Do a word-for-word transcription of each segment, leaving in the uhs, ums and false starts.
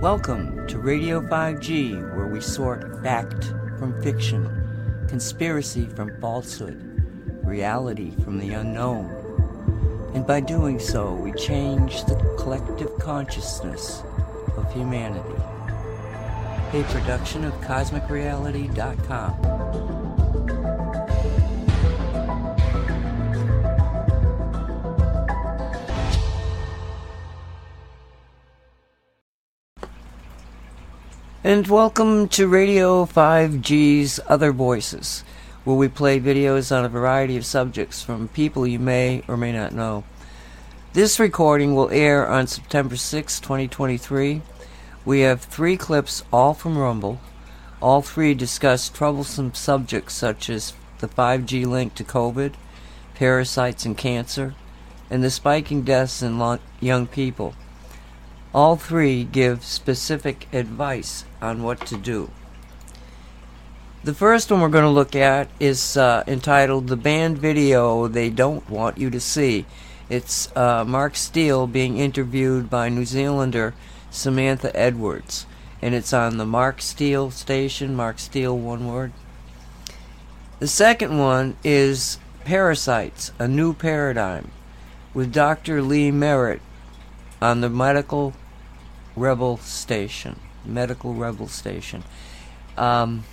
Welcome to Radio five G, where we sort fact from fiction, conspiracy from falsehood, reality from the unknown. And by doing so, we change the collective consciousness of humanity. A production of Cosmic Reality dot com. And welcome to Radio five G's Other Voices, where we play videos on a variety of subjects from people you may or may not know. This recording will air on September sixth, twenty twenty-three. We have three clips, all from Rumble. All three discuss troublesome subjects such as the five G link to COVID, parasites and cancer, and the spiking deaths in lo- young people. All three give specific advice on what to do. The first one we're going to look at is uh, entitled The Banned Video They Don't Want You to See. It's uh, Mark Steele being interviewed by New Zealander Samantha Edwards, and it's on the Mark Steele station, Mark Steele, one word. The second one is Parasites, A New Paradigm, with Doctor Lee Merritt on the Medical Rebel Station. Medical Rebel Station. Um,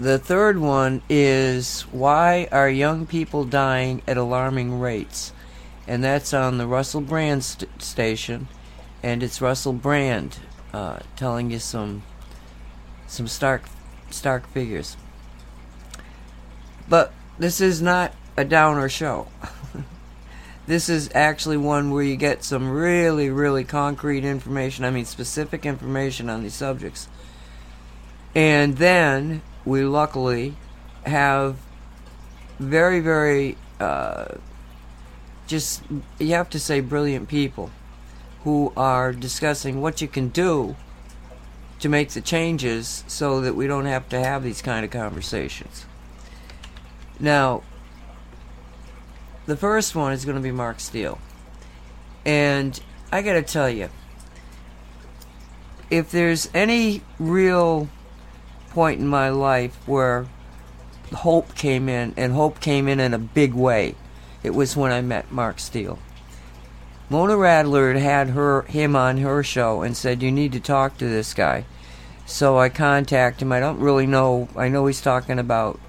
the third one is Why Are Young People Dying at Alarming Rates? And that's on the Russell Brand st- station. And it's Russell Brand uh, telling you some some stark stark figures. But this is not a downer show. This is actually one where you get some really, really concrete information, I mean specific information on these subjects. And then we luckily have very, very, uh, just, you have to say brilliant people who are discussing what you can do to make the changes so that we don't have to have these kind of conversations. Now, the first one is going to be Mark Steele. And I got to tell you, if there's any real point in my life where hope came in, and hope came in in a big way, it was when I met Mark Steele. Mona Radler had her him on her show and said, you need to talk to this guy. So I contacted him. I don't really know. I know he's talking about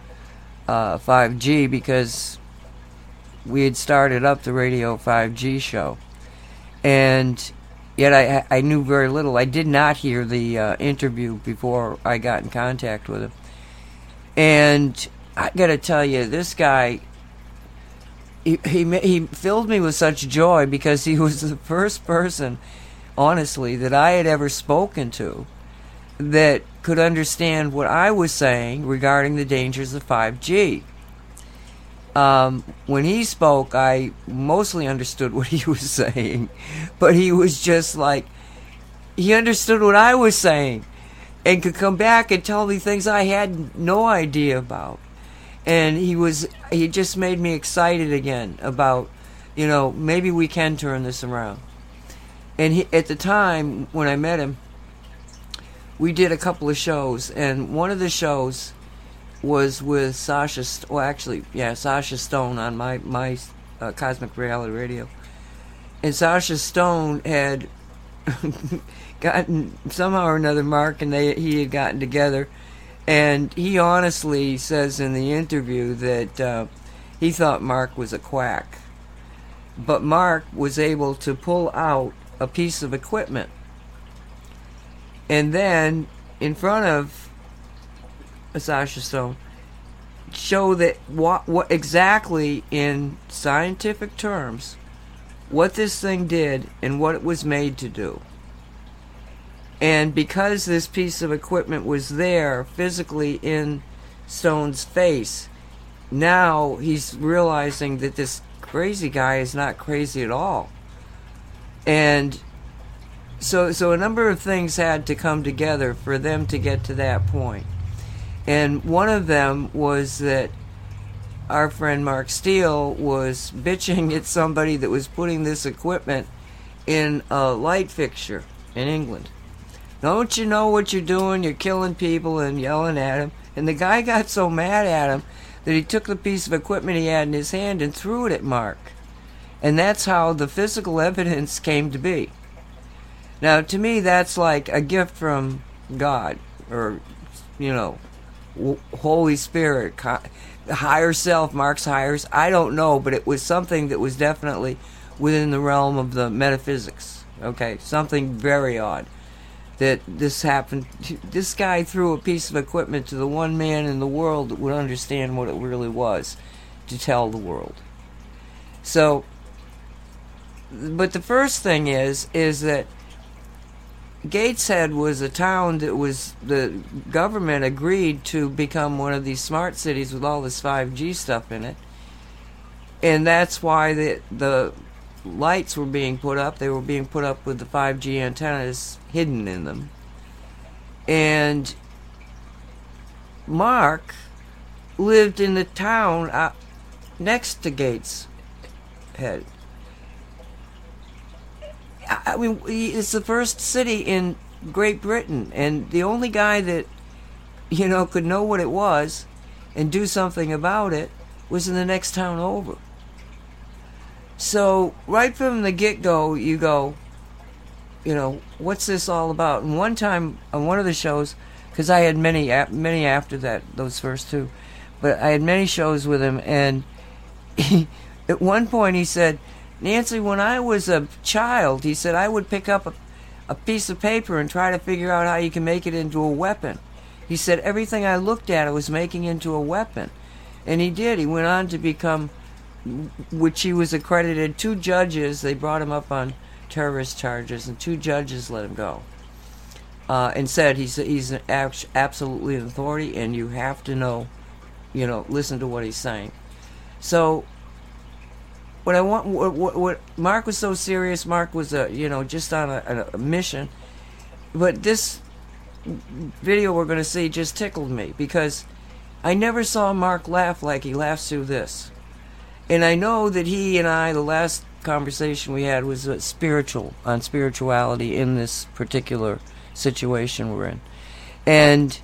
uh, five G because we had started up the Radio five G show, and yet I, I knew very little. I did not hear the uh, interview before I got in contact with him. And I got to tell you, this guy, he, he he filled me with such joy because he was the first person, honestly, that I had ever spoken to that could understand what I was saying regarding the dangers of five G. Um, when he spoke, I mostly understood what he was saying, but he was just like, he understood what I was saying and could come back and tell me things I had no idea about. And he was, he just made me excited again about, you know, maybe we can turn this around. And he, at the time when I met him, we did a couple of shows, and one of the shows was with Sasha, St- well actually, yeah, Sasha Stone on my, my uh, Cosmic Reality Radio. And Sasha Stone had gotten, somehow or another, Mark and they he had gotten together. And he honestly says in the interview that uh, he thought Mark was a quack. But Mark was able to pull out a piece of equipment. And then, in front of Sasha Stone, show that what, what exactly in scientific terms what this thing did and what it was made to do. And because this piece of equipment was there physically in Stone's face, now he's realizing that this crazy guy is not crazy at all. And so so a number of things had to come together for them to get to that point. And one of them was that our friend Mark Steele was bitching at somebody that was putting this equipment in a light fixture in England. Don't you know what you're doing? You're killing people and yelling at him. And the guy got so mad at him that he took the piece of equipment he had in his hand and threw it at Mark. And that's how the physical evidence came to be. Now, to me, that's like a gift from God or, you know, Holy Spirit, the higher self, Mark's higher. I don't know, but it was something that was definitely within the realm of the metaphysics. Okay, something very odd that this happened. This guy threw a piece of equipment to the one man in the world that would understand what it really was to tell the world. So, but the first thing is, is that Gateshead was a town that was, the government agreed to become one of these smart cities with all this five G stuff in it. And that's why the, the lights were being put up. They were being put up with the five G antennas hidden in them. And Mark lived in the town uh, next to Gateshead. I mean, it's the first city in Great Britain, and the only guy that, you know, could know what it was and do something about it was in the next town over. So right from the get-go, you go, you know, what's this all about? And one time on one of the shows, because I had many, many after that, those first two, but I had many shows with him, and he, at one point he said, Nancy, when I was a child, he said, I would pick up a, a piece of paper and try to figure out how you can make it into a weapon. He said, everything I looked at, I was making into a weapon. And he did. He went on to become, which he was accredited, two judges. They brought him up on terrorist charges, and two judges let him go. Uh, and said, he's, he's an, absolutely an authority, and you have to know, you know, listen to what he's saying. So... What I want, what, what, what Mark was so serious. Mark was a, you know, just on a, a mission. But this video we're going to see just tickled me because I never saw Mark laugh like he laughs through this. And I know that he and I, the last conversation we had was spiritual on spirituality in this particular situation we're in, and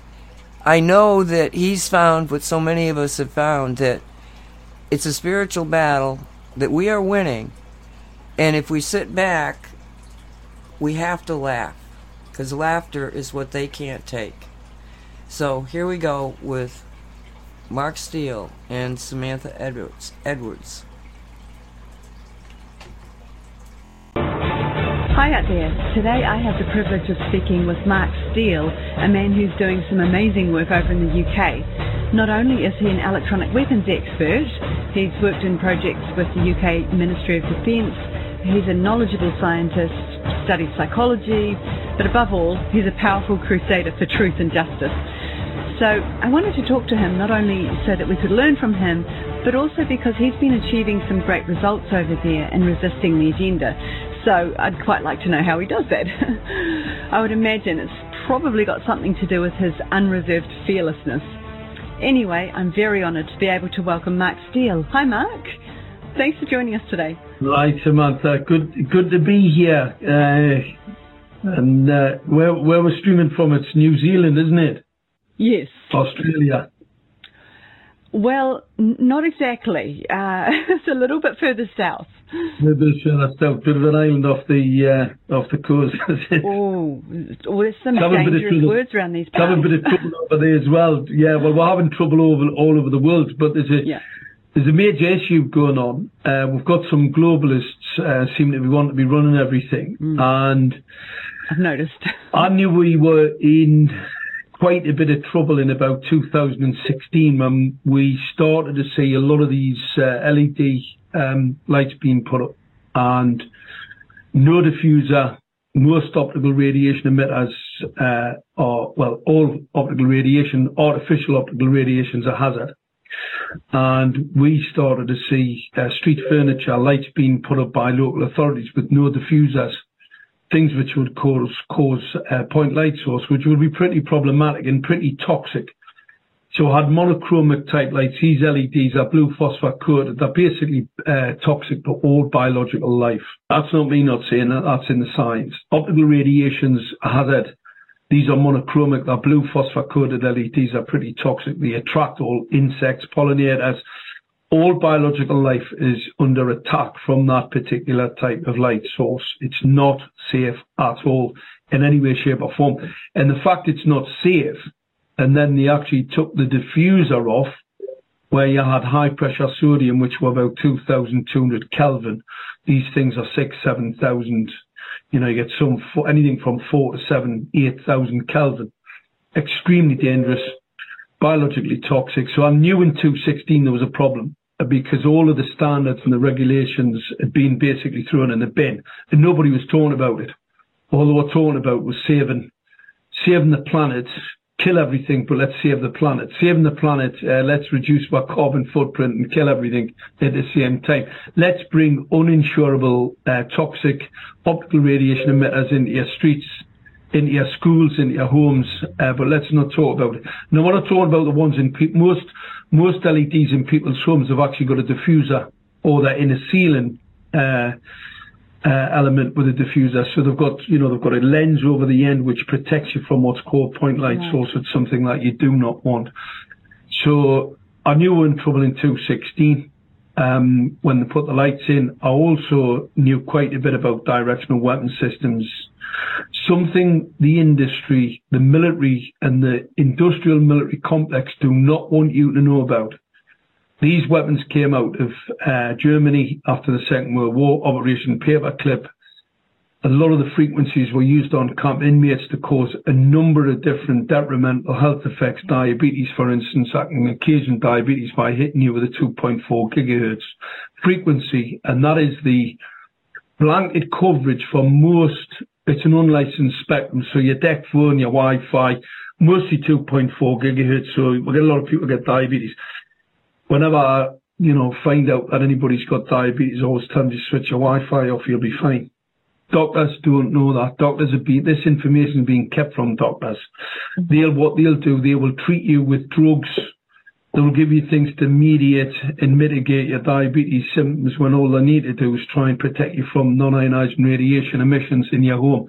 I know that he's found what so many of us have found, that it's a spiritual battle that we are winning, and if we sit back, we have to laugh, because laughter is what they can't take. So here we go with Mark Steele and Samantha Edwards. Edwards. Hi out there. Today I have the privilege of speaking with Mark Steele, a man who's doing some amazing work over in the U K. Not only is he an electronic weapons expert, he's worked in projects with the U K Ministry of Defence, he's a knowledgeable scientist, studies psychology, but above all, he's a powerful crusader for truth and justice. So I wanted to talk to him not only so that we could learn from him, but also because he's been achieving some great results over there in resisting the agenda. So I'd quite like to know how he does that. I would imagine it's probably got something to do with his unreserved fearlessness. Anyway, I'm very honoured to be able to welcome Mark Steele. Hi, Mark. Thanks for joining us today. Right, Samantha. Good, good to be here. Uh, and uh, where, where we're streaming from, it's New Zealand, isn't it? Yes. Australia. Well, n- not exactly. Uh, it's a little bit further south. A little bit further south, bit of an island off the uh, off the coast. Oh, well, there's some dangerous words around these parts. Having a bit of trouble over there as well. Yeah, well, we're having trouble over all over the world, but there's a yeah. there's a major issue going on. Uh, we've got some globalists uh, seem to be wanting to be running everything, mm. and I've noticed. I knew we were in quite a bit of trouble in about two thousand sixteen when we started to see a lot of these uh, L E D um, lights being put up, and no diffuser, most optical radiation emitters uh, are, well, all optical radiation, artificial optical radiation is a hazard. And we started to see uh, street furniture lights being put up by local authorities with no diffusers. Things which would cause cause uh, point light source, which would be pretty problematic and pretty toxic. So had monochromatic type lights, these L E Ds are blue phosphor coated. They're basically uh, toxic to all biological life. That's not me not saying that, that's in the science. Optical radiation's hazard. These are monochromatic, they're blue phosphor coated L E Ds are pretty toxic. They attract all insects, pollinators. All biological life is under attack from that particular type of light source. It's not safe at all in any way, shape or form. And the fact it's not safe, and then they actually took the diffuser off where you had high pressure sodium, which were about two thousand two hundred Kelvin. These things are six, seven thousand, you know, you get some, anything from four to seven, eight thousand Kelvin. Extremely dangerous, biologically toxic. So I knew in two sixteen there was a problem because all of the standards and the regulations had been basically thrown in the bin and nobody was talking about it. All they were talking about was saving, saving the planet. Kill everything, but let's save the planet. Saving the planet, uh, let's reduce our carbon footprint and kill everything at the same time. Let's bring uninsurable, uh, toxic optical radiation emitters into your streets, into your schools, into your homes, uh, but let's not talk about it. Now, we're not talking about the ones in people. Most, most L E Ds in people's homes have actually got a diffuser, or they're in a ceiling, uh, Uh, element with a diffuser, so they've got, you know, they've got a lens over the end which protects you from what's called point light yeah. source. It's something that you do not want. So I knew we were in trouble in two sixteen um, when they put the lights in. I also knew quite a bit about directional weapon systems, something the industry, the military, and the industrial military complex do not want you to know about. These weapons came out of uh, Germany after the Second World War, Operation Paperclip. A lot of the frequencies were used on camp inmates to cause a number of different detrimental health effects. Diabetes, for instance, I can occasion diabetes by hitting you with a two point four gigahertz frequency, and that is the blanket coverage for most. It's an unlicensed spectrum, so your deck phone, your Wi-Fi, mostly two point four gigahertz. So we get a lot of people get diabetes. Whenever I, you know, find out that anybody's got diabetes, I always tell them to switch your Wi-Fi off, you'll be fine. Doctors don't know that. Doctors have been, this information is being kept from doctors. They'll, what they'll do, they will treat you with drugs. They'll give you things to mediate and mitigate your diabetes symptoms when all they need to do is try and protect you from non-ionizing radiation emissions in your home.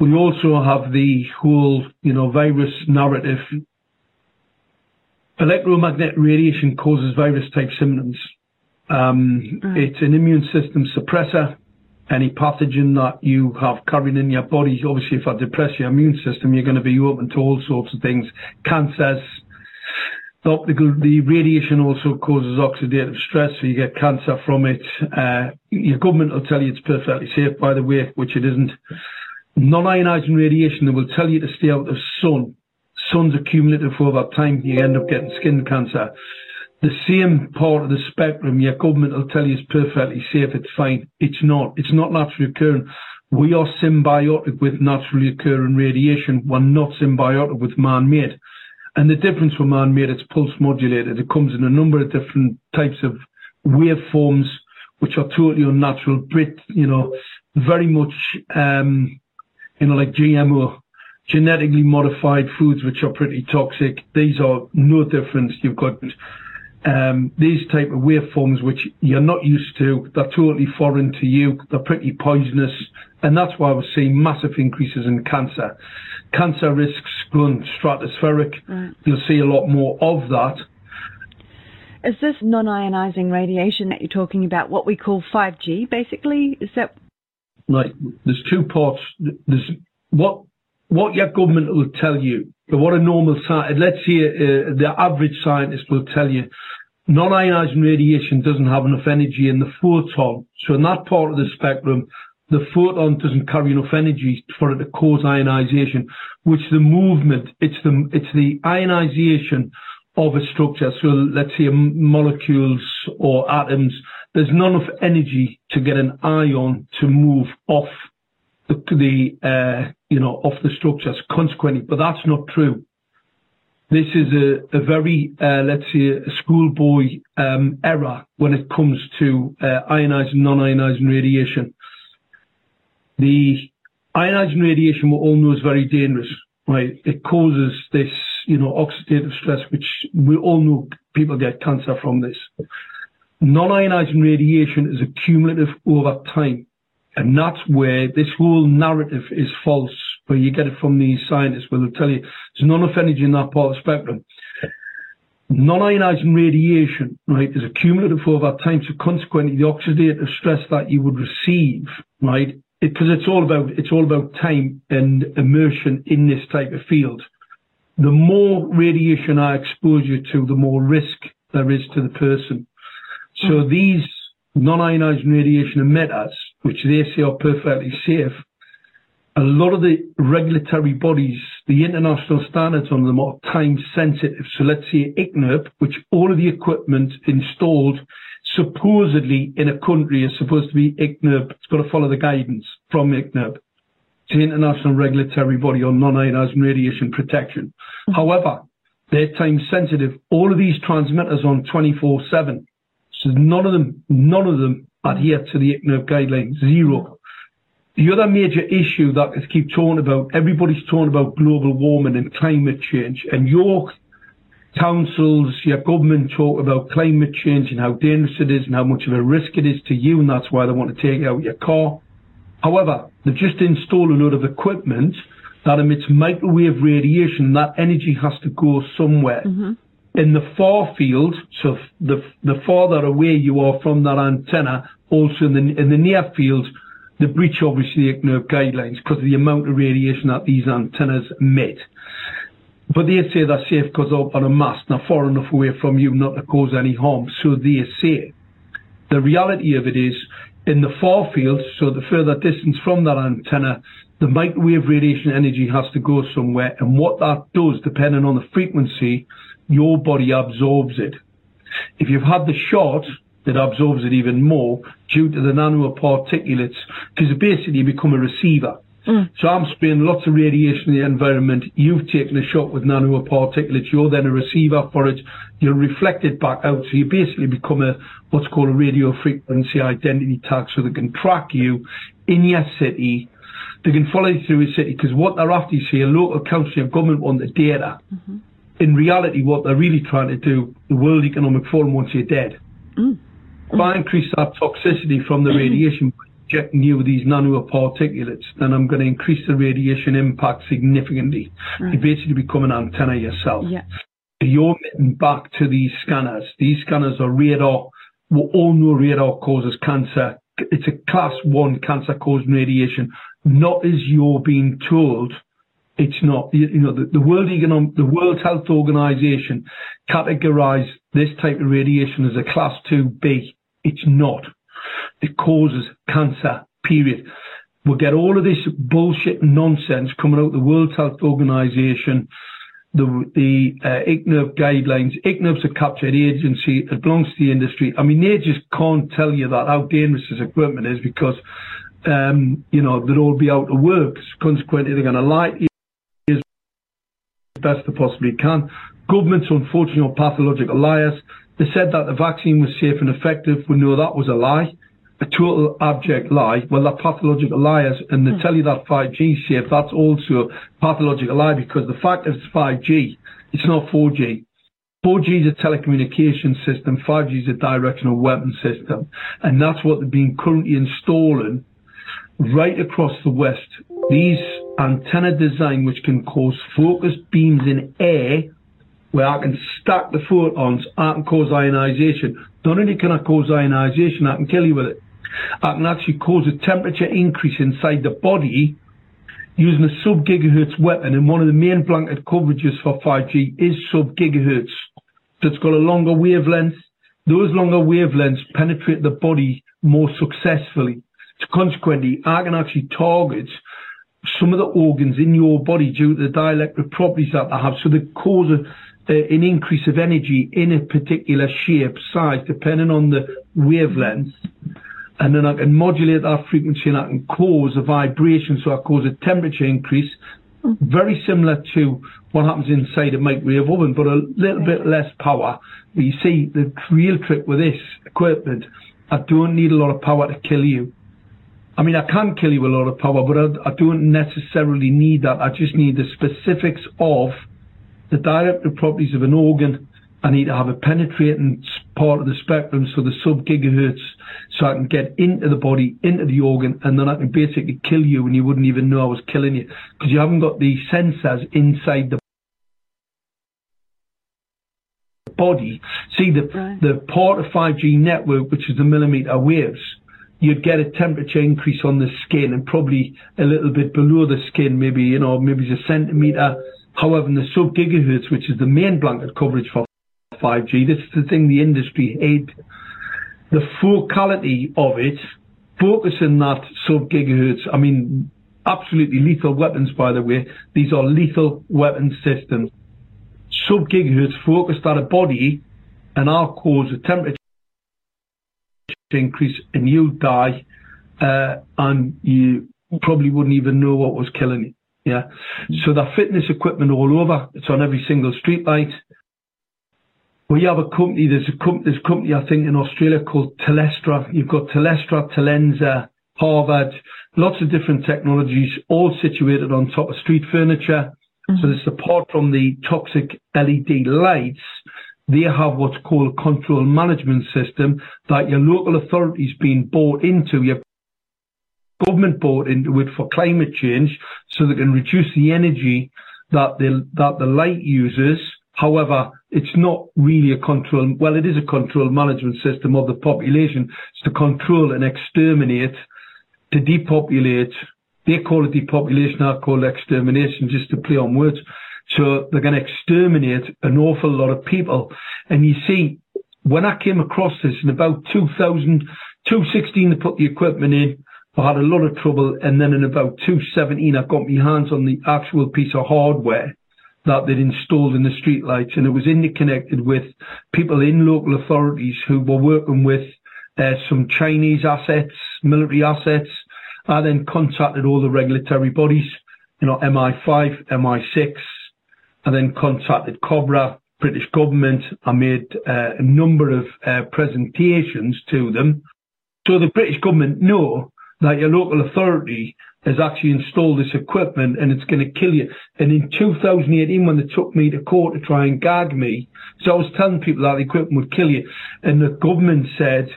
We also have the whole, you know, virus narrative. Electromagnetic radiation causes virus-type symptoms. Um, mm. It's an immune system suppressor. Any pathogen that you have carrying in your body, obviously, if I depress your immune system, you're going to be open to all sorts of things. Cancers. The, optical, the radiation also causes oxidative stress, so you get cancer from it. Uh, your government will tell you it's perfectly safe, by the way, which it isn't. Non-ionizing radiation, they will tell you to stay out of the sun. Sun's accumulative over time, you end up getting skin cancer. The same part of the spectrum, your government will tell you it's perfectly safe, it's fine. It's not. It's not naturally occurring. We are symbiotic with naturally occurring radiation. We're not symbiotic with man-made. And the difference with man-made, it's pulse modulated. It comes in a number of different types of waveforms, which are totally unnatural, Brit, you know, very much, um, you know, like G M O. Genetically modified foods, which are pretty toxic. These are no difference. You've got um, these type of waveforms, which you're not used to. They're totally foreign to you. They're pretty poisonous. And that's why we're seeing massive increases in cancer. Cancer risks going stratospheric. Right. You'll see a lot more of that. Is this non-ionizing radiation that you're talking about what we call five G, basically? Is that... Right. There's two parts. There's what... What your government will tell you, but what a normal scientist, let's say uh, the average scientist will tell you, non-ionizing radiation doesn't have enough energy in the photon. So in that part of the spectrum, the photon doesn't carry enough energy for it to cause ionization, which the movement, it's the, it's the ionization of a structure. So let's say molecules or atoms, there's not enough energy to get an ion to move off the, uh, you know, off the structures consequently, but that's not true. This is a, a very, uh, let's say, a schoolboy um, error when it comes to uh, ionizing, non-ionizing radiation. The ionizing radiation, we all know, is very dangerous, right? It causes this you know, oxidative stress, which we all know people get cancer from this. Non-ionizing radiation is accumulative over time. And that's where this whole narrative is false, where you get it from these scientists, where they'll tell you there's not enough energy in that part of the spectrum. Non-ionizing radiation, right, is accumulative over time. So consequently, the oxidative stress that you would receive, right, because it, it's all about it's all about time and immersion in this type of field. The more radiation I expose you to, the more risk there is to the person. So these non-ionizing radiation emitters, which they say are perfectly safe, a lot of the regulatory bodies, the international standards on them are time sensitive. So let's say I C N I R P, which all of the equipment installed supposedly in a country is supposed to be I C N I R P. It's got to follow the guidance from I C N I R P. It's the international regulatory body on non-ionizing radiation protection. Mm-hmm. However, they're time sensitive. All of these transmitters on twenty-four seven. So none of them, none of them adhere to the I C N I R P guidelines, zero. The other major issue that I keep talking about, everybody's talking about global warming and climate change, and your councils, your government talk about climate change and how dangerous it is and how much of a risk it is to you, and that's why they want to take out your car. However, they've just installed a load of equipment that emits microwave radiation. That energy has to go somewhere. Mm-hmm. In the far field, so the the farther away you are from that antenna, also in the in the near field, the breach obviously the I C N I R P guidelines because of the amount of radiation that these antennas emit. But they say they're safe because they're on a mast, they're far enough away from you not to cause any harm. So they say. The reality of it is, in the far field, so the further distance from that antenna, the microwave radiation energy has to go somewhere, and what that does, depending on the frequency, your body absorbs it. If you've had the shot, it absorbs it even more due to the nanoparticulates, because basically you become a receiver. Mm. So I'm spraying lots of radiation in the environment. You've taken a shot with nanoparticulates. You're then a receiver for it. You'll reflect it back out. So you basically become a what's called a radio frequency identity tag, so they can track you in your city. They can follow you through a city, because what they're after, you see, a local council, your government want the data. Mm-hmm. In reality, what they're really trying to do, the World Economic Forum wants you dead. Mm. If I increase that toxicity from the radiation by injecting you with these nanoparticulates, then I'm going to increase the radiation impact significantly. Right. You basically become an antenna yourself. Yeah. You're getting back to these scanners. These scanners are radar. We all know radar causes cancer. It's a class one cancer-causing radiation. Not as you're being told. It's not, you know, the, the World Economic, the World Health Organization categorized this type of radiation as a class two B. It's not. It causes cancer, period. We'll get all of this bullshit nonsense coming out of the World Health Organization, the, the uh, I C N I R P guidelines. I C N I R P's a captured agency. It belongs to the industry. I mean, they just can't tell you that, how dangerous this equipment is, because, um, you know, they'll all be out of work. Consequently, they're going to lie to you best they possibly can. Governments, unfortunately, are pathological liars. They said that the vaccine was safe and effective. We know that was a lie, a total abject lie. Well, they're pathological liars, and they mm. tell you that five G is safe. That's also a pathological lie, because the fact is it's five G, it's not four G. four G is a telecommunication system. five G is a directional weapon system, and that's what they've been currently installing right across the West. These antenna design, which can cause focused beams in air, where I can stack the photons, I can cause ionization. Not only can I cause ionization, I can kill you with it. I can actually cause a temperature increase inside the body using a sub-gigahertz weapon. And one of the main blanket coverages for five G is sub-gigahertz. So it's got a longer wavelength. Those longer wavelengths penetrate the body more successfully. So consequently, I can actually target some of the organs in your body due to the dielectric properties that they have. So they cause a, a, an increase of energy in a particular shape, size, depending on the wavelength. And then I can modulate that frequency, and I can cause a vibration, so I cause a temperature increase, very similar to what happens inside a microwave oven, but a little bit less power. But you see, the real trick with this equipment, I don't need a lot of power to kill you. I mean, I can kill you with a lot of power, but I, I don't necessarily need that. I just need the specifics of the directive properties of an organ. I need to have a penetrating part of the spectrum, so the sub-gigahertz, so I can get into the body, into the organ, and then I can basically kill you and you wouldn't even know I was killing you, because you haven't got the sensors inside the body. See, the, right. the part of five G network, which is the millimeter waves, you'd get a temperature increase on the skin and probably a little bit below the skin, maybe, you know, maybe it's a centimeter. However, in the sub-gigahertz, which is the main blanket coverage for five G, this is the thing the industry hate, the focality of it, focusing that sub-gigahertz. I mean, absolutely lethal weapons, by the way. These are lethal weapon systems. Sub-gigahertz focused at a body, and I'll cause a temperature increase, and you'll die, uh, and you probably wouldn't even know what was killing you. Yeah. So they're fitting this equipment all over. It's on every single streetlight. We have a company, there's a, com- there's a company, I think, in Australia called Telstra. You've got Telstra, Telenza, Harvard, lots of different technologies, all situated on top of street furniture. Mm-hmm. So this, apart from the toxic L E D lights, they have what's called a control management system that your local authorities being bought into, your government bought into it for climate change, so they can reduce the energy that the, that the light uses. However, it's not really a control, well, it is a control management system of the population. It's to control and exterminate, to depopulate. They call it depopulation, I call it extermination, just to play on words. So they're going to exterminate an awful lot of people. And you see, when I came across this in about two thousand, two sixteen, they put the equipment in. I had a lot of trouble. And then in about two seventeen, I got my hands on the actual piece of hardware that they'd installed in the streetlights, and it was interconnected with people in local authorities who were working with uh, some Chinese assets, military assets. I then contacted all the regulatory bodies, you know, M I five, M I six. I then contacted COBRA, British government. I made uh, a number of uh, presentations to them. So the British government know that your local authority has actually installed this equipment and it's going to kill you. And in two thousand eighteen, when they took me to court to try and gag me, so I was telling people that the equipment would kill you. And the government said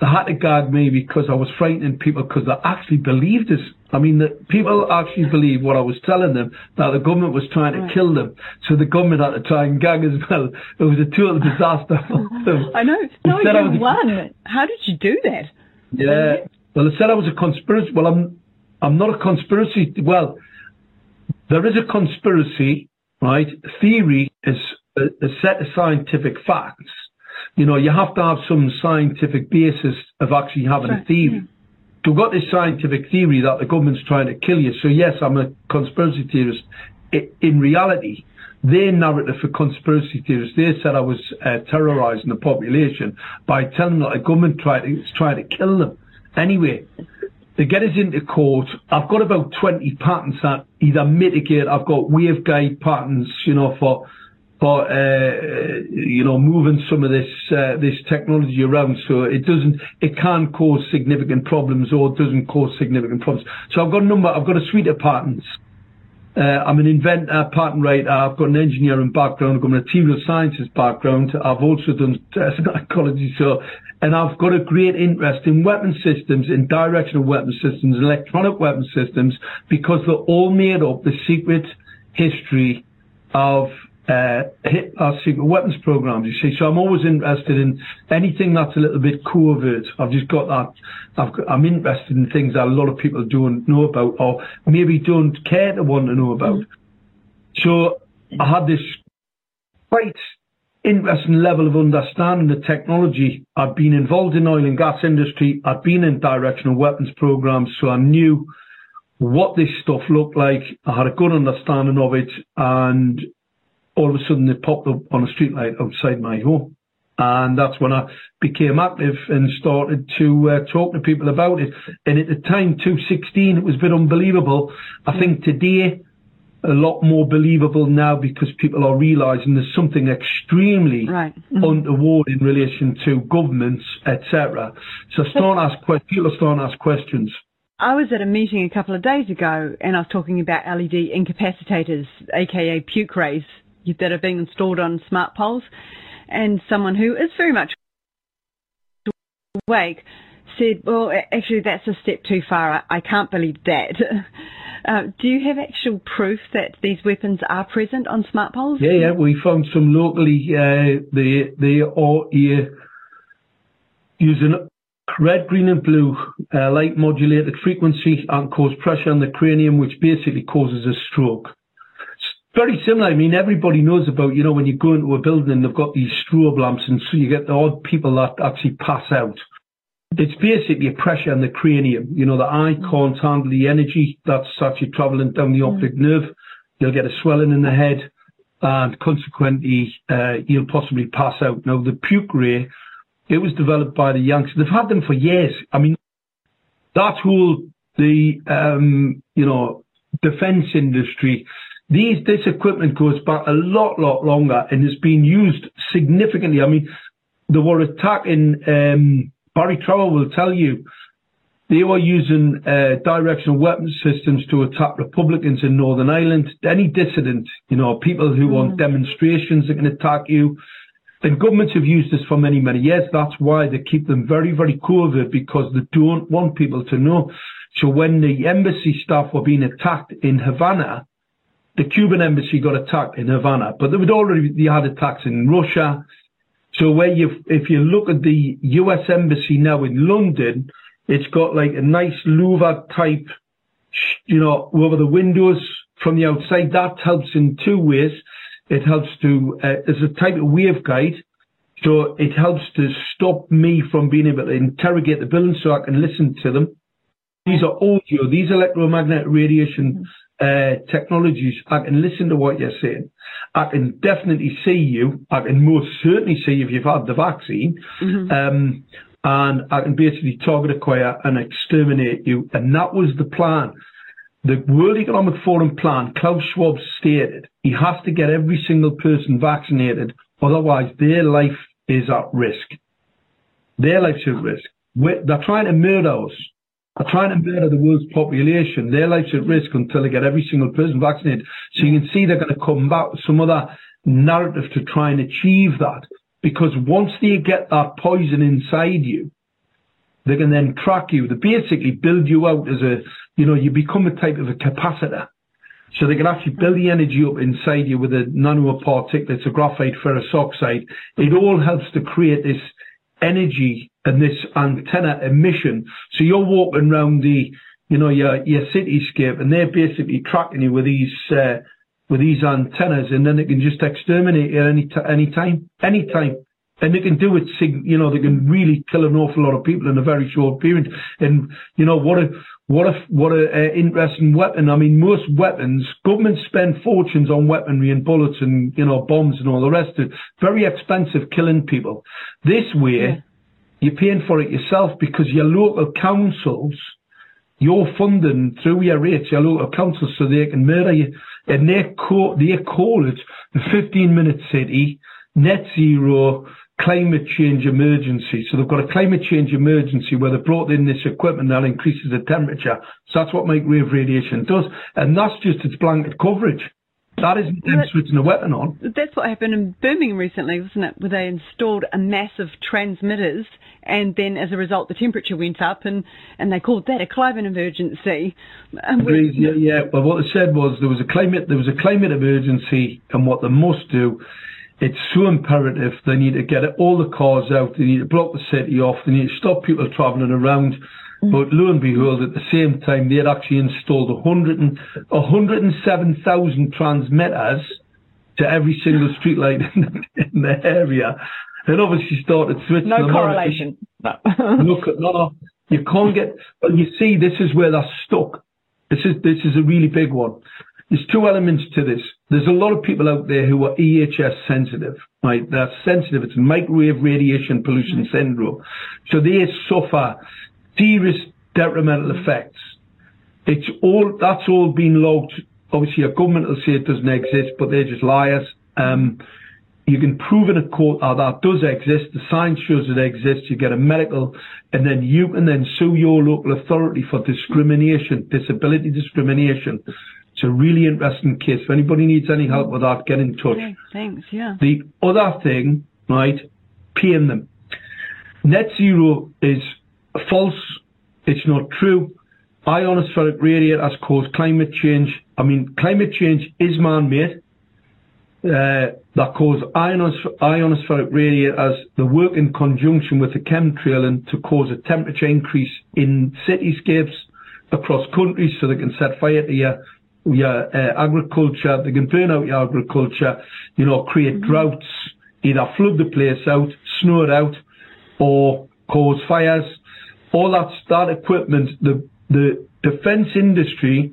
they had to gag me because I was frightening people, because they actually believed us. I mean, the people actually believed what I was telling them, that the government was trying to right. kill them. So the government had to try and gag as well. It was a total disaster. I know. No, you I won. A... How did you do that? Yeah. Well, they said I was a conspiracy. Well, I'm... I'm not a conspiracy. Well, there is a conspiracy, right? Theory is a, a set of scientific facts. You know, you have to have some scientific basis of actually having a theory. Yeah. So we've got this scientific theory that the government's trying to kill you. So, yes, I'm a conspiracy theorist. It, in reality, their narrative for conspiracy theorists, they said I was uh, terrorizing the population by telling them that the government tried to, tried to kill them. Anyway, to get us into court, I've got about twenty patents that either mitigate. I've got waveguide patents, you know, for for uh, you know, moving some of this uh, this technology around, so it doesn't, it can cause significant problems or doesn't cause significant problems. So I've got a number. I've got a suite of patents. Uh, I'm an inventor, patent writer. I've got an engineering background. I've got a material sciences background. I've also done psychology. So. And I've got a great interest in weapon systems, in directional weapon systems, electronic weapon systems, because they're all made up the secret history of uh, our secret weapons programs, you see. So I'm always interested in anything that's a little bit covert. I've just got that. I've got, I'm interested in things that a lot of people don't know about, or maybe don't care to want to know about. So I had this quite interesting level of understanding the technology. I'd been involved in oil and gas industry. I'd been in directional weapons programs, so I knew what this stuff looked like. I had a good understanding of it, and all of a sudden it popped up on a streetlight outside my home. And that's when I became active and started to uh, talk to people about it. And at the time, two sixteen, it was a bit unbelievable. I think today, a lot more believable now, because people are realizing there's something extremely right. mm-hmm. untoward in relation to governments, et cetera. So start ask que- people start to ask questions. I was at a meeting a couple of days ago, and I was talking about L E D incapacitators, aka puke rays, that are being installed on smart poles, and someone who is very much awake said, well, actually that's a step too far, I can't believe that. Uh, do you have actual proof that these weapons are present on smart poles? Yeah, yeah, we found some locally. Uh, they they are here using red, green and blue uh, light modulated frequency and cause pressure on the cranium, which basically causes a stroke. Very similar. I mean, everybody knows about, you know, when you go into a building and they've got these strobe lamps, and so you get the odd people that actually pass out. It's basically a pressure on the cranium. You know, the eye can't handle the energy that's actually travelling down the optic mm. nerve. You'll get a swelling in the head, and consequently, uh, you'll possibly pass out. Now, the puke ray, it was developed by the Yanks. They've had them for years. I mean, that whole, the, um, you know, defence industry, These, this equipment goes back a lot, lot longer and has been used significantly. I mean, they were attacking, um, Barry Trower will tell you, they were using uh, directional weapons systems to attack Republicans in Northern Ireland. Any dissident, you know, people who mm. want demonstrations that can attack you. And governments have used this for many, many years. That's why they keep them very, very covert, because they don't want people to know. So when the embassy staff were being attacked in Havana, the Cuban embassy got attacked in Havana, but they would already they had attacks in Russia. So where you, if you look at the U S embassy now in London, it's got like a nice Louvre type, you know, over the windows from the outside. That helps in two ways. It helps to, uh, it's a type of waveguide. So it helps to stop me from being able to interrogate the building so I can listen to them. These are audio, these electromagnetic radiation uh, technologies. I can listen to what you're saying. I can definitely see you. I can most certainly see if you've had the vaccine. Mm-hmm. Um, and I can basically target, acquire and exterminate you. And that was the plan. The World Economic Forum plan, Klaus Schwab stated, he has to get every single person vaccinated. Otherwise, their life is at risk. Their life's at risk. We're, they're trying to murder us. They're trying to murder the world's population. Their life's at risk until they get every single person vaccinated. So you can see they're going to come back with some other narrative to try and achieve that. Because once they get that poison inside you, they can then track you. They basically build you out as a, you know, you become a type of a capacitor. So they can actually build the energy up inside you with a nanoparticle. It's a graphite ferrous oxide. It all helps to create this energy and this antenna emission. So you're walking around the, you know, your, your cityscape, and they're basically tracking you with these, uh, with these antennas, and then they can just exterminate you any, t- any time, any time. And they can do it, you know, they can really kill an awful lot of people in a very short period. And, you know, what a, what a, what a, uh, interesting weapon. I mean, most weapons, governments spend fortunes on weaponry and bullets and, you know, bombs and all the rest of it. Very expensive killing people. This way, yeah. You're paying for it yourself, because your local councils, you're funding through your rates, your local councils, so they can murder you. And they call, they call it the fifteen minute city, net zero, climate change emergency. So they've got a climate change emergency where they brought in this equipment that increases the temperature. So that's what microwave radiation does. And that's just its blanket coverage. That isn't them well, switching a weapon on. That's what happened in Birmingham recently, wasn't it, where they installed a mass of transmitters, and then as a result the temperature went up, and, and they called that a climate emergency. Um, yeah, yeah, well what they said was there was a climate, there was a climate emergency, and what they must do, it's so imperative, they need to get all the cars out, they need to block the city off, they need to stop people travelling around. Mm. But lo and behold, at the same time, they had actually installed one hundred and seven thousand transmitters to every single streetlight in, in the area. And obviously started switching. No correlation. No. Look, no, no. You can't get... Well, you see, this is where they're stuck. This is, this is a really big one. There's two elements to this. There's a lot of people out there who are E H S sensitive, right? They're sensitive. It's microwave radiation pollution syndrome. So they suffer serious detrimental effects. It's all, that's all been logged. Obviously, a government will say it doesn't exist, but they're just liars. Um, you can prove in a court that that does exist. The science shows it exists. You get a medical, and then you can then sue your local authority for discrimination, disability discrimination. It's a really interesting case. If anybody needs any help with that, get in touch. Okay, thanks, yeah. The other thing, right, paying them. Net zero is false. It's not true. Ionospheric radiation has caused climate change. I mean, climate change is man-made. Uh, that cause ionospheric, ionospheric radiators, they work in conjunction with the chemtrailing to cause a temperature increase in cityscapes across countries, so they can set fire to your, your uh, agriculture, they can burn out your agriculture, you know, create mm-hmm. droughts, either flood the place out, snow it out, or cause fires. All that, that equipment, the, the defence industry,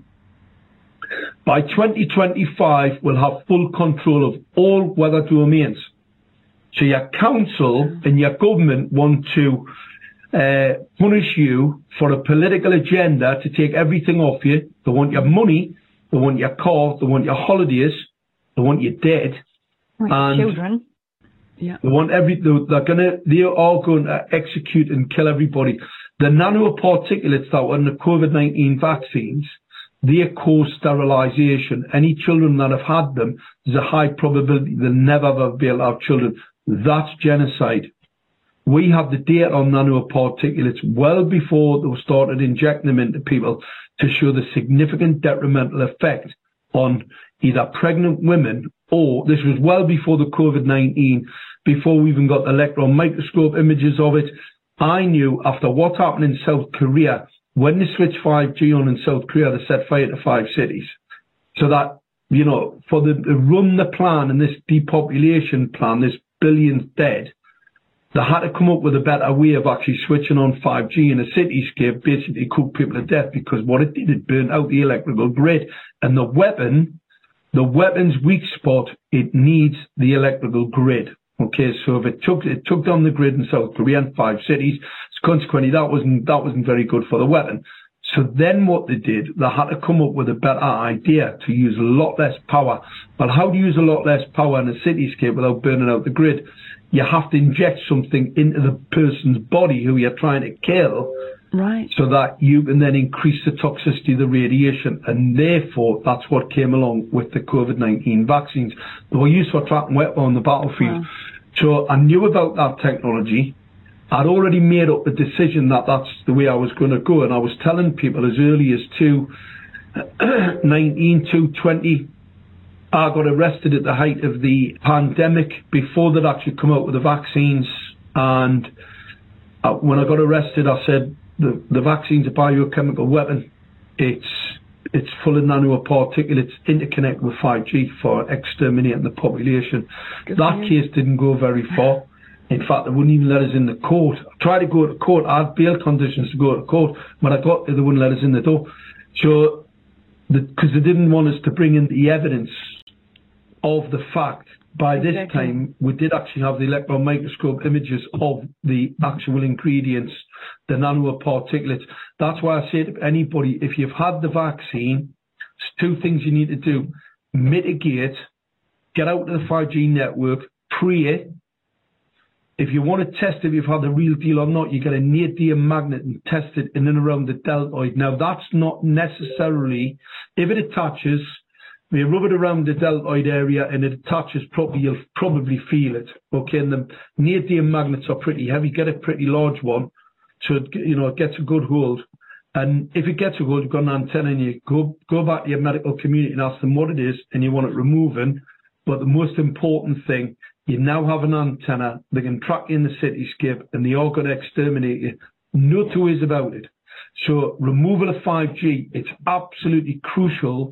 by twenty twenty-five, we'll have full control of all weather domains. So your council and your government want to uh, punish you for a political agenda to take everything off you. They want your money, they want your car, they want your holidays, they want your debt, like and children. Yeah. They want every. They're gonna. They are going to execute and kill everybody. The nanoparticulates that were in the COVID nineteen vaccines, they cause sterilisation. Any children that have had them, there's a high probability they'll never ever be able to have children. That's genocide. We have the data on nanoparticulates well before they started injecting them into people to show the significant detrimental effect on either pregnant women, or this was well before the COVID nineteen, before we even got the electron microscope images of it. I knew after what happened in South Korea, when they switched five G on in South Korea, they set fire to five cities. So that, you know, for the to run the plan and this depopulation plan, this billions dead, they had to come up with a better way of actually switching on five G in a cityscape, basically cooked people to death, because what it did, it burned out the electrical grid. And the weapon, the weapon's weak spot, it needs the electrical grid. Okay, so if it took it took down the grid in South Korea and five cities, so consequently that wasn't that wasn't very good for the weapon. So then what they did, they had to come up with a better idea to use a lot less power. But how to use a lot less power in a cityscape without burning out the grid? You have to inject something into the person's body who you're trying to kill, right? So that you can then increase the toxicity of the radiation, and therefore that's what came along with the COVID nineteen vaccines. They were used for trapping weapons on the battlefield. Wow. So I knew about that technology. I'd already made up the decision that that's the way I was going to go. And I was telling people as early as two nineteen, two twenty, I got arrested at the height of the pandemic before they'd actually come out with the vaccines. And uh, when I got arrested, I said, the, the vaccine's a biochemical weapon. It's, it's full of nanoparticulates interconnect with five G for exterminating the population. Good that man. Case didn't go very far. In fact, they wouldn't even let us in the court. I tried to go to court. I had bail conditions to go to court. When I got there, they wouldn't let us in the door. So, because the, they didn't want us to bring in the evidence of the fact. By this exactly. time, we did actually have the electron microscope images of the actual ingredients, the nanoparticulates. That's why I say to anybody, if you've had the vaccine, there's two things you need to do. Mitigate, get out of the five G network, pre-it. If you want to test if you've had the real deal or not, you get a neodymium magnet and test it in and around the deltoid. Now, that's not necessarily, if it attaches, you rub it around the deltoid area and it attaches properly, you'll probably feel it. Okay, and the neodymium magnets are pretty heavy. Get a pretty large one, so it, you know, it gets a good hold. And if it gets a hold, you've got an antenna in you. Go, go back to your medical community and ask them what it is and you want it removing. But the most important thing, you now have an antenna. They can track you in the cityscape and they are going to exterminate you. No two ways about it. So removal of five G, it's absolutely crucial,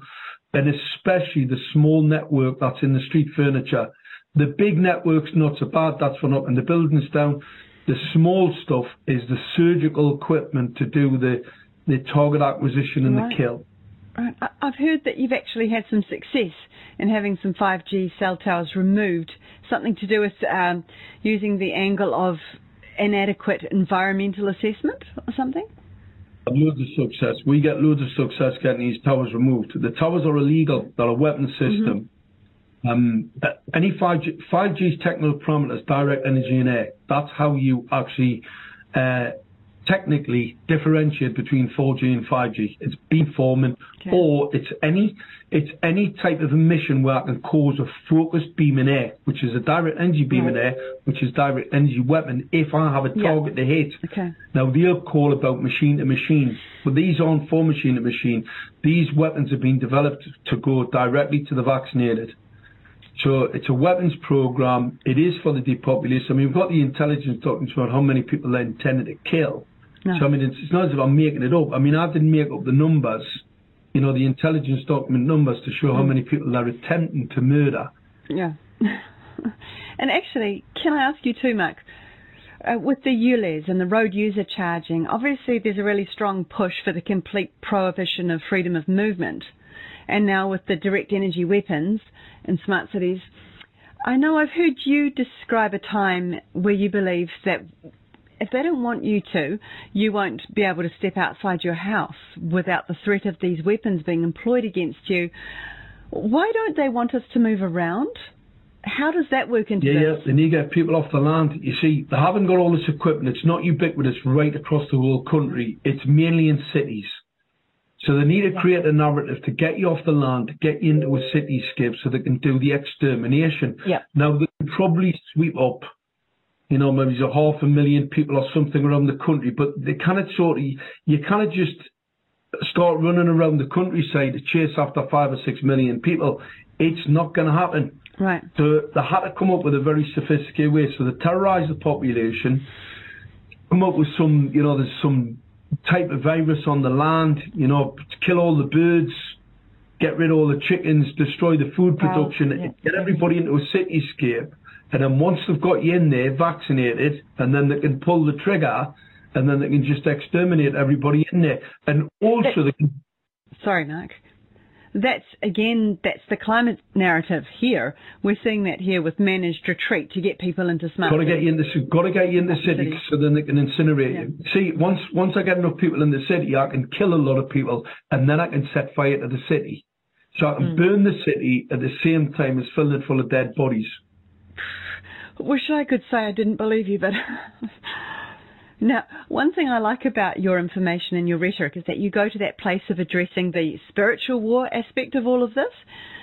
and especially the small network that's in the street furniture. The big network's not so bad, that's for knocking the buildings down. The small stuff is the surgical equipment to do the, the target acquisition and right. the kill. Right. I've heard that you've actually had some success in having some five G cell towers removed, something to do with um, using the angle of inadequate environmental assessment or something? Loads of success. We get loads of success getting these towers removed. The towers are illegal. They're a weapon system. Mm-hmm. Um, any five G, five G's technical parameters, direct energy and air. That's how you actually uh, technically differentiate between four G and five G. It's beamforming, okay. or it's any it's any type of emission where I can cause a focused beam in air, which is a direct energy beam right. in air, which is direct energy weapon, if I have a target yeah. to hit. Okay. Now, they'll call about machine to machine, but these aren't for machine to machine. These weapons have been developed to go directly to the vaccinated. So it's a weapons program. It is for the depopulation. I mean, we've got the intelligence documents about how many people they're intended to kill. No. So, I mean, it's, it's not as if I'm making it up. I mean, I didn't make up the numbers, you know, the intelligence document numbers to show mm. how many people they're attempting to murder. Yeah. And actually, can I ask you too, Max, uh, with the U L E Z and the road user charging, obviously there's a really strong push for the complete prohibition of freedom of movement. And now with the direct energy weapons in smart cities, I know I've heard you describe a time where you believe that if they don't want you to, you won't be able to step outside your house without the threat of these weapons being employed against you. Why don't they want us to move around? How does that work into yeah, this? Yeah, they need to get people off the land. You see, they haven't got all this equipment. It's not ubiquitous right across the whole country. It's mainly in cities. So they need to create a narrative to get you off the land, to get you into a cityscape so they can do the extermination. Yep. Now, they can probably sweep up, you know, maybe a half a million people or something around the country, but they cannot sort of, you cannot just start running around the countryside to chase after five or six million people. It's not going to happen. Right. So they had to come up with a very sophisticated way. So they terrorise the population, come up with some, you know, there's some type of virus on the land, you know, kill all the birds, get rid of all the chickens, destroy the food production, oh, yeah. get everybody into a cityscape, and then once they've got you in there, vaccinated, and then they can pull the trigger, and then they can just exterminate everybody in there. And also they can... Sorry, Mark. That's, again, that's the climate narrative here. We're seeing that here with managed retreat to get people into smart cities. Got to get you in the, got to get you in the city so then they can incinerate yeah. you. See, once once I get enough people in the city, I can kill a lot of people and then I can set fire to the city. So I can mm. burn the city at the same time as filling it full of dead bodies. Wish I could say I didn't believe you, but... Now, one thing I like about your information and your rhetoric is that you go to that place of addressing the spiritual war aspect of all of this.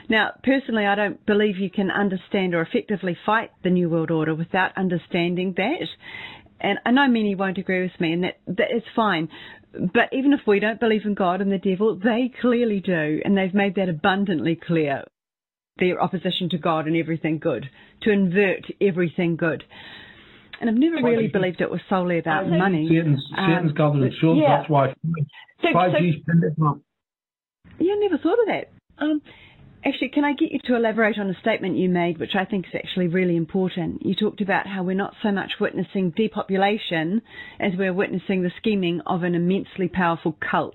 Now, personally, I don't believe you can understand or effectively fight the New World Order without understanding that. And I know many won't agree with me, and that, that is fine. But even if we don't believe in God and the devil, they clearly do, and they've made that abundantly clear, their opposition to God and everything good, to invert everything good. And I've never really believed it was solely about money. Satan's, Satan's um, government, sure, yeah. that's why five G's printed up. Yeah, I never thought of that. Um, actually, can I get you to elaborate on a statement you made, which I think is actually really important? You talked about how we're not so much witnessing depopulation as we're witnessing the scheming of an immensely powerful cult.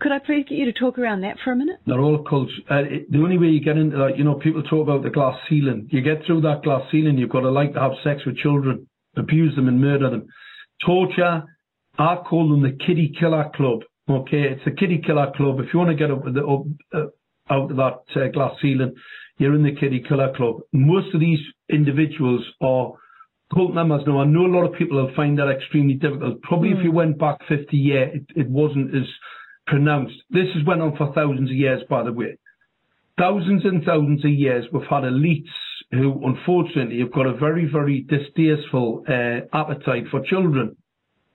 Could I please get you to talk around that for a minute? They're all cults. Uh, it, the only way you get into that, you know, people talk about the glass ceiling. You get through that glass ceiling, you've got to like to have sex with children, abuse them and murder them. Torture, I call them the kiddie killer club, okay? It's the kiddie killer club. If you want to get up, the, up uh, out of that uh, glass ceiling, you're in the kiddie killer club. Most of these individuals are cult members. Now, I know a lot of people will find that extremely difficult. Probably mm. if you went back fifty years, it, it wasn't as... pronounced. This has went on for thousands of years, by the way. Thousands and thousands of years, we've had elites who, unfortunately, have got a very, very distasteful uh, appetite for children.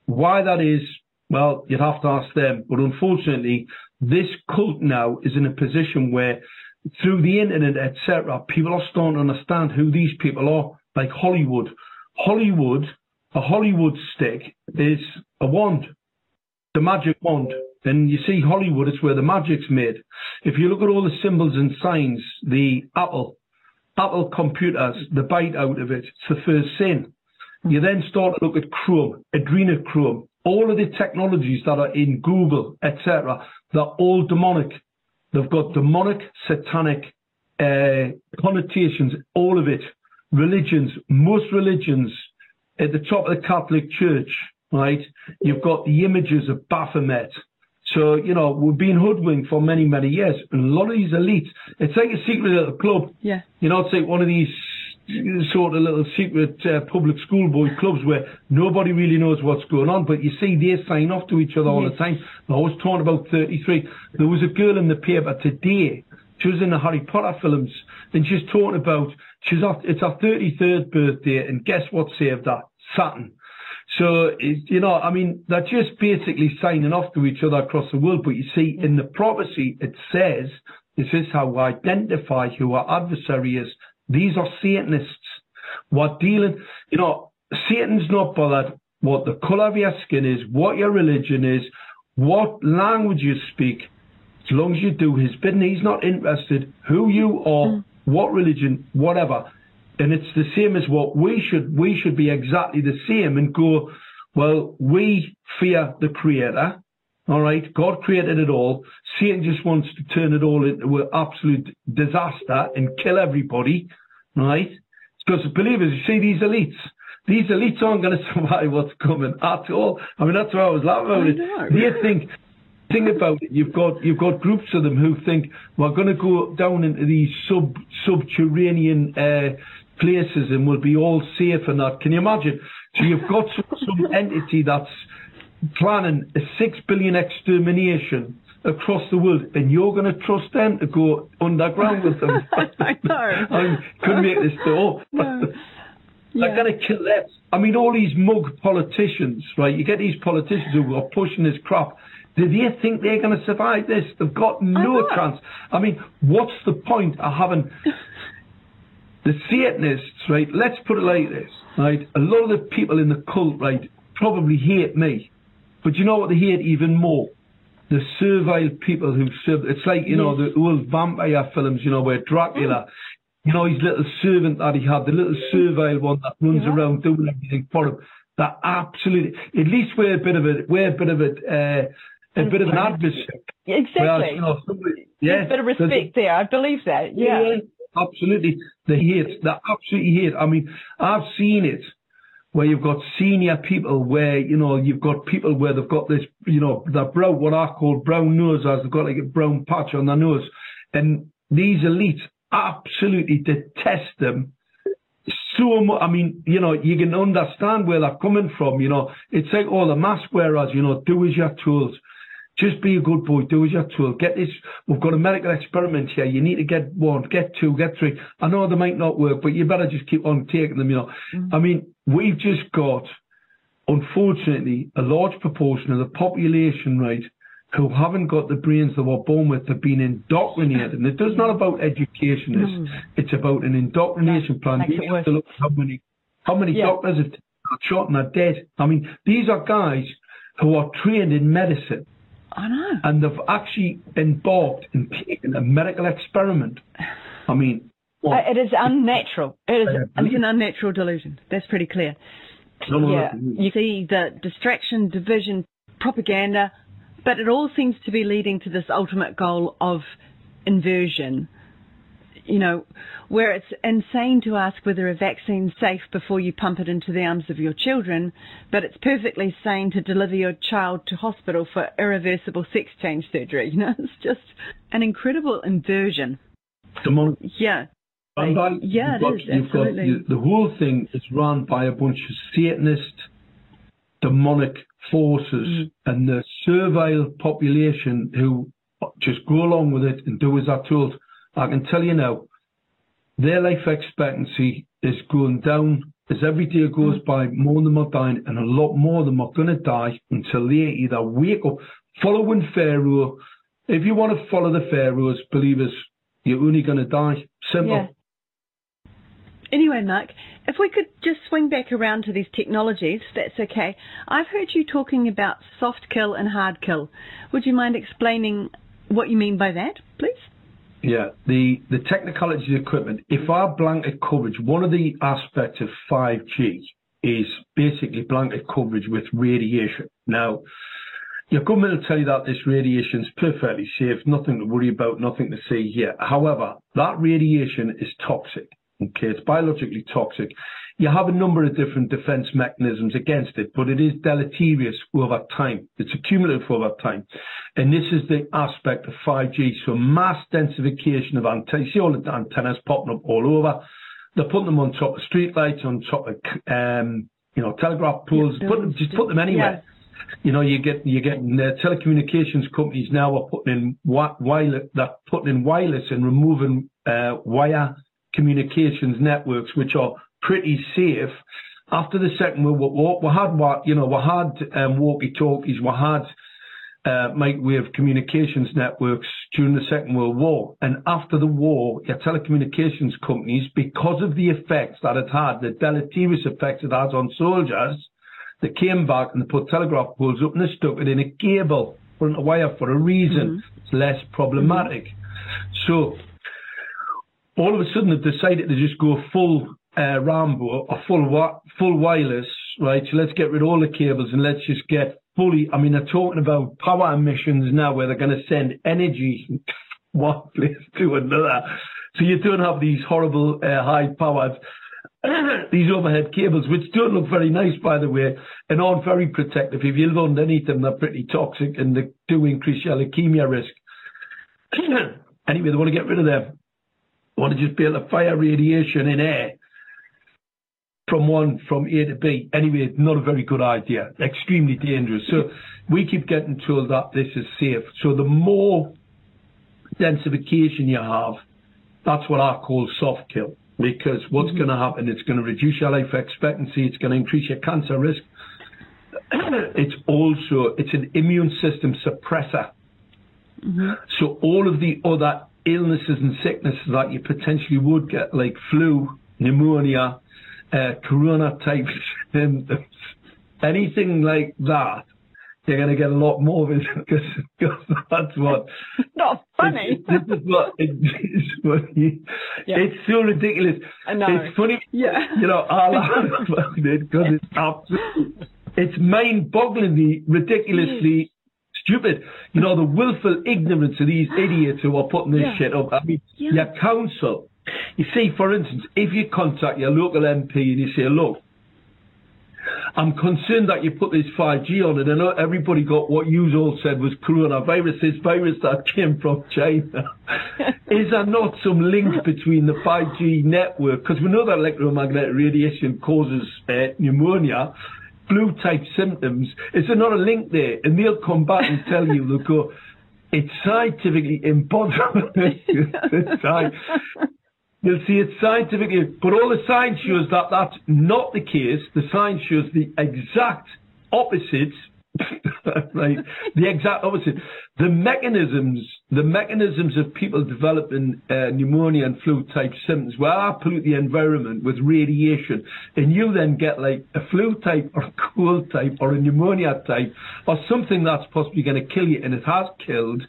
Why that is, well, you'd have to ask them. But unfortunately, this cult now is in a position where, through the internet, et cetera, people are starting to understand who these people are, like Hollywood. Hollywood, a Hollywood stick is a wand, the magic wand. And you see Hollywood, it's where the magic's made. If you look at all the symbols and signs, the Apple, Apple computers, the bite out of it, it's the first sin. You then start to look at Chrome, Adrenochrome, all of the technologies that are in Google, et cetera, they're all demonic. They've got demonic, satanic uh, connotations, all of it. Religions, most religions, at the top of the Catholic Church, right, you've got the images of Baphomet. So, you know, we've been hoodwinked for many, many years. And a lot of these elites, it's like a secret little club. Yeah. You know, it's like one of these sort of little secret uh, public schoolboy clubs where nobody really knows what's going on, but you see they sign off to each other all the time. I was talking about thirty-three. There was a girl in the paper today. She was in the Harry Potter films, and she's talking about she's off, it's her thirty-third birthday, and guess what saved her? Saturn. So, you know, I mean, they're just basically signing off to each other across the world. But you see, in the prophecy, it says, this is how we identify who our adversary is. These are Satanists. We're dealing, you know, Satan's not bothered what the colour of your skin is, what your religion is, what language you speak. As long as you do his bidding, he's not interested who you are, mm. what religion, whatever. And it's the same as what we should, we should be exactly the same and go, well, we fear the Creator, all right? God created it all. Satan just wants to turn it all into an absolute disaster and kill everybody, right? Because believers, you see these elites, these elites aren't going to survive what's coming at all. I mean, that's why I was laughing about it. They think... Think about it. You've got you've got groups of them who think we're going to go down into these sub subterranean uh, places and we'll be all safe and that. Can you imagine? So you've got some, some entity that's planning a six billion extermination across the world, and you're going to trust them to go underground with them. I know. I couldn't make this up. No. They're yeah. going to kill them. I mean, all these mug politicians, right? You get these politicians who are pushing this crap. Do they think they're going to survive this? They've got no I chance. I mean, what's the point of having the Satanists, right? Let's put it like this, right? A lot of the people in the cult, right, probably hate me. But you know what they hate even more? The servile people who serve. It's like, you yes. know, the old vampire films, you know, where Dracula, mm. you know, his little servant that he had, the little servile one that runs yeah. around doing everything for him. That absolutely, at least we're a bit of a, we're a bit of a, uh, a bit of an adversary. Exactly. Whereas, you know, somebody, yeah, there's a bit of respect there. I believe that. Yeah. yeah. Absolutely. They hate. They absolutely hate. I mean, I've seen it where you've got senior people where, you know, you've got people where they've got this, you know, their brown, what I call brown nose, as they've got like a brown patch on their nose. And these elites absolutely detest them. So much, I mean, you know, you can understand where they're coming from, you know. It's like all the mask wearers, you know, do as you're told. Just be a good boy, do as you're told. Get this, we've got a medical experiment here. You need to get one, get two, get three. I know they might not work, but you better just keep on taking them, you know. Mm-hmm. I mean, we've just got, unfortunately, a large proportion of the population, right, who haven't got the brains they were born with. They've been indoctrinated. And it does not about education. It's, mm. it's about an indoctrination plan. You have to look at how many, how many yeah. doctors have are shot and are dead. I mean, these are guys who are trained in medicine. I know. And they've actually embarked in taking a medical experiment. I mean... Well, it is unnatural. It is it's an unnatural delusion. That's pretty clear. No, no, yeah. no, no. You see the distraction, division, propaganda, but it all seems to be leading to this ultimate goal of inversion, you know, where it's insane to ask whether a vaccine's safe before you pump it into the arms of your children, but it's perfectly sane to deliver your child to hospital for irreversible sex change surgery. You know, it's just an incredible inversion. Demon- yeah. By, yeah, it got, is, absolutely. Got, the whole thing is run by a bunch of Satanist, demonic forces mm. and the servile population who just go along with it and do as they're told. I can tell you now, their life expectancy is going down as every day goes by. More of them are dying, and a lot more of them are going to die until they either wake up following Pharaoh. If you want to follow the Pharaohs, believers, you're only going to die. Simple. Yeah. Anyway, Mark, if we could just swing back around to these technologies, if that's okay. I've heard you talking about soft kill and hard kill. Would you mind explaining what you mean by that, please? Yeah, the, the technicalities of equipment. If our blanket coverage, one of the aspects of five G is basically blanket coverage with radiation. Now, your government will tell you that this radiation is perfectly safe, nothing to worry about, nothing to see here. However, that radiation is toxic. Okay, it's biologically toxic. You have a number of different defense mechanisms against it, but it is deleterious over time. It's accumulative over time. And this is the aspect of five G. So mass densification of antennas. You see all the antennas popping up all over. They're putting them on top of street lights, on top of um, you know, telegraph poles. Put them, just put them anywhere. Yes. You know, you get you get the telecommunications companies now are putting in wireless. They're putting in wireless and removing uh, wire communications networks, which are pretty safe. After the Second World War, we had what you know, we had um, walkie-talkies, we had uh, microwave communications networks during the Second World War, and after the war, your telecommunications companies, because of the effects that it had, the deleterious effects it had on soldiers, they came back and they put telegraph poles up and they stuck it in a cable or in a wire for a reason. Mm-hmm. It's less problematic. Mm-hmm. So all of a sudden, they've decided to just go full. Uh, Rambo, a full wa- full wireless, right? So let's get rid of all the cables and let's just get fully. I mean, they're talking about power emissions now, where they're going to send energy from one place to another. So you don't have these horrible uh, high powers, these overhead cables, which don't look very nice, by the way, and aren't very protective. If you live underneath them, they're pretty toxic and they do increase your leukemia risk. Anyway, they want to get rid of them. They want to just be able to fire radiation in air. From one, from A to B. Anyway, not a very good idea. Extremely dangerous. So we keep getting told that this is safe. So the more densification you have, that's what I call soft kill. Because what's mm-hmm. going to happen, it's going to reduce your life expectancy. It's going to increase your cancer risk. It's also, it's an immune system suppressor. Mm-hmm. So all of the other illnesses and sicknesses that you potentially would get, like flu, pneumonia, Uh, corona type symptoms, anything like that, you're going to get a lot more of it because, because that's what. It's not funny. It's, this is what. It, it's, what you, yeah. It's so ridiculous. I know. It's funny. Yeah. You know, I laugh about it because it's absolutely. It's mind-bogglingly, ridiculously stupid. You know, the willful ignorance of these idiots who are putting this yeah. shit up. I mean, yeah. your council. You see, for instance, if you contact your local M P and you say, look, I'm concerned that you put this five G on, and I know everybody got what you all said was coronavirus, this virus that came from China. Is there not some link between the five G network? Because we know that electromagnetic radiation causes uh, pneumonia, flu-type symptoms. Is there not a link there? And they'll come back and tell you, they'll go, it's scientifically impossible. You'll see it's scientifically, but all the science shows that that's not the case. The science shows the exact opposite, right? The exact opposite. The mechanisms, the mechanisms of people developing uh, pneumonia and flu-type symptoms, where I pollute the environment with radiation, and you then get like a flu-type or a cold-type or a pneumonia-type or something that's possibly going to kill you, and it has killed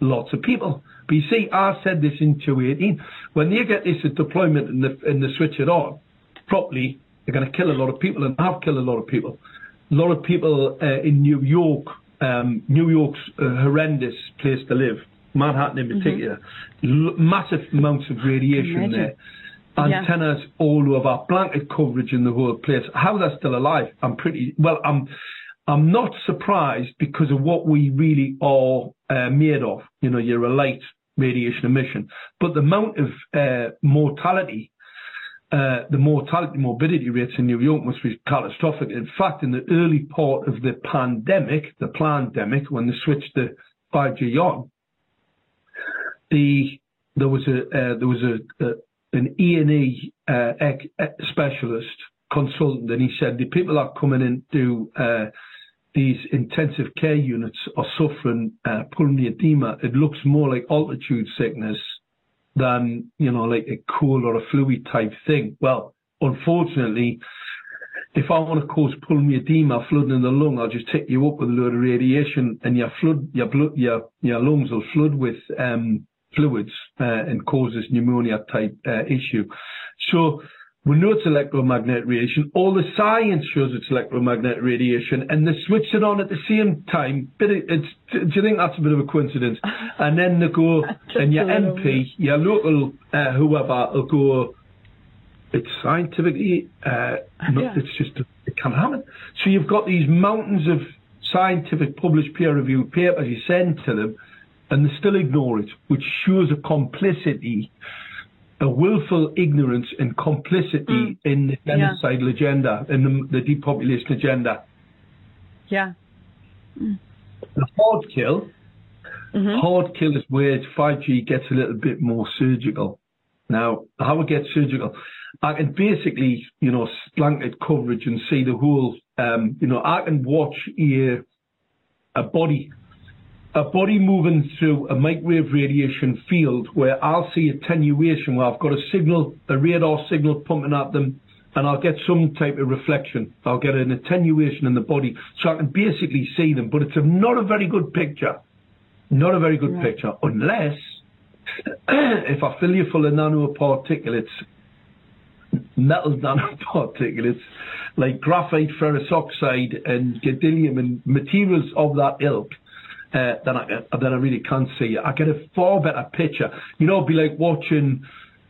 lots of people. But you see, I said this in two eighteen. When they get this at deployment and they, and they switch it on properly, they're going to kill a lot of people, and have killed a lot of people. A lot of people uh, in New York, um, New York's a horrendous place to live, Manhattan in particular, mm-hmm. massive amounts of radiation there, antennas yeah. all over, blanket coverage in the whole place. How they're still alive, I'm pretty, well, I'm I'm not surprised because of what we really are uh, made of. You know, you're a light radiation emission, but the amount of uh, mortality, uh, the mortality, morbidity rates in New York must be catastrophic. In fact, in the early part of the pandemic, the plandemic, when they switched the five G on, the there was a uh, there was a, a an E and E uh, specialist consultant, and he said the people that are coming into uh, these intensive care units are suffering uh, pulmonary edema. It looks more like altitude sickness than, you know, like a cold or a flu type thing. Well, unfortunately, if I want to cause pulmonary edema, flooding in the lung, I'll just take you up with a load of radiation, and your flood, your blood, your your lungs will flood with um, fluids uh, and cause this pneumonia type uh, issue. So we know it's electromagnetic radiation. All the science shows it's electromagnetic radiation, and they switch it on at the same time. But it's, do you think that's a bit of a coincidence? And then they go, and your M P, your local uh, whoever, will go, it's scientifically, uh, no, yeah. it's just, it can't happen. So you've got these mountains of scientific published peer-reviewed papers you send to them, and they still ignore it, which shows a complicity a willful ignorance and complicity mm. in the genocidal yeah. agenda, in the, the depopulation agenda. Yeah. Mm. The hard kill, mm-hmm. hard kill is where five G gets a little bit more surgical. Now, how it gets surgical, I can basically, you know, slanted coverage and see the whole, um, you know, I can watch a, a body, a body moving through a microwave radiation field where I'll see attenuation, where I've got a signal, a radar signal pumping at them, and I'll get some type of reflection. I'll get an attenuation in the body, so I can basically see them. But it's a, not a very good picture, not a very good yeah. picture, unless if I fill you full of nanoparticulates, metal nanoparticulates, like graphite, ferrous oxide, and gadolinium, and materials of that ilk, uh, then I then I really can't see it. I get a far better picture. You know, it'd be like watching.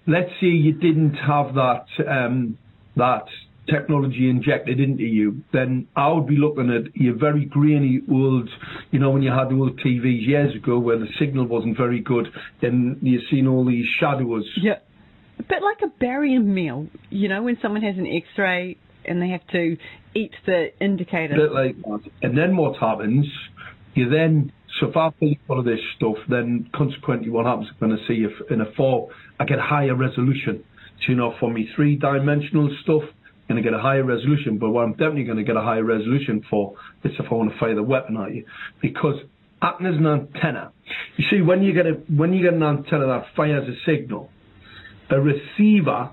Let's say you didn't have that um, that technology injected into you, then I would be looking at your very grainy old, you know, when you had the old T Vs years ago where the signal wasn't very good, and you've seen all these shadows. Yeah. A bit like a barium meal, you know, when someone has an X-ray and they have to eat the indicator. A bit like that. And then what happens, you then, so if I think all of this stuff, then consequently what happens, I'm going to see if in a four, I get higher resolution. So, you know, for me three-dimensional stuff, going to get a higher resolution, but what I'm definitely going to get a higher resolution for is if I want to fire the weapon at you, because acting as an antenna, you see, when you get a when you get an antenna that fires a signal, a receiver,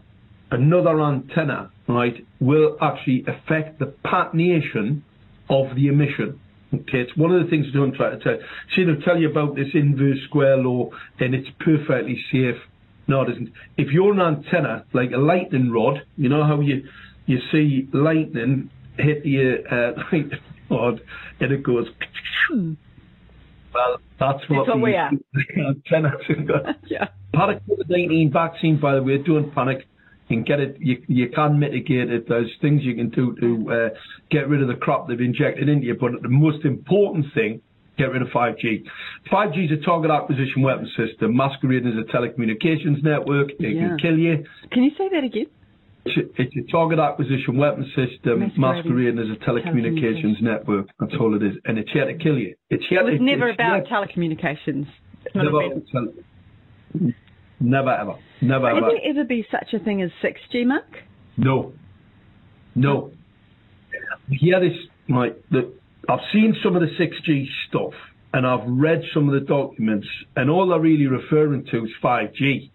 another antenna, right, will actually affect the patternation of the emission. Okay, it's one of the things they don't try to tell. See, they'll tell you about this inverse square law, and it's perfectly safe. No, it isn't. If you're an antenna like a lightning rod, you know how you. You see lightning hit the uh, lightning rod, and it goes. Well, that's what, what we are. yeah. Panacur nineteen vaccine, by the way, don't panic. You can get it. You, you can mitigate it. There's things you can do to uh, get rid of the crap they've injected into you. But the most important thing, get rid of five G. five G is a target acquisition weapon system masquerading as a telecommunications network. It yeah. can kill you. Can you say that again? It's a target acquisition weapon system masquerading as a telecommunications, telecommunications network. That's all it is. And it's here to kill you. It's here well, it's to, never it's about here. Telecommunications. It's not never, about tele- never, ever. Never, ever. Could there ever be such a thing as six G, Mark? No. No. Here is my... The, I've seen some of the six G stuff, and I've read some of the documents, and all they're really referring to is five G.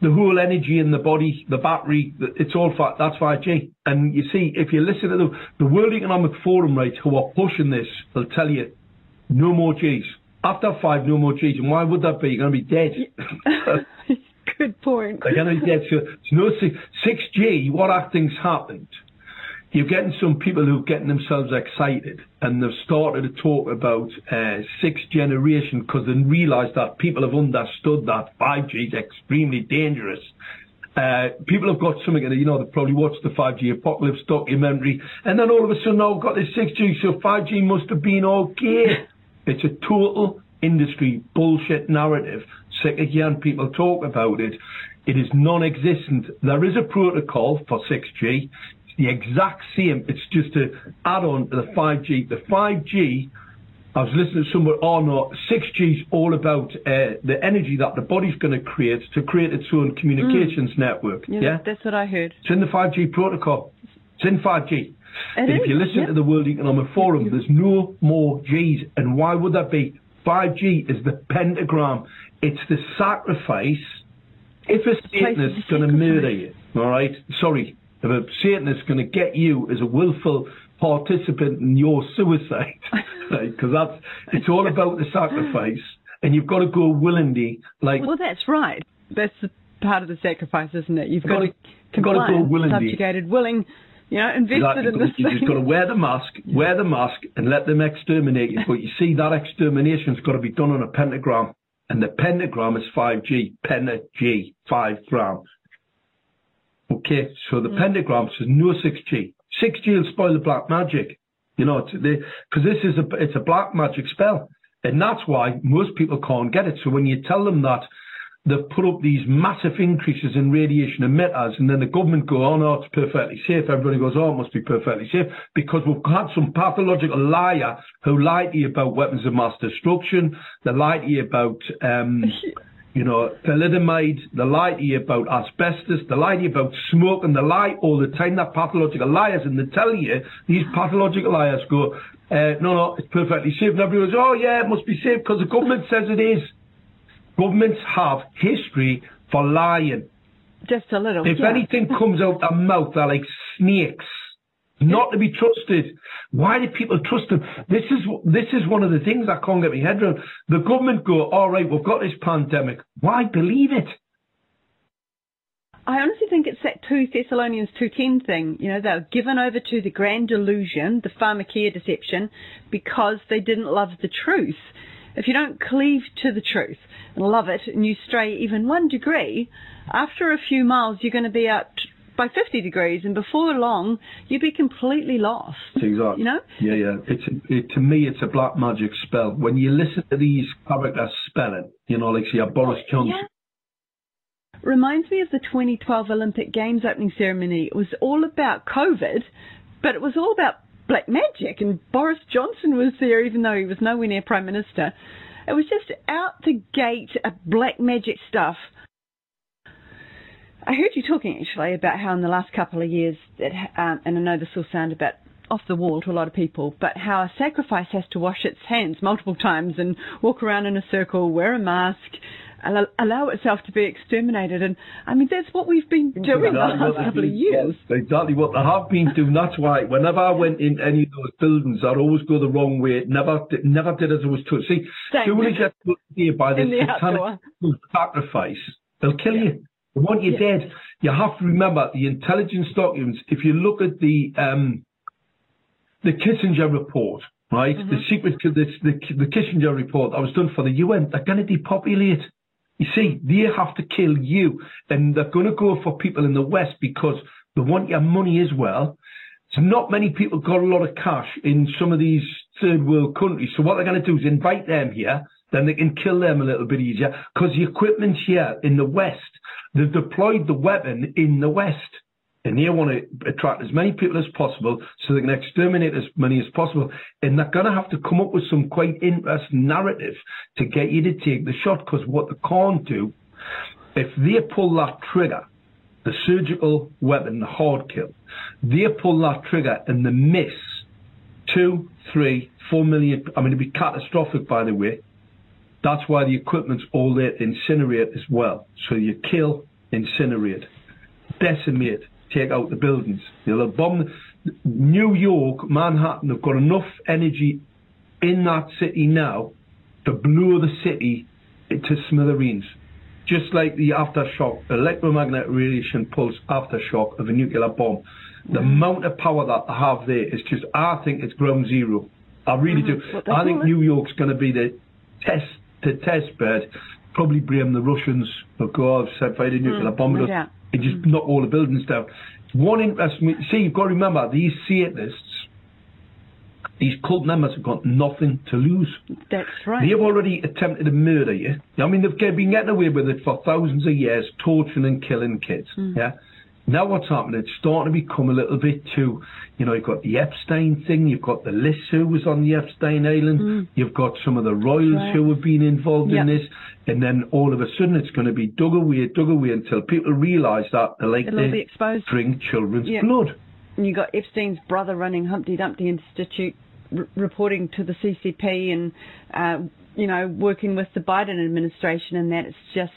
The whole energy in the body, the battery, it's all that's five G. And you see, if you listen to the, the World Economic Forum, right, who are pushing this, they'll tell you, no more Gs. After five, no more Gs. And why would that be? You're going to be dead. Good point. You're going to be dead. So, so no, six G, what I think's happened, you're getting some people who are getting themselves excited, and they've started to talk about uh, sixth generation because they realise that people have understood that five G is extremely dangerous. Uh, people have got something, you know, they probably watched the five G apocalypse documentary, and then all of a sudden, oh, I've got this six G, so five G must have been okay. It's a total industry bullshit narrative. Sick again, people talk about it. It is non-existent. There is a protocol for six G. The exact same. It's just to add on to the five G. The five G, I was listening to someone, oh no, six G is all about uh, the energy that the body's going to create to create its own communications mm. network. Yeah, yeah, that's what I heard. It's in the five G protocol. It's in five G. And if you listen yeah. to the World Economic Forum, there's no more Gs. And why would that be? five G is the pentagram. It's the sacrifice. If a Satanist is going to murder you, all right? Sorry. If a Satanist is going to get you as a willful participant in your suicide, because right? that's it's all about the sacrifice, and you've got to go willingly. Like well, that's right. That's part of the sacrifice, isn't it? You've got, got to, to got to go willingly, subjugated, willing, you know, invested exactly. in this. You've got to wear the mask, wear the mask, and let them exterminate you. But you see, that extermination's got to be done on a pentagram, and the pentagram is five G, Pena-G, five gram. Okay, so the mm. pentagram says no six G. six G will spoil the black magic, you know, because this is a it's a black magic spell, and that's why most people can't get it. So when you tell them that they've put up these massive increases in radiation emitters, and then the government go, oh, no, it's perfectly safe. Everybody goes, oh, it must be perfectly safe, because we've had some pathological liar who lied to you about weapons of mass destruction. They lied to you about, um, you know, thalidomide. They lied to you about asbestos. They lied to you about smoke, and they lie all the time. They're pathological liars, and they tell you, these pathological liars go, uh, no, no, it's perfectly safe. And everybody goes, oh, yeah, it must be safe because the government says it is. Governments have history for lying. Just a little. If yeah. anything comes out their mouth, they're like snakes, not to be trusted. Why do people trust them? This is this is one of the things I can't get my head around. The government go, all right, we've got this pandemic. Why believe it? I honestly think it's that two Thessalonians two ten thing. You know, they were given over to the grand delusion, the pharmakia deception, because they didn't love the truth. If you don't cleave to the truth and love it, and you stray even one degree, after a few miles you're going to be out by fifty degrees, and before long you'll be completely lost. Exactly. You know? Yeah, yeah. It's it, to me, it's a black magic spell. When you listen to these characters spelling, you know, like say Boris Johnson. Yeah. Reminds me of the twenty twelve Olympic Games opening ceremony. It was all about COVID, but it was all about black magic, and Boris Johnson was there even though he was nowhere near Prime Minister. It was just out the gate of black magic stuff. I heard you talking actually about how in the last couple of years, it, um, and I know this will sound a bit off the wall to a lot of people, but how a sacrifice has to wash its hands multiple times and walk around in a circle, wear a mask, allow itself to be exterminated. And I mean, that's what we've been doing the last couple of years. Exactly what they have been doing. That's why whenever I went in any of those buildings, I'd always go the wrong way. Never never did as I was told. See, soon as you're put here by this satanic sacrifice, they'll kill you. They want you yeah. dead. You have to remember the intelligence documents. If you look at the um, the Kissinger report, right, mm-hmm. the secret to this, the, the Kissinger report that was done for the U N, they're going to depopulate. You see, they have to kill you, and they're going to go for people in the West because they want your money as well. So not many people got a lot of cash in some of these third world countries. So what they're going to do is invite them here, then they can kill them a little bit easier because the equipment's here in the West. They've deployed the weapon in the West, and they want to attract as many people as possible so they can exterminate as many as possible. And they're going to have to come up with some quite interesting narrative to get you to take the shot, because what they can't do, if they pull that trigger, the surgical weapon, the hard kill, they pull that trigger and they miss two, three, four million. I mean, it'd be catastrophic, by the way. That's why the equipment's all there to incinerate as well. So you kill, incinerate, decimate, take out the buildings. They'll bomb New York, Manhattan. They've got enough energy in that city now to blow the city to smithereens, just like the aftershock, electromagnetic radiation pulse aftershock of a nuclear bomb. The mm-hmm. amount of power that they have there is just, I think it's ground zero. I really mm-hmm. do. I think New York's going to be the test to test bed. Probably blame the Russians. They'll go, I've said, fighting nuclear mm-hmm. bomb. Yeah. It just knock all the buildings down. One interesting, see, you've got to remember, these Satanists, these cult members have got nothing to lose. That's right. They've already attempted to murder you. I mean, they've been getting away with it for thousands of years, torturing and killing kids. Mm. Yeah. Now what's happening, it's starting to become a little bit too, you know, you've got the Epstein thing, you've got the list who was on the Epstein island, mm. you've got some of the royals right. who have been involved yep. in this, and then all of a sudden it's going to be dug away, dug away, until people realise that they're like they drink children's yep. blood. And you got Epstein's brother running Humpty Dumpty Institute, r- reporting to the C C P and, uh, you know, working with the Biden administration, and that it's just...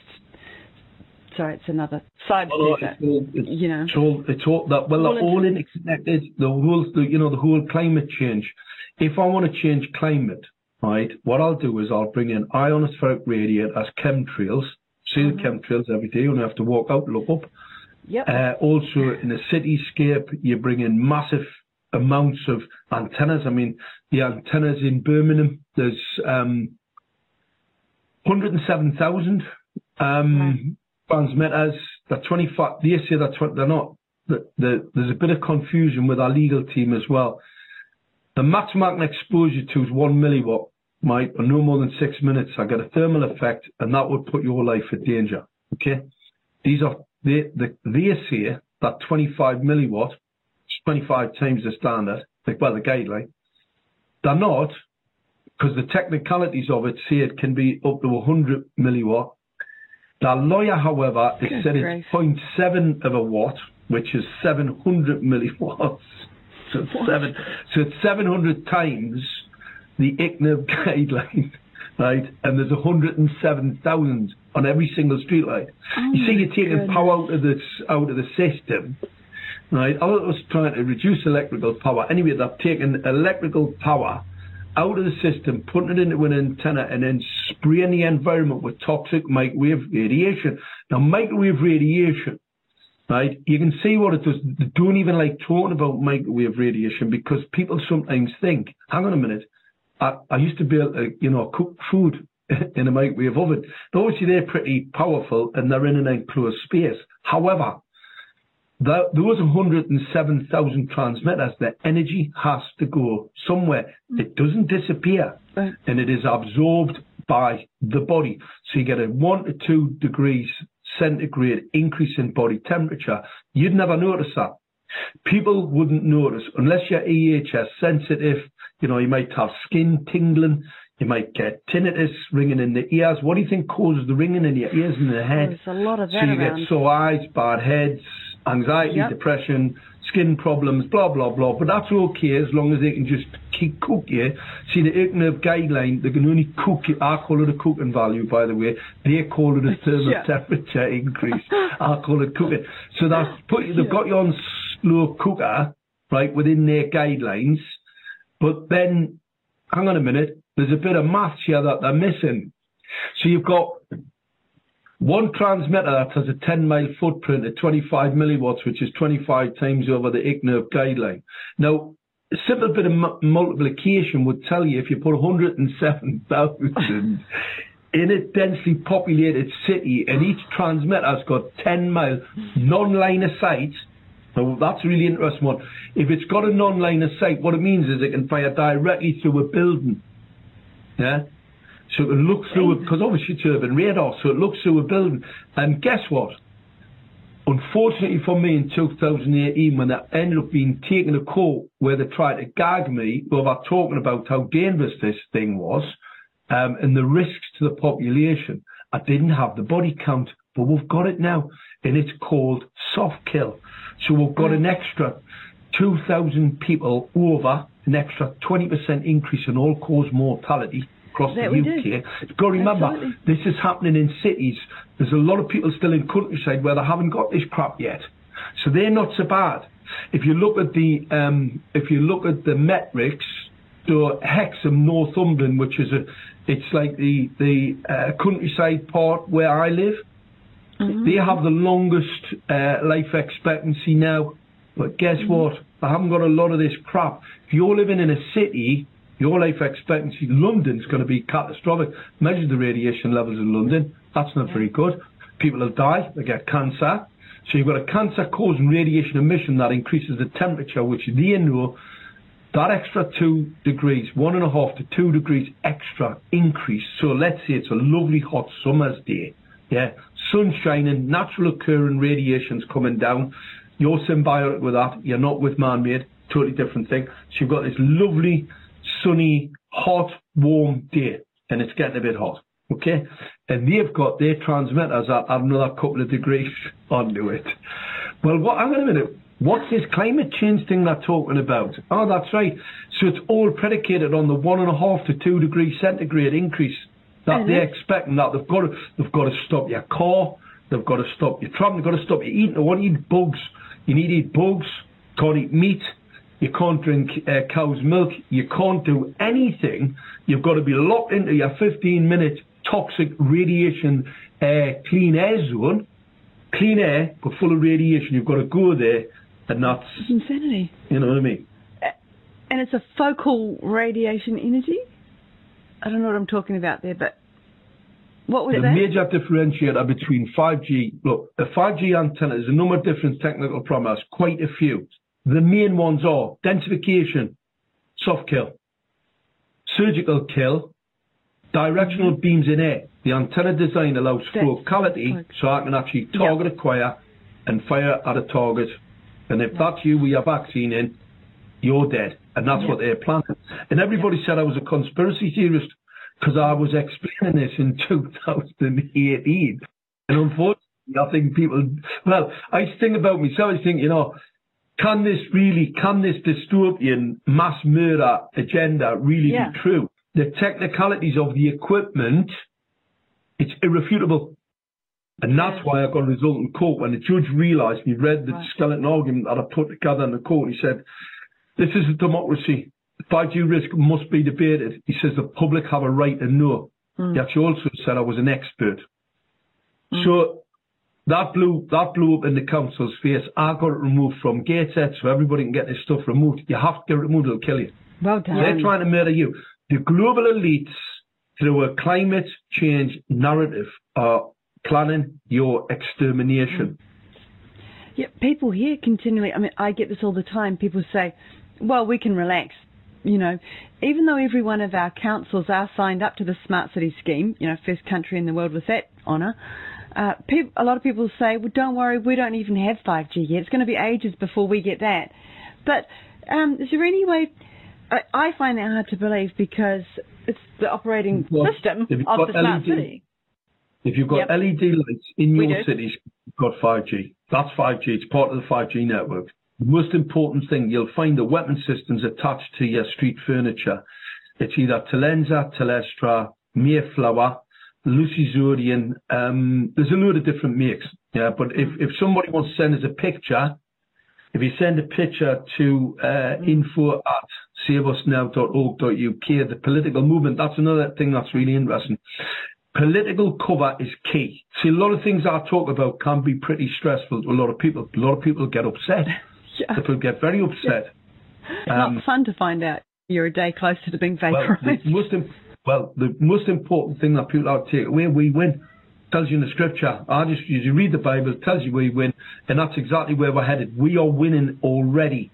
Sorry, it's another side well, it's all, it's, you know. It's all, it's all that, well, all they're all interconnected. The whole, the, you know, the whole climate change. If I want to change climate, right, what I'll do is I'll bring in ionospheric radiators, chemtrails. See mm-hmm. the chemtrails every day. You don't have to walk out, look up. Yep. Uh, also, in the cityscape, you bring in massive amounts of antennas. I mean, the antennas in Birmingham, there's um, one hundred seven thousand. Um, right. Transmitters, they're twenty-five. They say they're twenty. They're not. The, the, there's a bit of confusion with our legal team as well. The maximum exposure to is one milliwatt. my, or no more than six minutes, I get a thermal effect, and that would put your life at danger. Okay? These are, they, they, they say that twenty-five milliwatt, twenty-five times the standard, well, the guideline. They're not, because the technicalities of it say it can be up to one hundred milliwatt. The lawyer, however, has said it's zero point seven of a watt, which is seven hundred milliwatts. So it's, seven, so it's seven hundred times the I C N I R P guideline, right? And there's one hundred seven thousand on every single streetlight. Oh, you see, you're taking goodness. power out of, this, out of the system, right? I was trying to reduce electrical power. Anyway, they've taken electrical power out of the system, putting it into an antenna, and then spraying the environment with toxic microwave radiation. Now, microwave radiation, right, you can see what it does. They don't even like talking about microwave radiation, because people sometimes think, hang on a minute, I, I used to be able to, you know, cook food in a microwave oven. Now, obviously, they're pretty powerful, and they're in an enclosed space. However, There, those one hundred seven thousand transmitters, their energy has to go somewhere. It doesn't disappear, and it is absorbed by the body. So you get a one to two degrees centigrade increase in body temperature. You'd never notice that. People wouldn't notice unless you're E H S sensitive. You know, you might have skin tingling. You might get tinnitus, ringing in the ears. What do you think causes the ringing in your ears and the head? There's a lot of that around. So you get sore eyes, bad heads, anxiety, yep. depression, skin problems, blah, blah, blah. But that's okay as long as they can just keep cook you. See, the I C N I R P guideline, they can only cook you. I call it a cooking value, by the way. They call it a thermal yeah. temperature increase. I call it cooking. So that's put, they've got you on slow cooker, right, within their guidelines. But then, hang on a minute, there's a bit of maths here that they're missing. So you've got one transmitter that has a ten mile footprint at twenty-five milliwatts, which is twenty-five times over the I C N I R P guideline. Now, a simple bit of m- multiplication would tell you if you put one hundred seven thousand in a densely populated city, and each transmitter's got ten mile non-line of sight. Now, that's a really interesting one. If it's got a non-line of sight, what it means is it can fire directly through a building. Yeah? So it looks through it, because obviously it's urban radar, so it looks through a building. And guess what? Unfortunately for me, in two thousand eighteen, when I ended up being taken to court where they tried to gag me over talking about how dangerous this thing was, um, and the risks to the population, I didn't have the body count, but we've got it now, and it's called soft kill. So we've got an extra two thousand people over, an extra twenty percent increase in all-cause mortality across the U K. You've got to remember, Absolutely. This is happening in cities. There's a lot of people still in countryside where they haven't got this crap yet, so they're not so bad. If you look at the um, if you look at the metrics, so Hexham, Northumberland, which is a, it's like the the uh, countryside part where I live, mm-hmm. they have the longest uh, life expectancy now. But guess mm-hmm. what? They haven't got a lot of this crap. If you're living in a city, your life expectancy, London's going to be catastrophic. Measure the radiation levels in London. That's not very good. People will die. They get cancer. So you've got a cancer-causing radiation emission that increases the temperature, which they know that extra two degrees, one and a half to two degrees extra increase. So let's say it's a lovely hot summer's day. Yeah, sun shining, natural occurring radiation's coming down. You're symbiotic with that. You're not with man-made. Totally different thing. So you've got this lovely, sunny, hot, warm day, and it's getting a bit hot, okay? And they've got their transmitters at another couple of degrees onto it. Well, what, hang on a minute. What's this climate change thing they're talking about? Oh, that's right. So it's all predicated on the one and a half to two degree centigrade increase that they're expecting. That they've got to, they've got to stop your car. They've got to stop your travel. They've got to stop your eating. They want to eat bugs. You need to eat bugs. Can't eat meat. You can't drink uh, cow's milk. You can't do anything. You've got to be locked into your fifteen minute toxic radiation uh, clean air zone. Clean air, but full of radiation. You've got to go there, and that's... It's insanity. You know what I mean? And it's a focal radiation energy? I don't know what I'm talking about there, but what was that? The major differentiator between five G... Look, the five G antenna is a number of different technical parameters, quite a few. The main ones are densification, soft kill, surgical kill, Directional mm-hmm. beams in air. The antenna design allows focality, so I can actually target yep. a choir and fire at a target. And if yep. that's you with your vaccine in, you're dead. And that's yep. what they're planning. And everybody yep. said I was a conspiracy theorist because I was explaining this in two thousand eighteen. And unfortunately, I think people... Well, I think about myself, I think, you know, can this really, can this dystopian mass murder agenda really yeah. be true? The technicalities of the equipment... It's irrefutable. And that's why I got a result in court when the judge realised, he read the right. skeleton argument that I put together in the court. He said, this is a democracy. By due risk must be debated. He says the public have a right to know. Mm. He actually also said I was an expert. Mm. So that blew, that blew up in the council's face. I got it removed from Gateshead so everybody can get this stuff removed. You have to get it removed, it'll kill you. Well done. They're trying to murder you. The global elites... through a climate change narrative, uh, planning your extermination. Yeah, people here continually, I mean, I get this all the time. People say, well, we can relax, you know, even though every one of our councils are signed up to the Smart City scheme, you know, first country in the world with that honour. Uh, peop- a lot of people say, well, don't worry, we don't even have five G yet. It's going to be ages before we get that. But um, is there any way... I find that hard to believe because it's the operating well, system of the smart city. If you've got yep. L E D lights in we your do. cities, you've got five G. That's five G. It's part of the five G network. The most important thing, you'll find the weapon systems attached to your street furniture. It's either Telenza, Telstra, Mirflower, Lucy Zodian. Um, there's a load of different makes. Yeah, but if, if somebody wants to send us a picture, if you send a picture to uh, mm. info at save us now dot org dot U K, the political movement, that's another thing that's really interesting. Political cover is key. See, a lot of things I talk about can be pretty stressful to a lot of people. A lot of people get upset. yeah. People get very upset. Yeah. Um, Not fun to find out you're a day closer to being vaporized. Well, the most, imp- well, the most important thing that people ought to take away, we win. Tells you in the scripture. I just, you read the Bible, it tells you we win, and that's exactly where we're headed. We are winning already.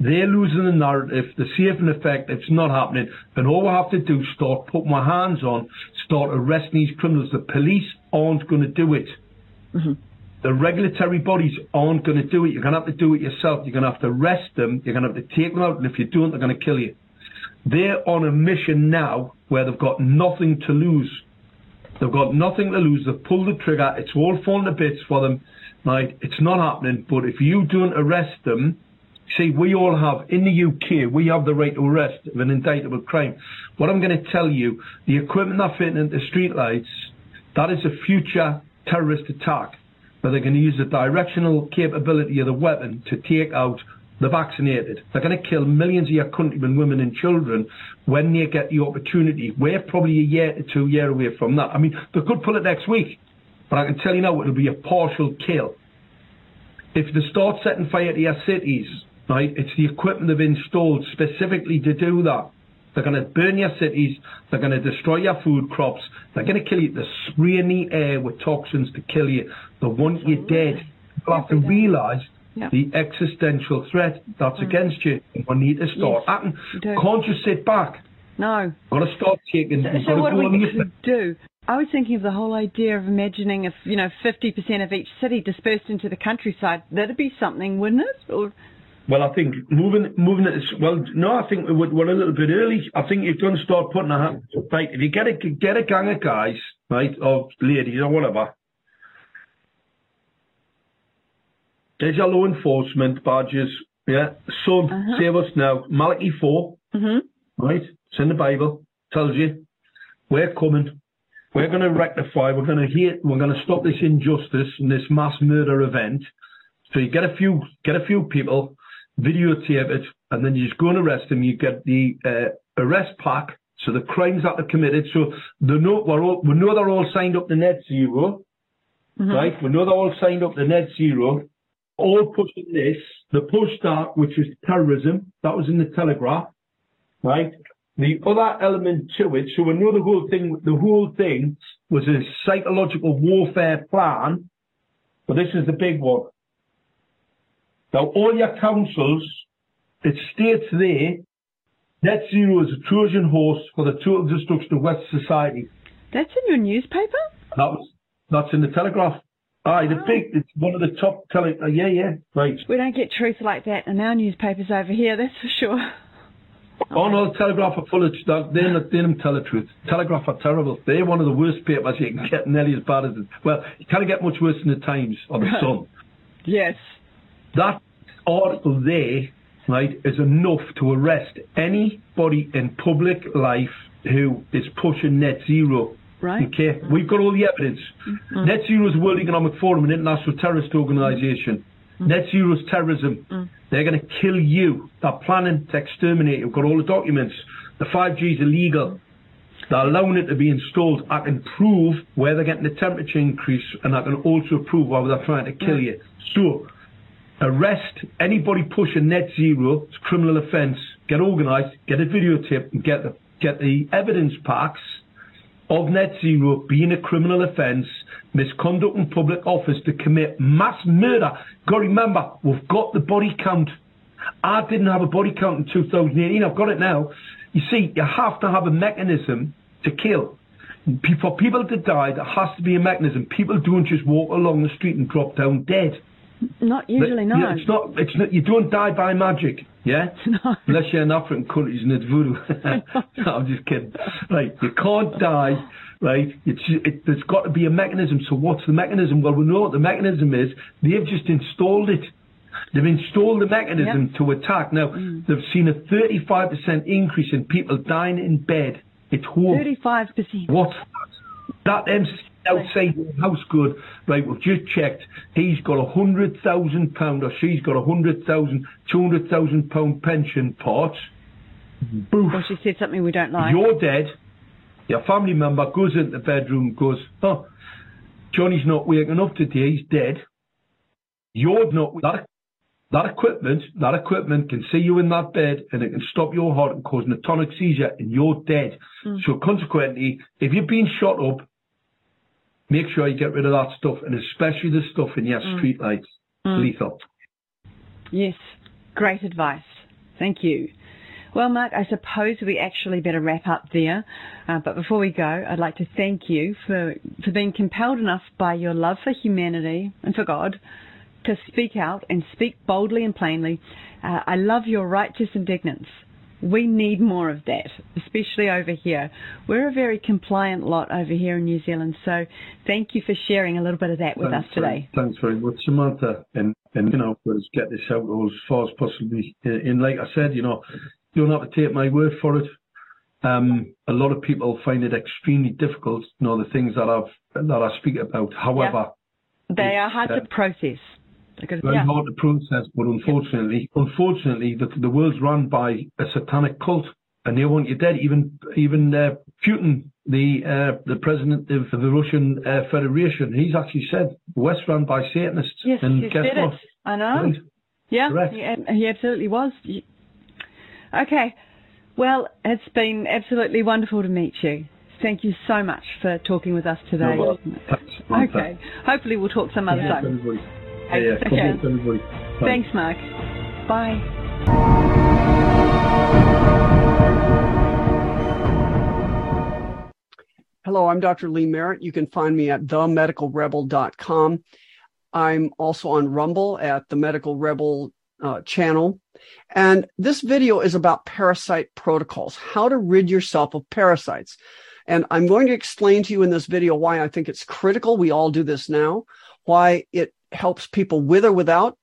They're losing the narrative, the safe and effective, it's not happening. And all we have to do is start putting my hands on, start arresting these criminals. The police aren't going to do it. Mm-hmm. The regulatory bodies aren't going to do it. You're going to have to do it yourself. You're going to have to arrest them. You're going to have to take them out. And if you don't, they're going to kill you. They're on a mission now where they've got nothing to lose. They've got nothing to lose. They've pulled the trigger. It's all falling to bits for them. Right? It's not happening. But if you don't arrest them, see, we all have, in the U K, we have the right to arrest of an indictable crime. What I'm going to tell you, the equipment that's fitting into streetlights, that is a future terrorist attack. Where they're going to use the directional capability of the weapon to take out the vaccinated. They're going to kill millions of your countrymen, women and children when they get the opportunity. We're probably a year to two year away from that. I mean, they could pull it next week, but I can tell you now it'll be a partial kill. If they start setting fire to your cities, right, it's the equipment they've installed specifically to do that. They're going to burn your cities, they're going to destroy your food crops, they're going to kill you. They're spraying the air with toxins to kill you. They want you dead. You'll have to realise Yep. the existential threat that's mm. against you. We need to start yes, acting. Can't just sit back. No. We've got to start taking... So, so what do we do? I was thinking of the whole idea of imagining if, you know, fifty percent of each city dispersed into the countryside. That'd be something, wouldn't it? Or... Well, I think moving... moving it, well, no, I think we're, we're a little bit early. I think you've got to start putting a hand... Right, if you get a, get a gang of guys, right, or ladies or whatever... There's your law enforcement badges, yeah. Son, uh-huh. save us now. Malachi four, mm-hmm. right? It's in the Bible. Tells you we're coming. We're going to rectify. We're going to hear. We're going to stop this injustice and this mass murder event. So you get a few, get a few people, videotape it, and then you just go and arrest them. You get the uh, arrest pack. So the crimes that are committed. So they know we're all, we know they're all signed up to net zero, mm-hmm. right? We know they're all signed up to net zero. All pushing this, the push start, which was terrorism, that was in the Telegraph, right? The other element to it, so we know the whole thing, the whole thing was a psychological warfare plan, but this is the big one. Now, all your councils, it states there, Net zero is a Trojan horse for the total destruction of Western society. That's in your newspaper? No, that's in the Telegraph. Aye, the oh. big, it's one of the top tele... Uh, yeah, yeah, right. We don't get truth like that in our newspapers over here, that's for sure. Oh, no, the Telegraph are full of... They don't tell the truth. Telegraph are terrible. They're one of the worst papers you can get, nearly as bad as... It. Well, you can't get much worse than the Times or the right. Sun. Yes. That article there, right, is enough to arrest anybody in public life who is pushing net zero. Right. Okay, we've got all the evidence. Mm-hmm. Net zero is the World Economic Forum, an international terrorist organisation. Mm-hmm. Net zero is terrorism. Mm-hmm. They're going to kill you. They're planning to exterminate you. We've got all the documents. The five G is illegal. They're allowing it to be installed. I can prove where they're getting the temperature increase, and I can also prove why they're trying to kill you. So, arrest anybody pushing net zero. It's a criminal offence. Get organised, get a videotape, and get the, get the evidence packs of net zero being a criminal offence, misconduct in public office to commit mass murder. Got to remember, we've got the body count. I didn't have a body count in two thousand eighteen. I've got it now. You see, you have to have a mechanism to kill. For people to die, there has to be a mechanism. People don't just walk along the street and drop down dead. Not usually, no. Yeah, it's not, it's not, you don't die by magic, yeah? No. Unless you're in African countries and it's voodoo. No, I'm just kidding. Right, you can't die, right? It's, it, there's got to be a mechanism. So what's the mechanism? Well, we know what the mechanism is. They've just installed it. They've installed the mechanism yep. to attack. Now, mm. they've seen a thirty-five percent increase in people dying in bed at home. thirty-five percent. What? That M C outside the house good, right, we've just checked, he's got a hundred thousand pound or she's got a hundred thousand, two hundred thousand pound pension pot. Boof. Well, she said something we don't like. You're dead. Your family member goes into the bedroom, goes, oh, Johnny's not waking up today, he's dead. You're not, that, that equipment, that equipment can see you in that bed and it can stop your heart and cause an atonic seizure and you're dead. Mm. So consequently, if you've been shot up, make sure you get rid of that stuff, and especially the stuff in your mm. streetlights. Mm. Lethal. Yes, great advice. Thank you. Well, Mark, I suppose we actually better wrap up there. Uh, but before we go, I'd like to thank you for, for being compelled enough by your love for humanity and for God to speak out and speak boldly and plainly. Uh, I love your righteous indignance. We need more of that, especially over here. We're a very compliant lot over here in New Zealand, so thank you for sharing a little bit of that with thanks us today. Very, thanks very much, Samantha. And, and you know, let's get this out as far as possible. And like I said, you know, you don't have to take my word for it. Um, a lot of people find it extremely difficult, you know, the things that, I've, that I speak about. However... Yeah. They are hard uh, to process. Because, very yeah. hard to process, but unfortunately, yeah. unfortunately, the, the world's run by a satanic cult, and they want you dead. Even even uh, Putin, the uh, the president of the Russian uh, Federation, he's actually said the West ran by Satanists. Yes, and he said what? It. I know. Right. Yeah, he, he absolutely was. Okay, well, it's been absolutely wonderful to meet you. Thank you so much for talking with us today. No, well, okay, hopefully we'll talk some other yeah, time. Yeah, yeah. Thanks, Mark. Bye. Hello, I'm Doctor Lee Merritt. You can find me at the medical rebel dot com. I'm also on Rumble at the Medical Rebel uh, channel. And this video is about parasite protocols, how to rid yourself of parasites. And I'm going to explain to you in this video why I think it's critical. We all do this now, why it helps people with or without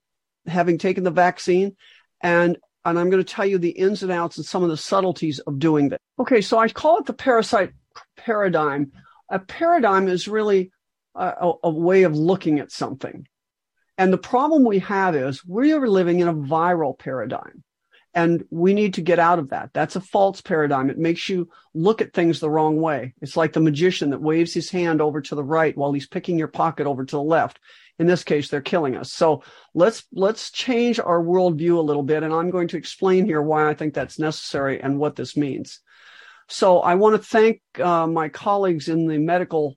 having taken the vaccine. And, and I'm going to tell you the ins and outs and some of the subtleties of doing that. Okay, so I call it the parasite paradigm. A paradigm is really a, a way of looking at something. And the problem we have is we are living in a viral paradigm. And we need to get out of that. That's a false paradigm. It makes you look at things the wrong way. It's like the magician that waves his hand over to the right while he's picking your pocket over to the left. In this case, they're killing us. So let's let's change our worldview a little bit. And I'm going to explain here why I think that's necessary and what this means. So I want to thank uh, my colleagues in the medical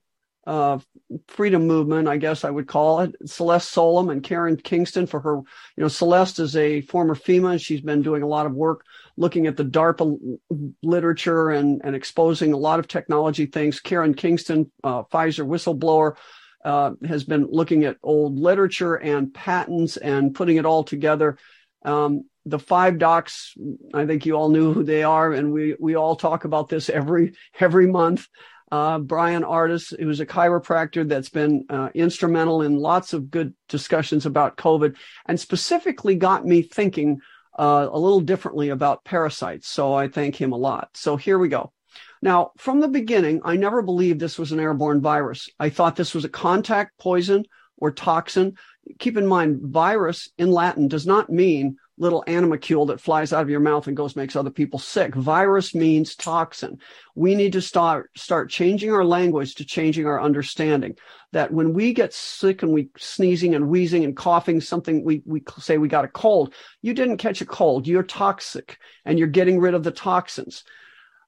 uh, freedom movement, I guess I would call it, Celeste Solom and Karen Kingston for her. You know, Celeste is a former FEMA. She's been doing a lot of work looking at the DARPA literature and, and exposing a lot of technology things. Karen Kingston, uh, Pfizer whistleblower, uh, has been looking at old literature and patents and putting it all together. Um, the five docs, I think you all knew who they are, and we we all talk about this every every month. Uh, Brian Artis, who's a chiropractor that's been uh, instrumental in lots of good discussions about COVID, and specifically got me thinking uh, a little differently about parasites. So I thank him a lot. So here we go. Now, from the beginning, I never believed this was an airborne virus. I thought this was a contact poison or toxin. Keep in mind, virus in Latin does not mean little animalcule that flies out of your mouth and goes makes other people sick. Virus means toxin. We need to start start changing our language to changing our understanding that when we get sick and we sneezing and wheezing and coughing, something we, we say we got a cold. You didn't catch a cold. You're toxic and you're getting rid of the toxins.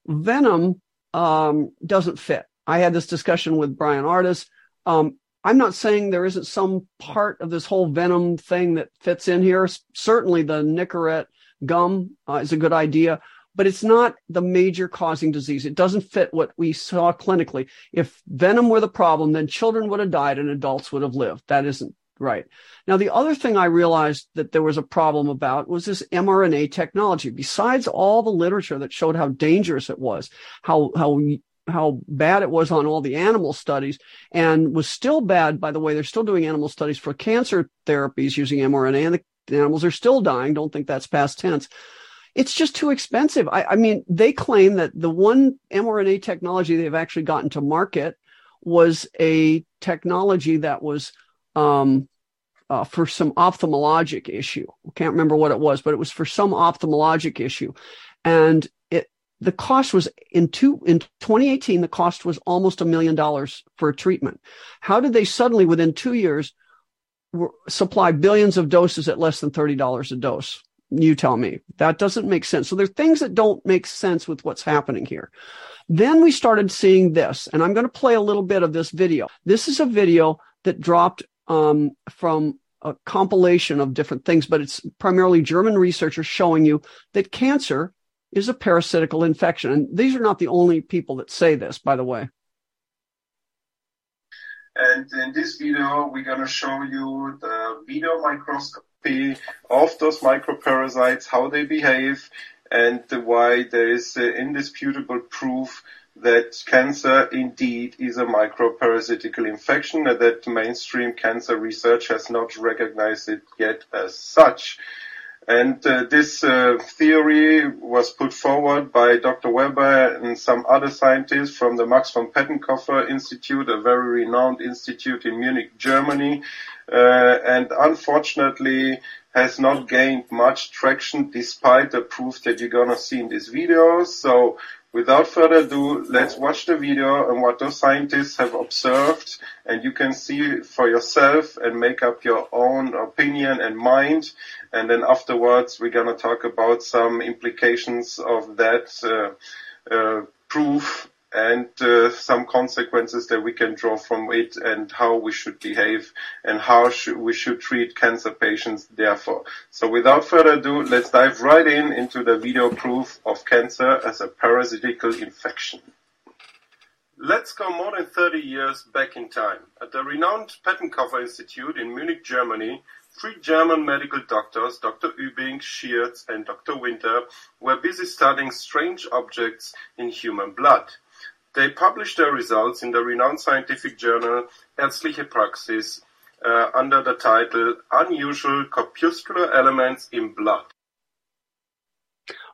Venom um, doesn't fit. I had this discussion with Brian Artis. Um, I'm not saying there isn't some part of this whole venom thing that fits in here. Certainly the Nicorette gum uh, is a good idea, but it's not the major causing disease. It doesn't fit what we saw clinically. If venom were the problem, then children would have died and adults would have lived. That isn't right. Now, the other thing I realized that there was a problem about was this mRNA technology. Besides all the literature that showed how dangerous it was, how, how, how bad it was on all the animal studies, and was still bad, by the way, they're still doing animal studies for cancer therapies using mRNA, and the animals are still dying. Don't think that's past tense. It's just too expensive. I, I mean, they claim that the one mRNA technology they've actually gotten to market was a technology that was um, uh, for some ophthalmologic issue. I can't remember what it was, but it was for some ophthalmologic issue. And the cost was in two, in twenty eighteen, the cost was almost a million dollars for a treatment. How did they suddenly, within two years, supply billions of doses at less than thirty dollars a dose? You tell me. That doesn't make sense. So there are things that don't make sense with what's happening here. Then we started seeing this, and I'm going to play a little bit of this video. This is a video that dropped um, from a compilation of different things, but it's primarily German researchers showing you that cancer is a parasitical infection. And these are not the only people that say this, by the way. And in this video, we're going to show you the video microscopy of those microparasites, how they behave, and why there is indisputable proof that cancer indeed is a microparasitical infection and that mainstream cancer research has not recognized it yet as such. And uh, this uh, theory was put forward by Doctor Weber and some other scientists from the Max von Pettenkoffer Institute, a very renowned institute in Munich, Germany, uh, and unfortunately has not gained much traction despite the proof that you're going to see in this video. So without further ado, let's watch the video and what those scientists have observed, and you can see for yourself and make up your own opinion and mind. And then afterwards, we're going to talk about some implications of that uh, uh, proof and uh, some consequences that we can draw from it and how we should behave and how sh- we should treat cancer patients, therefore. So without further ado, let's dive right in into the video proof of cancer as a parasitical infection. Let's go more than thirty years back in time. At the renowned Pettenkoffer Institute in Munich, Germany, three German medical doctors, Doctor Ubing, Schierz and Doctor Winter, were busy studying strange objects in human blood. They published their results in the renowned scientific journal Ärztliche Praxis uh, under the title Unusual Corpuscular Elements in Blood.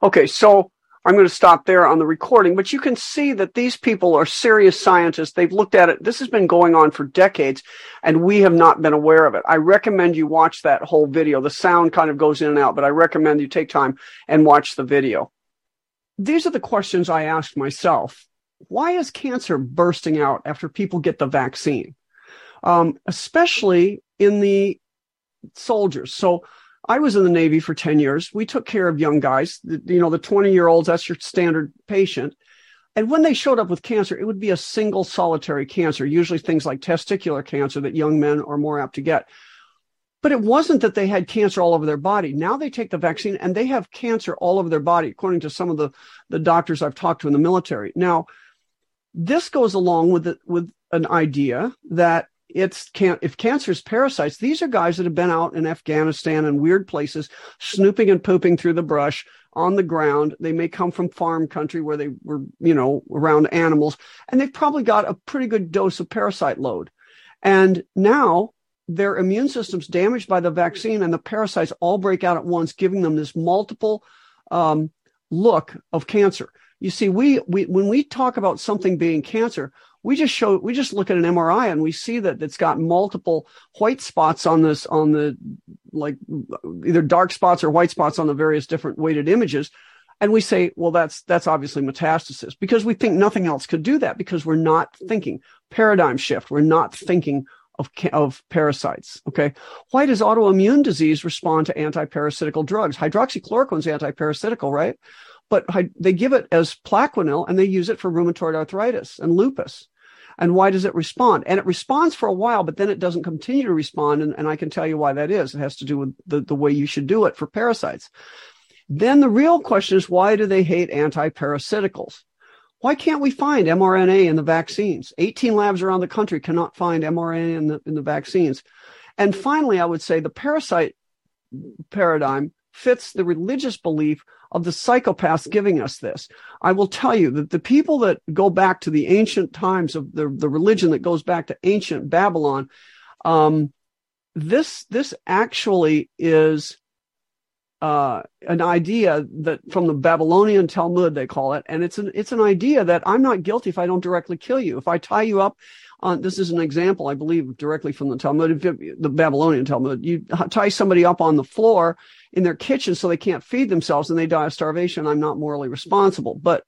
Okay, so I'm going to stop there on the recording, but you can see that these people are serious scientists. They've looked at it. This has been going on for decades, and we have not been aware of it. I recommend you watch that whole video. The sound kind of goes in and out, but I recommend you take time and watch the video. These are the questions I asked myself. Why is cancer bursting out after people get the vaccine, um, especially in the soldiers? So I was in the Navy for ten years. We took care of young guys, you know, the twenty-year-olds, that's your standard patient. And when they showed up with cancer, it would be a single solitary cancer, usually things like testicular cancer that young men are more apt to get. But it wasn't that they had cancer all over their body. Now they take the vaccine and they have cancer all over their body, according to some of the, the doctors I've talked to in the military. Now, this goes along with the, with an idea that it's can't, if cancer's parasites, these are guys that have been out in Afghanistan and weird places, snooping and pooping through the brush on the ground. They may come from farm country where they were, you know, around animals, and they've probably got a pretty good dose of parasite load. And now their immune system's damaged by the vaccine, and the parasites all break out at once, giving them this multiple um, look of cancer. You see, we, we when we talk about something being cancer, we just show we just look at an M R I and we see that it's got multiple white spots on this on the like either dark spots or white spots on the various different weighted images, and we say, well, that's that's obviously metastasis, because we think nothing else could do that, because we're not thinking paradigm shift. We're not thinking Of, of parasites. Okay. Why does autoimmune disease respond to antiparasitical drugs? Hydroxychloroquine's antiparasitical, right? But hy- they give it as Plaquenil and they use it for rheumatoid arthritis and lupus. And why does it respond? And it responds for a while, but then it doesn't continue to respond. And, and I can tell you why that is. It has to do with the, the way you should do it for parasites. Then the real question is, why do they hate antiparasiticals? Why can't we find mRNA in the vaccines? eighteen labs around the country cannot find mRNA in the, in the vaccines. And finally, I would say the parasite paradigm fits the religious belief of the psychopaths giving us this. I will tell you that the people that go back to the ancient times of the, the religion that goes back to ancient Babylon, um, this, this actually is... Uh, an idea that from the Babylonian Talmud, they call it. And it's an, it's an idea that I'm not guilty if I don't directly kill you. If I tie you up on, this is an example, I believe, directly from the Talmud, the Babylonian Talmud, you tie somebody up on the floor in their kitchen so they can't feed themselves and they die of starvation. I'm not morally responsible. But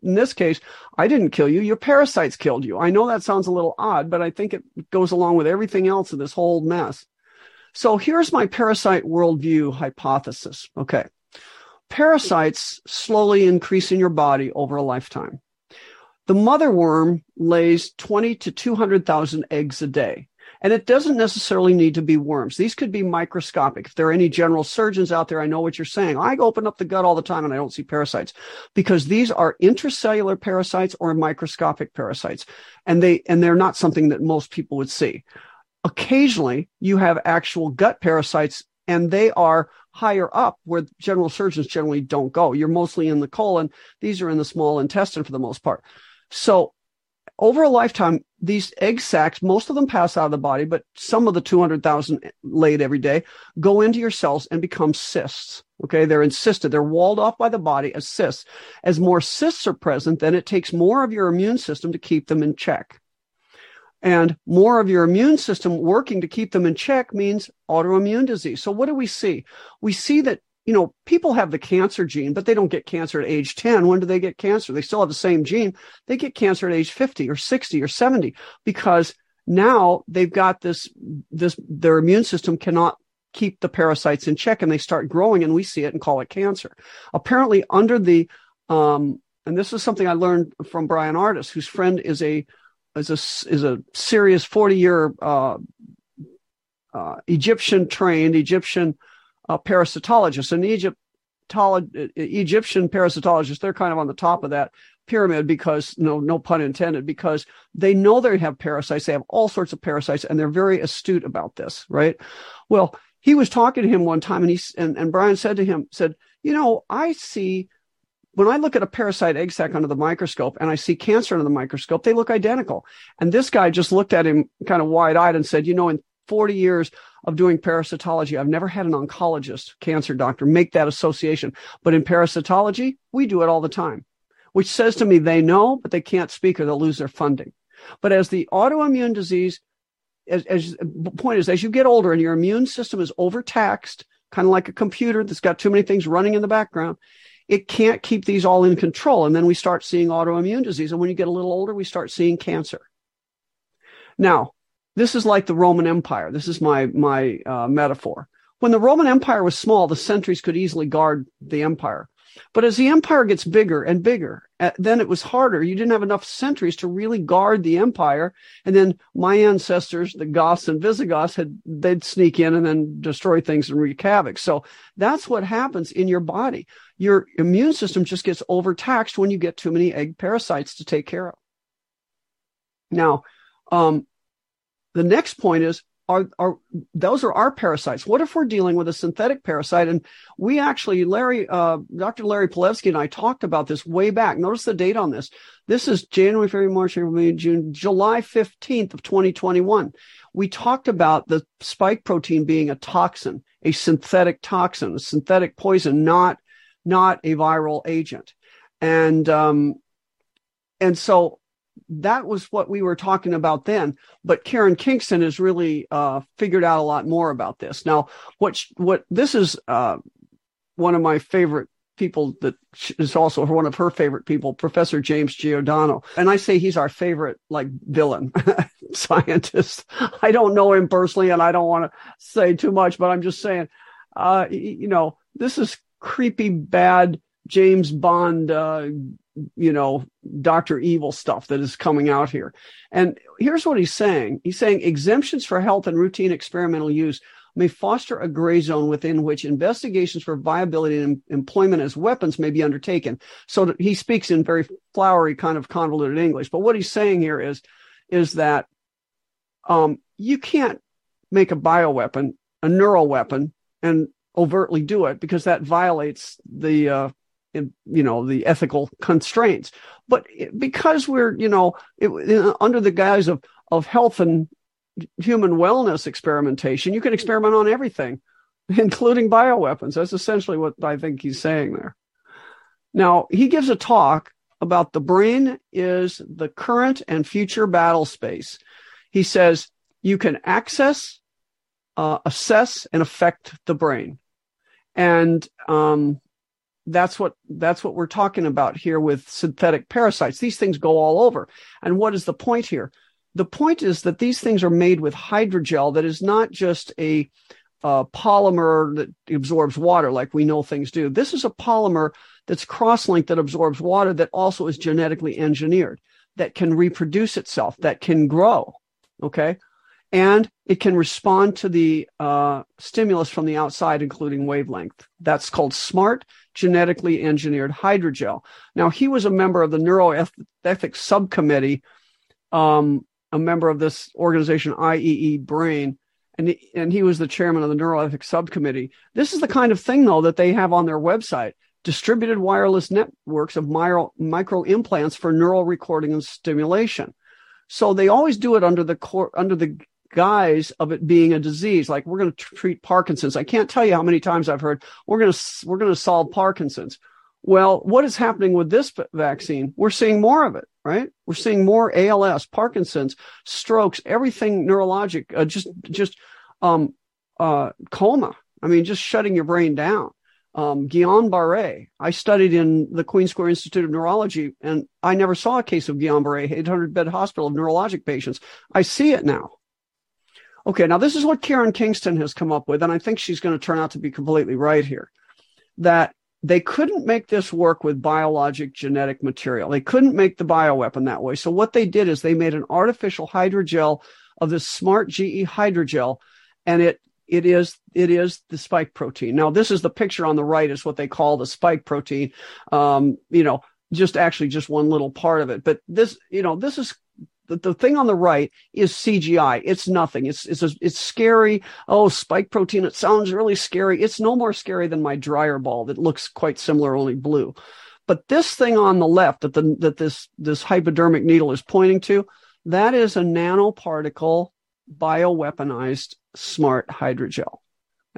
in this case, I didn't kill you. Your parasites killed you. I know that sounds a little odd, but I think it goes along with everything else in this whole mess. So here's my parasite worldview hypothesis. Okay. Parasites slowly increase in your body over a lifetime. The mother worm lays twenty to two hundred thousand eggs a day, and it doesn't necessarily need to be worms. These could be microscopic. If there are any general surgeons out there, I know what you're saying. I open up the gut all the time and I don't see parasites, because these are intracellular parasites or microscopic parasites, and they, and they're not something that most people would see. Occasionally, you have actual gut parasites, and they are higher up where general surgeons generally don't go. You're mostly in the colon. These are in the small intestine for the most part. So over a lifetime, these egg sacs, most of them pass out of the body, but some of the two hundred thousand laid every day go into your cells and become cysts. Okay, they're encysted. They're walled off by the body as cysts. As more cysts are present, then it takes more of your immune system to keep them in check. And more of your immune system working to keep them in check means autoimmune disease. So what do we see? We see that, you know, people have the cancer gene, but they don't get cancer at age ten. When do they get cancer? They still have the same gene. They get cancer at age fifty or sixty or seventy, because now they've got this, this, their immune system cannot keep the parasites in check, and they start growing, and we see it and call it cancer. Apparently under the, um, and this is something I learned from Brian Artis, whose friend is a, is a, is a serious forty-year uh, uh, Egyptian-trained, Egyptian uh, parasitologist. And Egyptolo- Egyptian parasitologists, they're kind of on the top of that pyramid, because, no no pun intended, because they know they have parasites. They have all sorts of parasites, and they're very astute about this, right? Well, he was talking to him one time, and he and, and Brian said to him, said, you know, I see... when I look at a parasite egg sac under the microscope and I see cancer under the microscope, they look identical. And this guy just looked at him kind of wide-eyed and said, you know, in forty years of doing parasitology, I've never had an oncologist, cancer doctor, make that association. But in parasitology, we do it all the time, which says to me they know, but they can't speak or they'll lose their funding. But as the autoimmune disease, as, as the point is, as you get older and your immune system is overtaxed, kind of like a computer that's got too many things running in the background, it can't keep these all in control. And then we start seeing autoimmune disease. And when you get a little older, we start seeing cancer. Now, this is like the Roman Empire. This is my, my uh, metaphor. When the Roman Empire was small, the sentries could easily guard the empire. But as the empire gets bigger and bigger, then it was harder. You didn't have enough sentries to really guard the empire. And then my ancestors, the Goths and Visigoths, had they'd sneak in and then destroy things and wreak havoc. So that's what happens in your body. Your immune system just gets overtaxed when you get too many egg parasites to take care of. Now, um, the next point is, Are, are those are our parasites. What if we're dealing with a synthetic parasite? And we actually, Larry, uh, Doctor Larry Pilevsky and I talked about this way back. Notice the date on this. This is January, February, March, April, May, June, July fifteenth of twenty twenty-one. We talked about the spike protein being a toxin, a synthetic toxin, a synthetic poison, not, not a viral agent. And, um, and so, that was what we were talking about then, but Karen Kingston has really uh, figured out a lot more about this. Now, what sh- what this is uh, one of my favorite people that sh- is also one of her favorite people, Professor James Giordano. And I say he's our favorite, like, villain scientist. I don't know him personally, and I don't want to say too much, but I'm just saying, uh, you know, this is creepy, bad James Bond uh you know, Doctor Evil stuff that is coming out here. And here's what he's saying. He's saying exemptions for health and routine experimental use may foster a gray zone within which investigations for viability and employment as weapons may be undertaken. So he speaks in very flowery, kind of convoluted English. But what he's saying here is, is that um, you can't make a bioweapon, a neural weapon, and overtly do it, because that violates the, uh, In, you know, the ethical constraints. But because we're, you know, it, it, under the guise of, of health and human wellness experimentation, you can experiment on everything, including bioweapons. That's essentially what I think he's saying there. Now, he gives a talk about the brain is the current and future battle space. He says you can access, uh, assess, and affect the brain. And, um, That's what that's what we're talking about here with synthetic parasites. These things go all over. And what is the point here? The point is that these things are made with hydrogel that is not just a uh, polymer that absorbs water like we know things do. This is a polymer that's cross-linked, that absorbs water, that also is genetically engineered, that can reproduce itself, that can grow, okay? And it can respond to the uh, stimulus from the outside, including wavelength. That's called smart, genetically engineered hydrogel. Now, he was a member of the neuroethics subcommittee, um, a member of this organization, I E E Brain, and he, and he was the chairman of the neuroethics subcommittee. This is the kind of thing, though, that they have on their website: distributed wireless networks of micro, micro implants for neural recording and stimulation. So they always do it under the cor- under the guise of it being a disease, like we're going to treat Parkinson's. I can't tell you how many times I've heard we're going to we're going to solve Parkinson's. Well, what is happening with this vaccine? We're seeing more of it, right? We're seeing more A L S, Parkinson's, strokes, everything neurologic, uh, just just um, uh, coma. I mean, just shutting your brain down. Um, Guillain-Barré. I studied in the Queen Square Institute of Neurology, and I never saw a case of Guillain-Barré, eight hundred bed hospital of neurologic patients. I see it now. Okay, now this is what Karen Kingston has come up with, and I think she's going to turn out to be completely right here, that they couldn't make this work with biologic genetic material. They couldn't make the bioweapon that way. So what they did is they made an artificial hydrogel of this smart G E hydrogel, and it it is it is the spike protein. Now, this is the picture on the right is what they call the spike protein, um, you know, just actually just one little part of it. But this, you know, this is... the thing on the right is C G I. It's nothing. It's it's it's scary. Oh, spike protein. It sounds really scary. It's no more scary than my dryer ball that looks quite similar, only blue. But this thing on the left that the that this this hypodermic needle is pointing to, that is a nanoparticle bioweaponized smart hydrogel.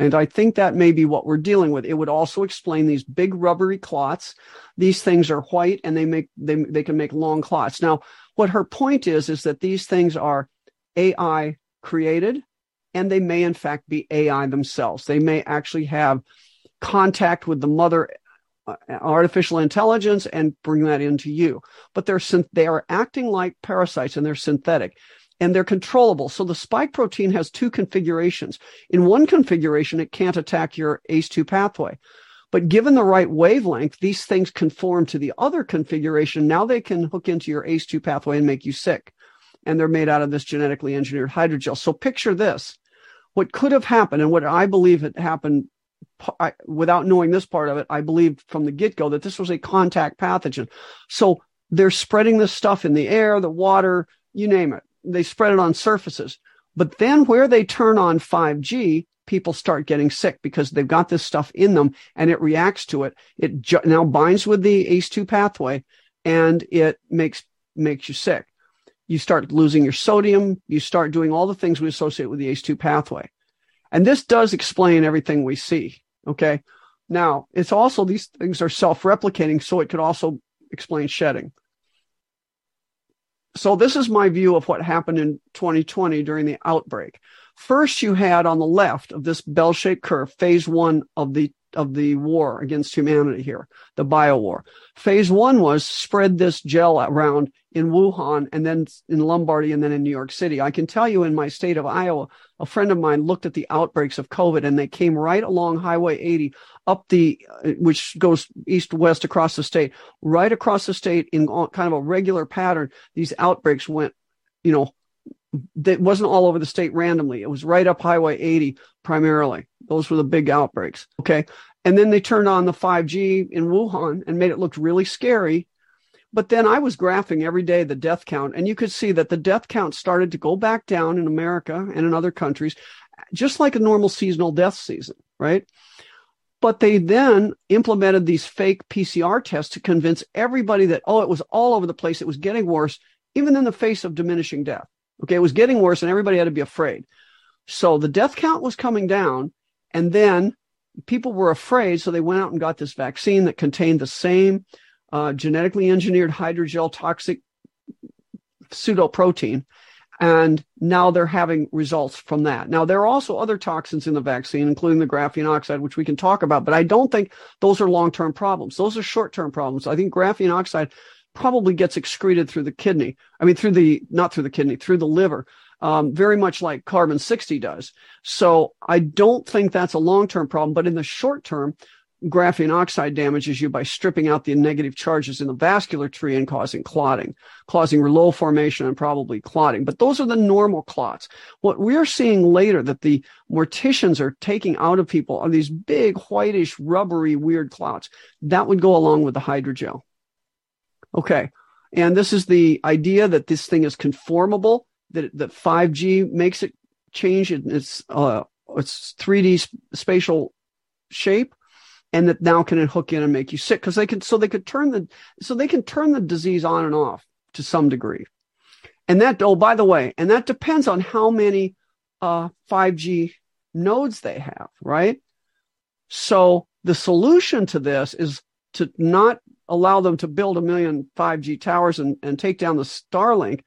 And I think that may be what we're dealing with. It would also explain these big rubbery clots. These things are white, and they make they they can make long clots. Now, what her point is, is that these things are A I created, and they may in fact be A I themselves. They may actually have contact with the mother uh, artificial intelligence and bring that into you. But they're they are acting like parasites, and they're synthetic. And they're controllable. So the spike protein has two configurations. In one configuration, it can't attack your A C E two pathway. But given the right wavelength, these things conform to the other configuration. Now they can hook into your A C E two pathway and make you sick. And they're made out of this genetically engineered hydrogel. So picture this. What could have happened, and what I believe had happened, I, without knowing this part of it, I believed from the get-go that this was a contact pathogen. So they're spreading this stuff in the air, the water, you name it. They spread it on surfaces. But then where they turn on five G, people start getting sick because they've got this stuff in them and it reacts to it. It ju- now binds with the A C E two pathway and it makes makes you sick. You start losing your sodium. You start doing all the things we associate with the A C E two pathway. And this does explain everything we see. Okay. Now, it's also, these things are self-replicating, so it could also explain shedding. So this is my view of what happened in twenty twenty during the outbreak. First, you had on the left of this bell-shaped curve, phase one of the of the war against humanity here, the bio war. Phase one was spread this gel around in Wuhan and then in Lombardy and then in New York City. I can tell you in my state of Iowa, a friend of mine looked at the outbreaks of COVID and they came right along Highway eighty up the, which goes east-west across the state, right across the state in kind of a regular pattern. These outbreaks went, you know, that wasn't all over the state randomly. It was right up Highway eighty primarily. Those were the big outbreaks. Okay. And then they turned on the five G in Wuhan and made it look really scary. But then I was graphing every day the death count, and you could see that the death count started to go back down in America and in other countries, just like a normal seasonal death season, right? But they then implemented these fake P C R tests to convince everybody that, oh, it was all over the place. It was getting worse, even in the face of diminishing death. Okay, it was getting worse and everybody had to be afraid. So the death count was coming down and then people were afraid. So they went out and got this vaccine that contained the same uh, genetically engineered hydrogel toxic pseudoprotein. And now they're having results from that. Now, there are also other toxins in the vaccine, including the graphene oxide, which we can talk about. But I don't think those are long-term problems. Those are short-term problems. I think graphene oxide probably gets excreted through the kidney. I mean, through the, not through the kidney, through the liver, um, very much like carbon sixty does. So I don't think that's a long-term problem, but in the short term, graphene oxide damages you by stripping out the negative charges in the vascular tree and causing clotting, causing rouleau formation and probably clotting. But those are the normal clots. What we're seeing later that the morticians are taking out of people are these big, whitish, rubbery, weird clots. That would go along with the hydrogel. Okay, and this is the idea that this thing is conformable, that that five G makes it change in its uh, its three D spatial shape, and that now can it hook in and make you sick because they can. So they could turn the so they can turn the disease on and off to some degree, and that oh by the way, and that depends on how many uh, five G nodes they have, right? So the solution to this is to not allow them to build a million five G towers and, and take down the Starlink.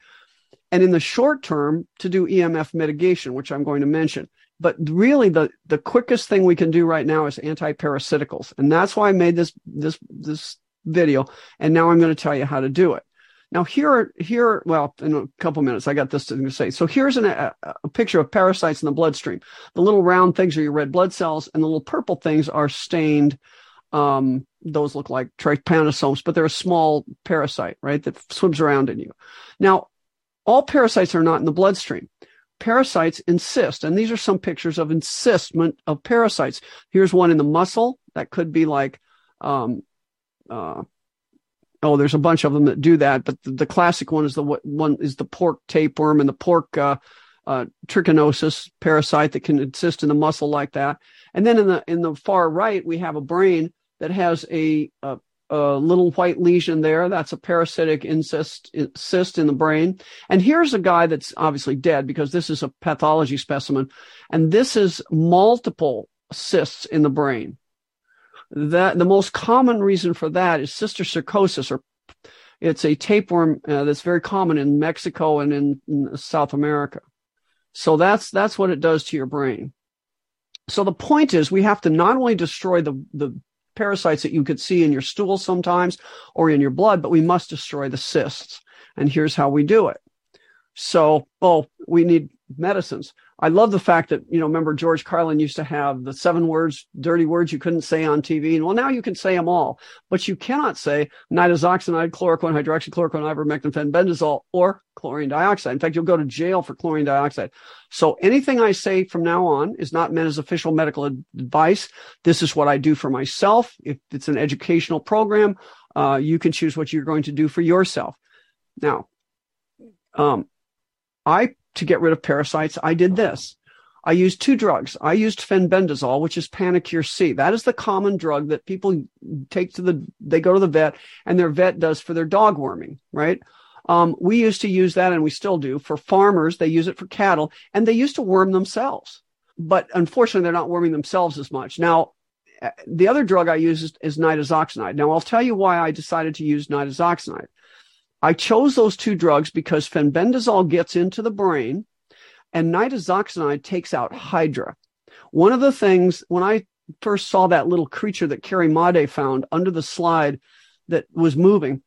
And in the short term, to do E M F mitigation, which I'm going to mention. But really, the, the quickest thing we can do right now is anti-parasiticals. And that's why I made this, this, this video. And now I'm going to tell you how to do it. Now, here, here, well, in a couple minutes, I got this to say. So here's an, a, a picture of parasites in the bloodstream. The little round things are your red blood cells, and the little purple things are stained. Um, those look like trypanosomes, but they're a small parasite, right, that swims around in you. Now, all parasites are not in the bloodstream. Parasites insist, and these are some pictures of insistment of parasites. Here's one in the muscle. That could be like, um, uh, oh, there's a bunch of them that do that, but the, the classic one is the one is the pork tapeworm and the pork uh, uh, trichinosis parasite that can insist in the muscle like that. And then in the in the far right, we have a brain that has a, a, a little white lesion there. That's a parasitic incest, cyst in the brain. And here's a guy that's obviously dead because this is a pathology specimen. And this is multiple cysts in the brain. That the most common reason for that is cyster sarcosis, or it's a tapeworm uh, that's very common in Mexico and in, in South America. So that's that's what it does to your brain. So the point is we have to not only destroy the the parasites that you could see in your stool sometimes or in your blood, but we must destroy the cysts. And here's how we do it. So, oh, we need medicines. I love the fact that, you know, remember George Carlin used to have the seven words, dirty words you couldn't say on T V. And well, now you can say them all, but you cannot say nitazoxanide, chloroquine, hydroxychloroquine, ivermectin, fenbendazole, or chlorine dioxide. In fact, you'll go to jail for chlorine dioxide. So anything I say from now on is not meant as official medical advice. This is what I do for myself. If it's an educational program, uh, you can choose what you're going to do for yourself. Now, um, I to get rid of parasites, I did this. I used two drugs. I used fenbendazole, which is Panacur C. That is the common drug that people take to the, they go to the vet and their vet does for their dog worming, right? Um, we used to use that, and we still do, for farmers. They use it for cattle, and they used to worm themselves. But unfortunately, they're not worming themselves as much. Now, the other drug I use is, is nitazoxanide. Now, I'll tell you why I decided to use nitazoxanide. I chose those two drugs because fenbendazole gets into the brain and nitazoxanide takes out Hydra. One of the things, when I first saw that little creature that Carrie Made found under the slide that was moving,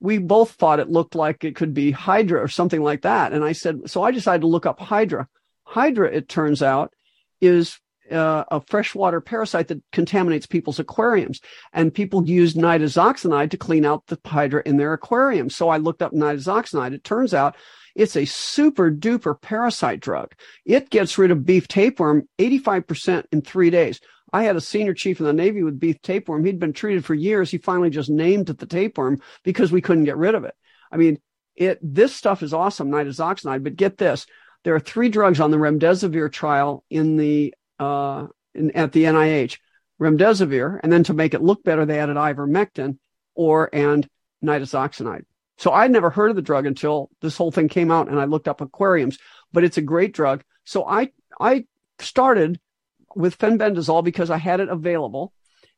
we both thought it looked like it could be Hydra or something like that. And I said, so I decided to look up Hydra. Hydra, it turns out, is uh, a freshwater parasite that contaminates people's aquariums. And people use nitazoxanide to clean out the Hydra in their aquarium. So I looked up nitazoxanide. It turns out it's a super duper parasite drug. It gets rid of beef tapeworm eighty-five percent in three days. I had a senior chief in the Navy with beef tapeworm. He'd been treated for years. He finally just named it the tapeworm because we couldn't get rid of it. I mean, it this stuff is awesome, nitazoxanide, but get this. There are three drugs on the remdesivir trial in the uh, in, at the N I H. Remdesivir, and then to make it look better, they added ivermectin or and nitazoxanide. So I'd never heard of the drug until this whole thing came out, and I looked up aquariums, but it's a great drug. So I I started with fenbendazole because I had it available,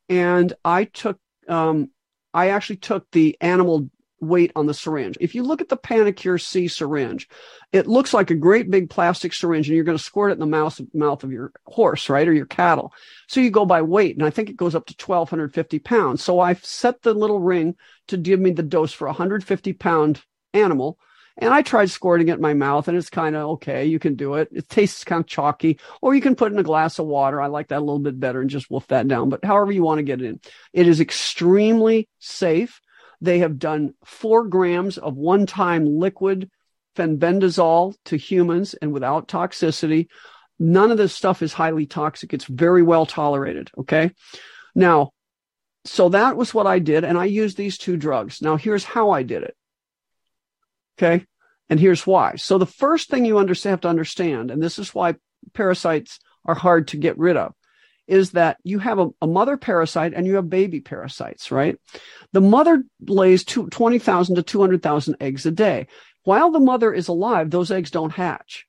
and I took, um, I actually took the animal weight on the syringe. If you look at the Panacur C syringe, it looks like a great big plastic syringe, and you're going to squirt it in the mouth, mouth of your horse, right, or your cattle. So you go by weight, and I think it goes up to twelve fifty pounds. So I set the little ring to give me the dose for a one hundred fifty pound animal. And I tried squirting it in my mouth, and it's kind of okay. You can do it. It tastes kind of chalky, or you can put in a glass of water. I like that a little bit better and just wolf that down. But however you want to get it in, it is extremely safe. They have done four grams of one-time liquid fenbendazole to humans and without toxicity. None of this stuff is highly toxic. It's very well tolerated. Okay. Now, so that was what I did, and I used these two drugs. Now, here's how I did it. Okay. And here's why. So the first thing you understand, have to understand, and this is why parasites are hard to get rid of, is that you have a, a mother parasite and you have baby parasites, right? The mother lays twenty thousand to two hundred thousand eggs a day. While the mother is alive, those eggs don't hatch.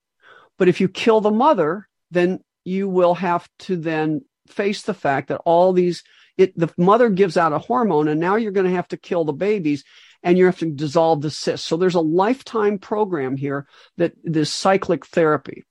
But if you kill the mother, then you will have to then face the fact that all these, it, the mother gives out a hormone, and now you're going to have to kill the babies, and you have to dissolve the cyst. So there's a lifetime program here, that this cyclic therapy.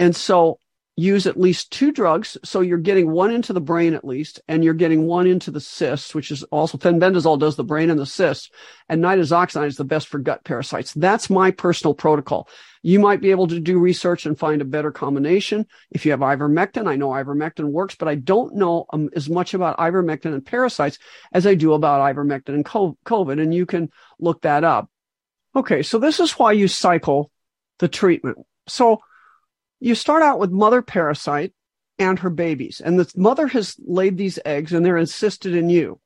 And so use at least two drugs. So you're getting one into the brain at least, and you're getting one into the cysts, which is also fenbendazole does the brain and the cysts, and nitazoxanide is the best for gut parasites. That's my personal protocol. You might be able to do research and find a better combination. If you have ivermectin, I know ivermectin works, but I don't know um, as much about ivermectin and parasites as I do about ivermectin and COVID, and you can look that up. Okay, so this is why you cycle the treatment. So you start out with mother parasite and her babies, and the mother has laid these eggs, and they're encysted in you.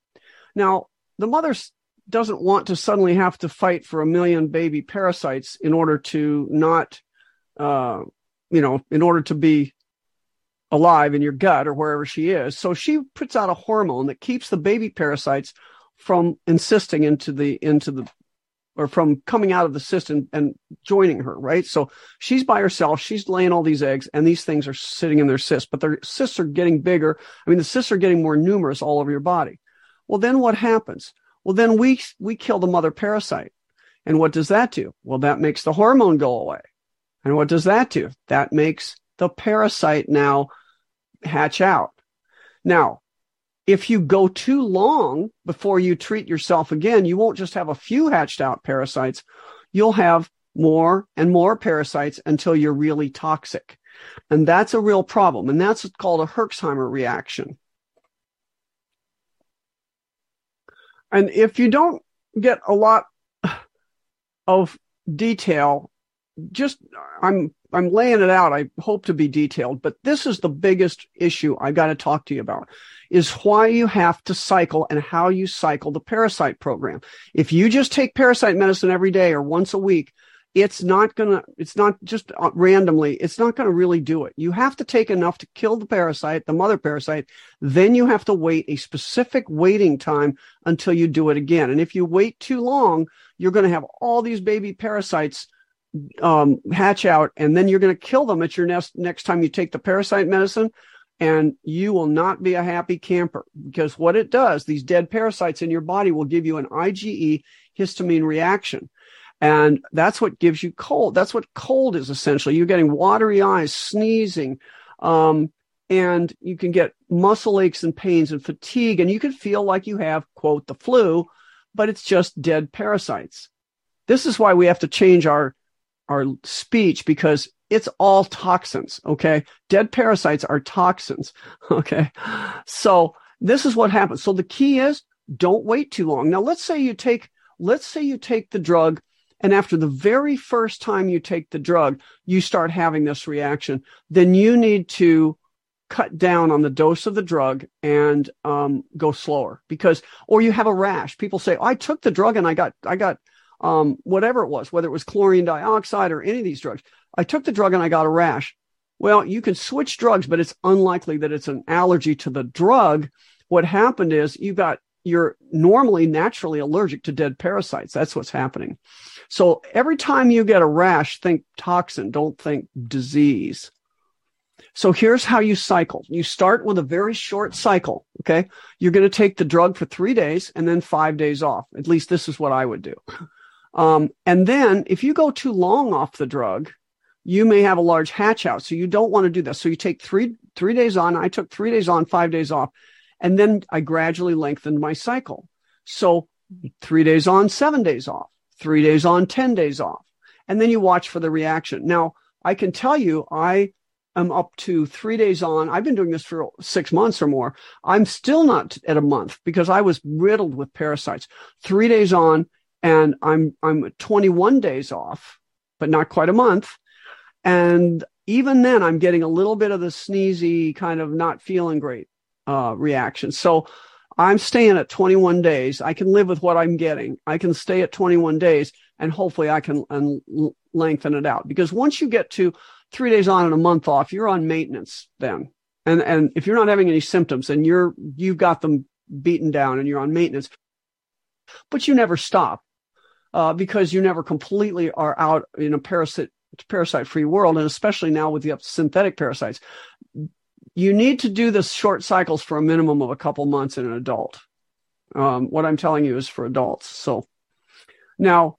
Now, the mother's doesn't want to suddenly have to fight for a million baby parasites in order to not, uh, you know, in order to be alive in your gut or wherever she is. So she puts out a hormone that keeps the baby parasites from encysting into the, into the, or from coming out of the cyst and, and joining her, right? So she's by herself, she's laying all these eggs, and these things are sitting in their cysts, but their cysts are getting bigger. I mean, the cysts are getting more numerous all over your body. Well, then what happens? Well, then we we kill the mother parasite. And what does that do? Well, that makes the hormone go away. And what does that do? That makes the parasite now hatch out. Now, if you go too long before you treat yourself again, you won't just have a few hatched out parasites. You'll have more and more parasites until you're really toxic. And that's a real problem. And that's what's called a Herxheimer reaction. And if you don't get a lot of detail, just I'm I'm laying it out. I hope to be detailed, but this is the biggest issue I've got to talk to you about, is why you have to cycle and how you cycle the parasite program. If you just take parasite medicine every day or once a week, it's not going to, it's not just randomly, it's not going to really do it. You have to take enough to kill the parasite, the mother parasite. Then you have to wait a specific waiting time until you do it again. And if you wait too long, you're going to have all these baby parasites um, hatch out, and then you're going to kill them at your nest next time you take the parasite medicine. And you will not be a happy camper, because what it does, these dead parasites in your body will give you an IgE histamine reaction. And that's what gives you cold. That's what cold is essentially. You're getting watery eyes, sneezing, um, and you can get muscle aches and pains and fatigue. And you can feel like you have, quote, the flu, but it's just dead parasites. This is why we have to change our, our speech, because it's all toxins, okay? Dead parasites are toxins, okay? So this is what happens. So the key is, don't wait too long. Now, let's say you take, let's say you take the drug, and after the very first time you take the drug, you start having this reaction, then you need to cut down on the dose of the drug and um, go slower, because, or you have a rash. People say, oh, I took the drug and I got, I got um, whatever it was, whether it was chlorine dioxide or any of these drugs. I took the drug and I got a rash. Well, you can switch drugs, but it's unlikely that it's an allergy to the drug. What happened is you got, you're normally naturally allergic to dead parasites. That's what's happening. So every time you get a rash, think toxin, don't think disease. So here's how you cycle. You start with a very short cycle, okay? You're going to take the drug for three days and then five days off. At least this is what I would do. Um, and then if you go too long off the drug, you may have a large hatch out. So you don't want to do this. So you take three three days on. I took three days on, five days off. And then I gradually lengthened my cycle. So three days on, seven days off, three days on, ten days off. And then you watch for the reaction. Now, I can tell you, I am up to three days on. I've been doing this for six months or more. I'm still not at a month, because I was riddled with parasites. Three days on, and I'm I'm twenty-one days off, but not quite a month. And even then, I'm getting a little bit of the sneezy kind of not feeling great uh reaction. So I'm staying at twenty-one days. I can live with what I'm getting. I can stay at twenty-one days, and hopefully I can un- lengthen it out, because once you get to three days on and a month off, you're on maintenance then. And and if you're not having any symptoms, then you're you've got them beaten down and you're on maintenance. But you never stop uh because you never completely are out in a parasite parasite free world, and especially now with the synthetic parasites. You need to do this short cycles for a minimum of a couple months in an adult. Um, what I'm telling you is for adults. So now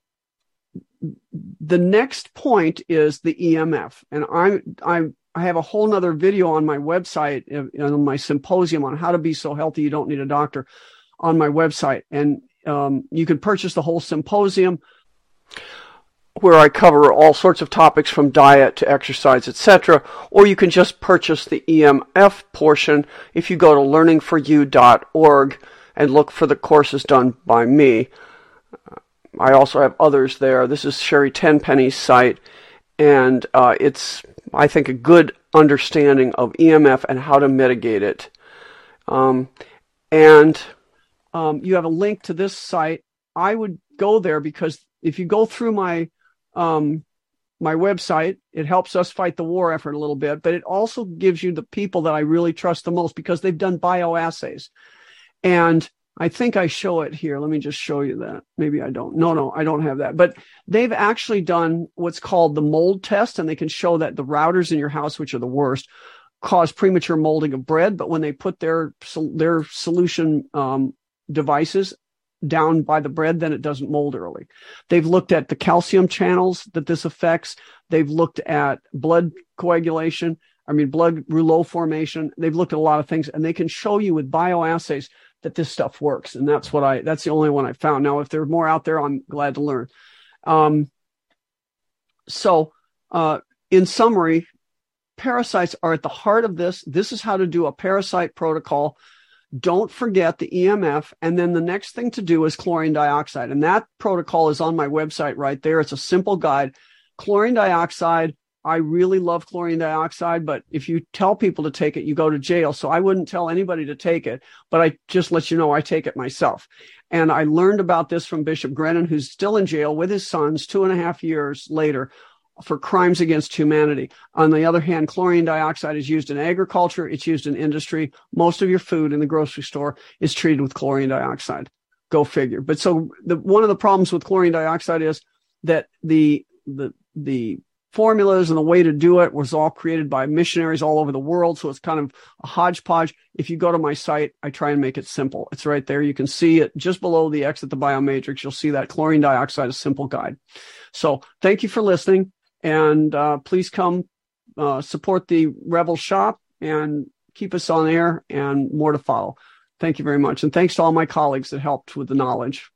the next point is the E M F. And I'm, I'm, I have a whole nother video on my website, on my symposium on how to be so healthy you don't need a doctor on my website. And um, you can purchase the whole symposium, where I cover all sorts of topics from diet to exercise, et cetera. Or you can just purchase the E M F portion if you go to learning for you dot org and look for the courses done by me. I also have others there. This is Sherry Tenpenny's site, and uh, it's, I think, a good understanding of E M F and how to mitigate it. Um, and um, you have a link to this site. I would go there, because if you go through my Um, my website, it helps us fight the war effort a little bit, but it also gives you the people that I really trust the most, because they've done bioassays. And I think I show it here. Let me just show you that. Maybe I don't. No, no, I don't have that. But they've actually done what's called the mold test, and they can show that the routers in your house, which are the worst, cause premature molding of bread. But when they put their their solution um, devices down by the bread, then it doesn't mold early. They've looked at the calcium channels that this affects. They've looked at blood coagulation, I mean, blood rouleau formation. They've looked at a lot of things, and they can show you with bioassays that this stuff works. And that's what I, that's the only one I found. Now, if there are more out there, I'm glad to learn. Um, So uh, in summary, parasites are at the heart of this. This is how to do a parasite protocol. Don't forget the E M F. And then the next thing to do is chlorine dioxide. And that protocol is on my website right there. It's a simple guide. Chlorine dioxide, I really love chlorine dioxide, but if you tell people to take it, you go to jail. So I wouldn't tell anybody to take it, but I just let you know I take it myself. And I learned about this from Bishop Grennan, who's still in jail with his sons two and a half years later for crimes against humanity. On the other hand, chlorine dioxide is used in agriculture. It's used in industry. Most of your food in the grocery store is treated with chlorine dioxide. Go figure. But so the, one of the problems with chlorine dioxide is that the the the formulas and the way to do it was all created by missionaries all over the world. So it's kind of a hodgepodge. If you go to my site, I try and make it simple. It's right there. You can see it just below the X at the Biomatrix. You'll see that chlorine dioxide, a simple guide. So thank you for listening. And uh, please come uh, support the Rebel Shop and keep us on air, and more to follow. Thank you very much. And thanks to all my colleagues that helped with the knowledge.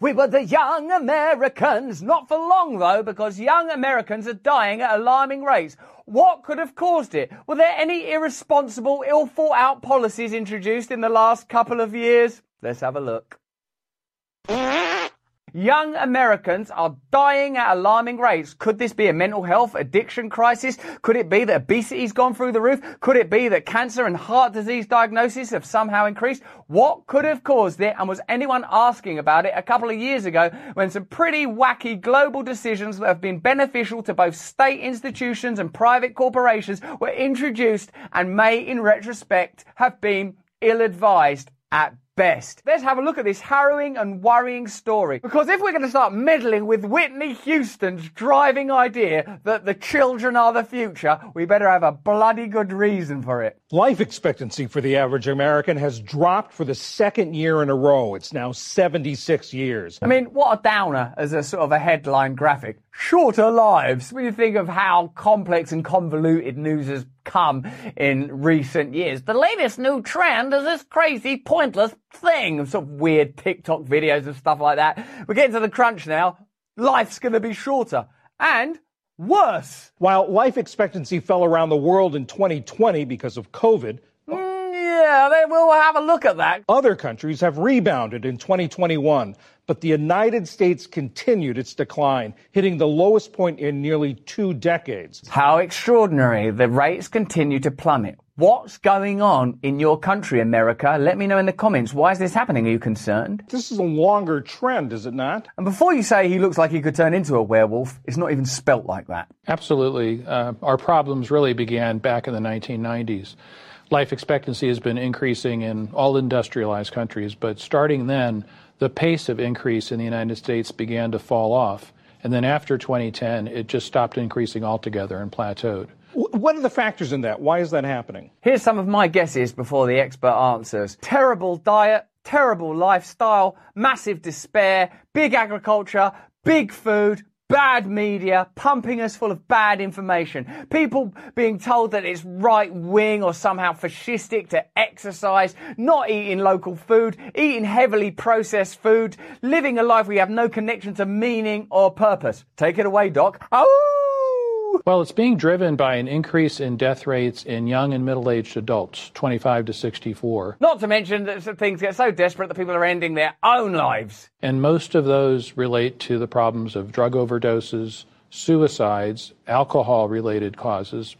We were the young Americans. Not for long, though, because young Americans are dying at alarming rates. What could have caused it? Were there any irresponsible, ill-thought-out policies introduced in the last couple of years? Let's have a look. Young Americans are dying at alarming rates. Could this be a mental health addiction crisis? Could it be that obesity's gone through the roof? Could it be that cancer and heart disease diagnoses have somehow increased? What could have caused it? And was anyone asking about it a couple of years ago when some pretty wacky global decisions that have been beneficial to both state institutions and private corporations were introduced and may, in retrospect, have been ill-advised at best. Let's have a look at this harrowing and worrying story. Because if we're going to start meddling with Whitney Houston's driving idea that the children are the future, we better have a bloody good reason for it. Life expectancy for the average American has dropped for the second year in a row. It's now seventy-six years. I mean, what a downer as a sort of a headline graphic. Shorter lives. When you think of how complex and convoluted news has come in recent years. The latest new trend is this crazy, pointless thing of sort of weird TikTok videos and stuff like that. We're getting to the crunch now. Life's going to be shorter. And worse. While life expectancy fell around the world in twenty twenty because of COVID... Mm, yeah, they will have a look at that. Other countries have rebounded in twenty twenty-one. But the United States continued its decline, hitting the lowest point in nearly two decades. How extraordinary. The rates continue to plummet. What's going on in your country, America? Let me know in the comments. Why is this happening? Are you concerned? This is a longer trend, is it not? And before you say he looks like he could turn into a werewolf, it's not even spelt like that. Absolutely. Uh, our problems really began back in the nineteen nineties. Life expectancy has been increasing in all industrialized countries, but starting then, the pace of increase in the United States began to fall off. And then after twenty ten, it just stopped increasing altogether and plateaued. What are the factors in that? Why is that happening? Here's some of my guesses before the expert answers. Terrible diet, terrible lifestyle, massive despair, big agriculture, big food, bad media, pumping us full of bad information. People being told that it's right-wing or somehow fascistic to exercise, not eating local food, eating heavily processed food, living a life where you have no connection to meaning or purpose. Take it away, Doc. Oh! Well, it's being driven by an increase in death rates in young and middle-aged adults, twenty-five to sixty-four. Not to mention that things get so desperate that people are ending their own lives. And most of those relate to the problems of drug overdoses, suicides, alcohol-related causes.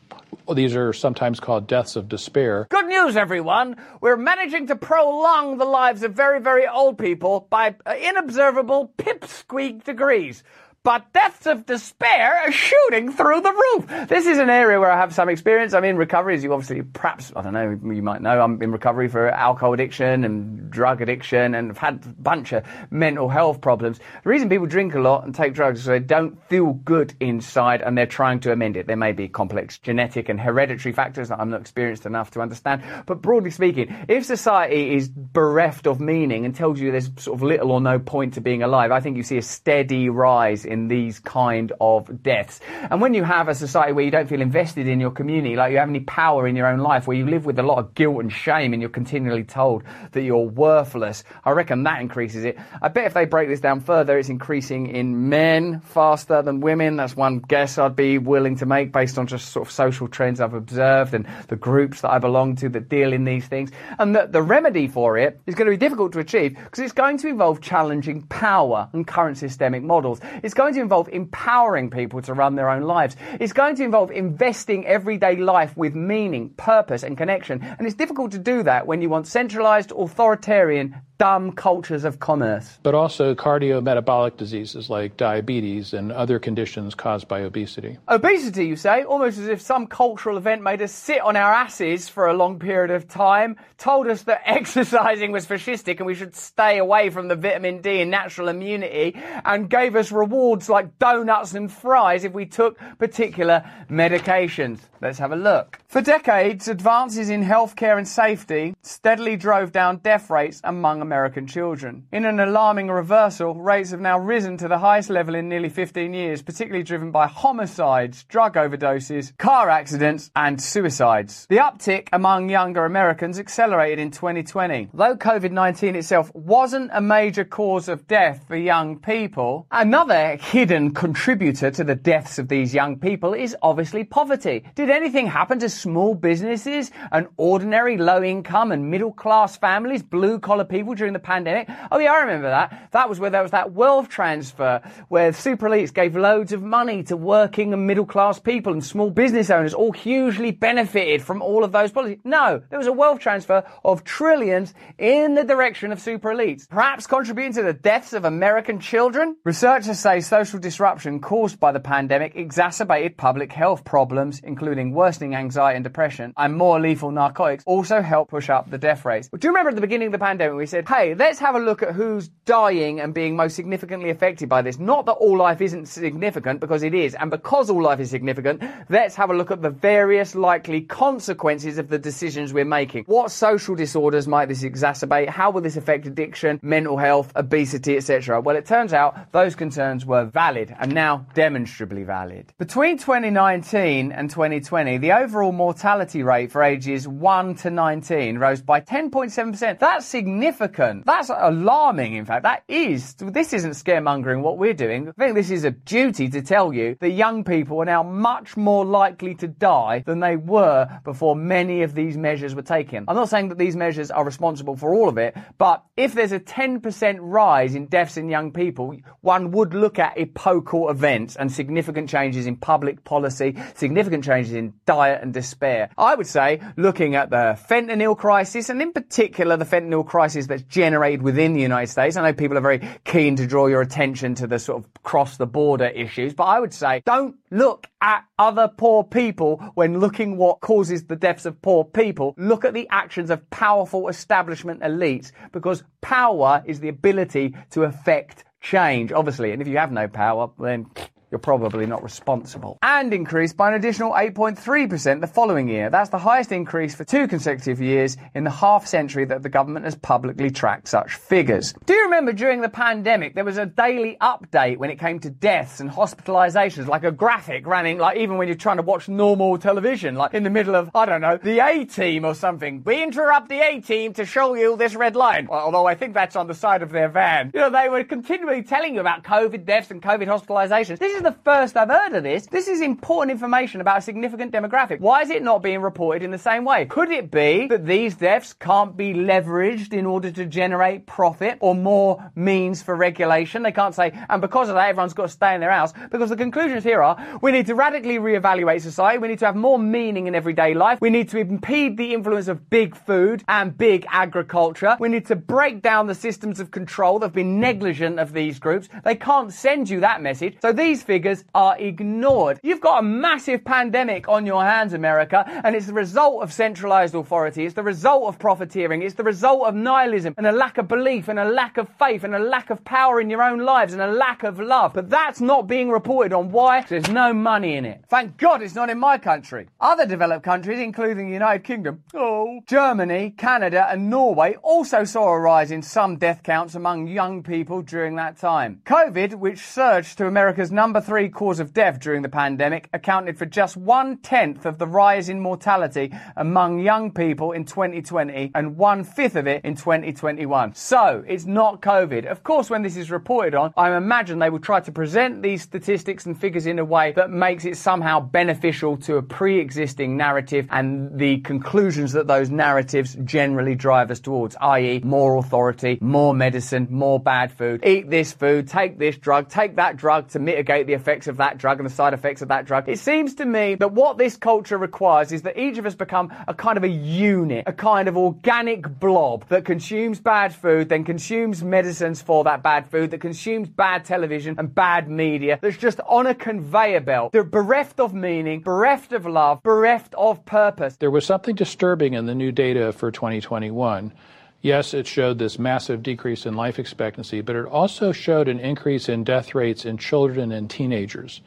These are sometimes called deaths of despair. Good news, everyone. We're managing to prolong the lives of very, very old people by inobservable pipsqueak degrees. But deaths of despair are shooting through the roof. This is an area where I have some experience. I'm in recovery, as you obviously perhaps, I don't know, you might know, I'm in recovery for alcohol addiction and drug addiction, and I've had a bunch of mental health problems. The reason people drink a lot and take drugs is they don't feel good inside and they're trying to amend it. There may be complex genetic and hereditary factors that I'm not experienced enough to understand. But broadly speaking, if society is bereft of meaning and tells you there's sort of little or no point to being alive, I think you see a steady rise in in these kind of deaths. And when you have a society where you don't feel invested in your community, like you have any power in your own life, where you live with a lot of guilt and shame and you're continually told that you're worthless, I reckon that increases it. I bet if they break this down further, it's increasing in men faster than women. That's one guess I'd be willing to make based on just sort of social trends I've observed and the groups that I belong to that deal in these things. And that the remedy for it is going to be difficult to achieve because it's going to involve challenging power and current systemic models. It's going to involve empowering people to run their own lives. It's going to involve investing everyday life with meaning, purpose and connection. And it's difficult to do that when you want centralized, authoritarian, dumb cultures of commerce. But also cardiometabolic diseases like diabetes and other conditions caused by obesity. Obesity, you say? Almost as if some cultural event made us sit on our asses for a long period of time, told us that exercising was fascistic and we should stay away from the vitamin D and natural immunity, and gave us rewards like donuts and fries if we took particular medications. Let's have a look. For decades, advances in healthcare and safety steadily drove down death rates among American children. In an alarming reversal, rates have now risen to the highest level in nearly fifteen years, particularly driven by homicides, drug overdoses, car accidents, and suicides. The uptick among younger Americans accelerated in twenty twenty. Though COVID nineteen itself wasn't a major cause of death for young people, another hidden contributor to the deaths of these young people is obviously poverty. Did anything happen to small businesses and ordinary low-income and middle-class families, blue-collar people during the pandemic? Oh yeah, I remember that. That was where there was that wealth transfer where super elites gave loads of money to working and middle-class people, and small business owners all hugely benefited from all of those policies. No, there was a wealth transfer of trillions in the direction of super elites, perhaps contributing to the deaths of American children. Researchers say social disruption caused by the pandemic exacerbated public health problems, including worsening anxiety and depression, and more lethal narcotics also help push up the death rates. Do you remember at the beginning of the pandemic we said, hey, let's have a look at who's dying and being most significantly affected by this? Not that all life isn't significant, because it is, and because all life is significant, let's have a look at the various likely consequences of the decisions we're making. What social disorders might this exacerbate? How will this affect addiction, mental health, obesity, et cetera? Well, it turns out those concerns were valid, and now demonstrably valid. Between twenty nineteen and twenty twenty, the overall mortality rate for ages one to nineteen rose by ten point seven percent. That's significant. That's alarming, in fact. That is. This isn't scaremongering, what we're doing. I think this is a duty to tell you that young people are now much more likely to die than they were before many of these measures were taken. I'm not saying that these measures are responsible for all of it, but if there's a ten percent rise in deaths in young people, one would look at epochal events and significant changes in public policy, significant changes in diet and despair. I would say looking at the fentanyl crisis, and in particular the fentanyl crisis that's generated within the United States. I know people are very keen to draw your attention to the sort of cross-the-border issues, but I would say don't look at other poor people when looking what causes the deaths of poor people. Look at the actions of powerful establishment elites, because power is the ability to affect change, obviously. And if you have no power, then you're probably not responsible. And increased by an additional eight point three percent the following year. That's the highest increase for two consecutive years in the half century that the government has publicly tracked such figures. Do you remember during the pandemic there was a daily update when it came to deaths and hospitalizations, like a graphic running, like even when you're trying to watch normal television, like in the middle of, I don't know, the A-Team or something. We interrupt the A-Team to show you this red line. Although I think that's on the side of their van. You know, they were continually telling you about COVID deaths and COVID hospitalizations. This is the first I've heard of this. This is important information about a significant demographic. Why is it not being reported in the same way? Could it be that these deaths can't be leveraged in order to generate profit or more means for regulation? They can't say, and because of that, everyone's got to stay in their house, because the conclusions here are, we need to radically reevaluate society, we need to have more meaning in everyday life, we need to impede the influence of big food and big agriculture, we need to break down the systems of control that have been negligent of these groups. They can't send you that message. So these figures are ignored. You've got a massive pandemic on your hands, America, and it's the result of centralized authority. It's the result of profiteering. It's the result of nihilism and a lack of belief and a lack of faith and a lack of power in your own lives and a lack of love. But that's not being reported on. Why? There's no money in it. Thank God it's not in my country. Other developed countries, including the United Kingdom, oh, Germany, Canada and Norway, also saw a rise in some death counts among young people during that time. COVID, which surged to America's number three cause of death during the pandemic, accounted for just one-tenth of the rise in mortality among young people in twenty twenty and one-fifth of it in twenty twenty-one. So, it's not COVID. Of course, when this is reported on, I imagine they will try to present these statistics and figures in a way that makes it somehow beneficial to a pre-existing narrative and the conclusions that those narratives generally drive us towards, that is more authority, more medicine, more bad food. Eat this food, take this drug, take that drug to mitigate the effects of that drug and the side effects of that drug. It seems to me that what this culture requires is that each of us become a kind of a unit, a kind of organic blob that consumes bad food, then consumes medicines for that bad food, that consumes bad television and bad media, that's just on a conveyor belt. They're bereft of meaning, bereft of love, bereft of purpose. There was something disturbing in the new data for twenty twenty-one. Yes, it showed this massive decrease in life expectancy, but it also showed an increase in death rates in children and teenagers.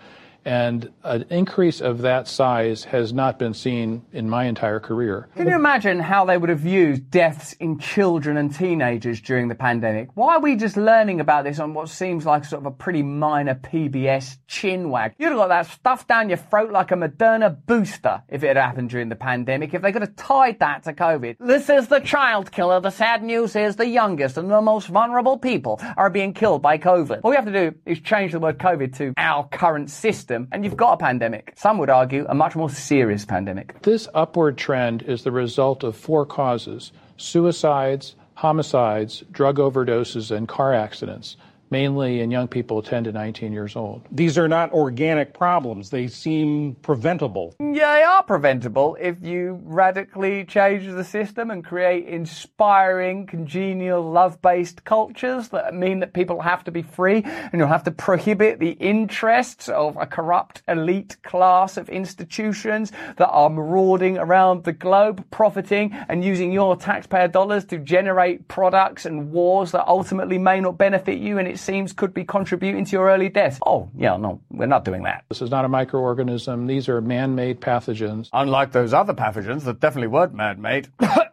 And an increase of that size has not been seen in my entire career. Can you imagine how they would have viewed deaths in children and teenagers during the pandemic? Why are we just learning about this on what seems like sort of a pretty minor P B S chinwag? You'd have got that stuff down your throat like a Moderna booster if it had happened during the pandemic, if they could have tied that to COVID. This is the child killer. The sad news is the youngest and the most vulnerable people are being killed by COVID. All we have to do is change the word COVID to our current system, and you've got a pandemic. Some would argue a much more serious pandemic. This upward trend is the result of four causes: suicides, homicides, drug overdoses, and car accidents, mainly in young people ten to nineteen years old. These are not organic problems. They seem preventable. Yeah, they are preventable if you radically change the system and create inspiring, congenial, love-based cultures that mean that people have to be free and you'll have to prohibit the interests of a corrupt elite class of institutions that are marauding around the globe, profiting and using your taxpayer dollars to generate products and wars that ultimately may not benefit you and its seems could be contributing to your early death. Oh, yeah, no, we're not doing that. This is not a microorganism. These are man-made pathogens. Unlike those other pathogens that definitely weren't man-made.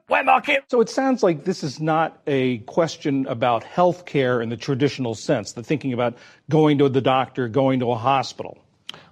Wet market! So it sounds like this is not a question about health care in the traditional sense, the thinking about going to the doctor, going to a hospital.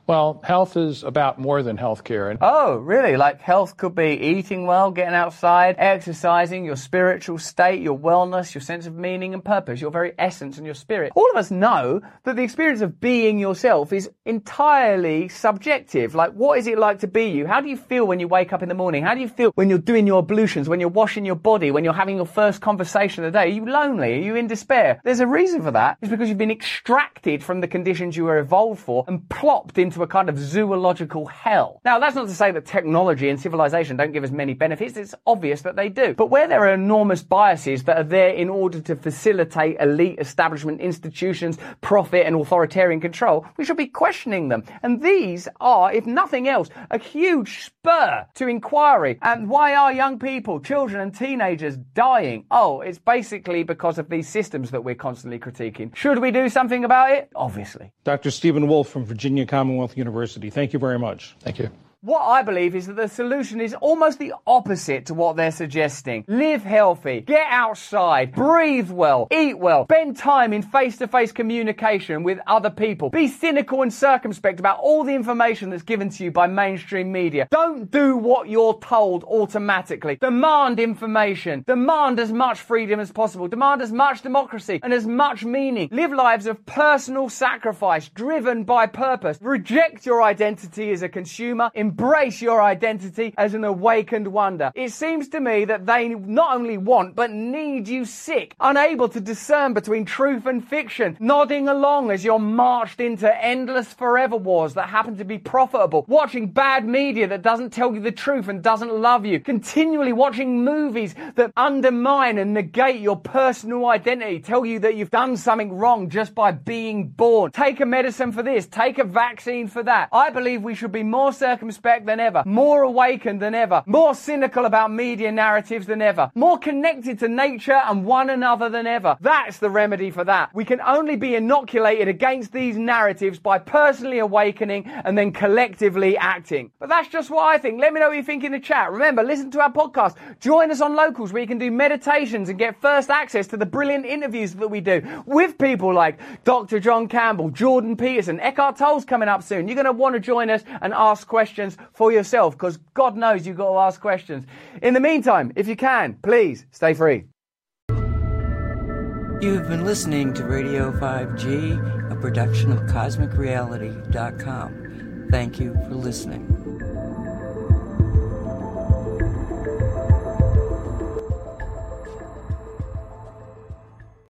Well, health is about more than health care. Oh, really? Like health could be eating well, getting outside, exercising, your spiritual state, your wellness, your sense of meaning and purpose, your very essence and your spirit. All of us know that the experience of being yourself is entirely subjective. Like, what is it like to be you? How do you feel when you wake up in the morning? How do you feel when you're doing your ablutions, when you're washing your body, when you're having your first conversation of the day? Are you lonely? Are you in despair? There's a reason for that. It's because you've been extracted from the conditions you were evolved for and plopped into a kind of zoological hell. Now, that's not to say that technology and civilization don't give us many benefits. It's obvious that they do. But where there are enormous biases that are there in order to facilitate elite establishment institutions, profit and authoritarian control, we should be questioning them. And these are, if nothing else, a huge spur to inquiry. And why are young people, children and teenagers dying? Oh, it's basically because of these systems that we're constantly critiquing. Should we do something about it? Obviously. Doctor Stephen Wolf from Virginia Commonwealth University. Thank you very much. Thank you. What I believe is that the solution is almost the opposite to what they're suggesting. Live healthy, get outside, breathe well, eat well, spend time in face-to-face communication with other people. Be cynical and circumspect about all the information that's given to you by mainstream media. Don't do what you're told automatically. Demand information. Demand as much freedom as possible. Demand as much democracy and as much meaning. Live lives of personal sacrifice, driven by purpose. Reject your identity as a consumer. Embrace Embrace your identity as an awakened wonder. It seems to me that they not only want, but need you sick, unable to discern between truth and fiction, nodding along as you're marched into endless forever wars that happen to be profitable, watching bad media that doesn't tell you the truth and doesn't love you, continually watching movies that undermine and negate your personal identity, tell you that you've done something wrong just by being born. Take a medicine for this, take a vaccine for that. I believe we should be more circumspect than ever, more awakened than ever, more cynical about media narratives than ever, more connected to nature and one another than ever. That's the remedy for that. We can only be inoculated against these narratives by personally awakening and then collectively acting. But that's just what I think. Let me know what you think in the chat. Remember, listen to our podcast. Join us on Locals, where you can do meditations and get first access to the brilliant interviews that we do with people like Doctor John Campbell, Jordan Peterson, Eckhart Tolle's coming up soon. You're going to want to join us and ask questions for yourself, because God knows you've got to ask questions. In the meantime, if you can, please stay free. You've been listening to Radio five G, a production of Cosmic Reality dot com. Thank you for listening.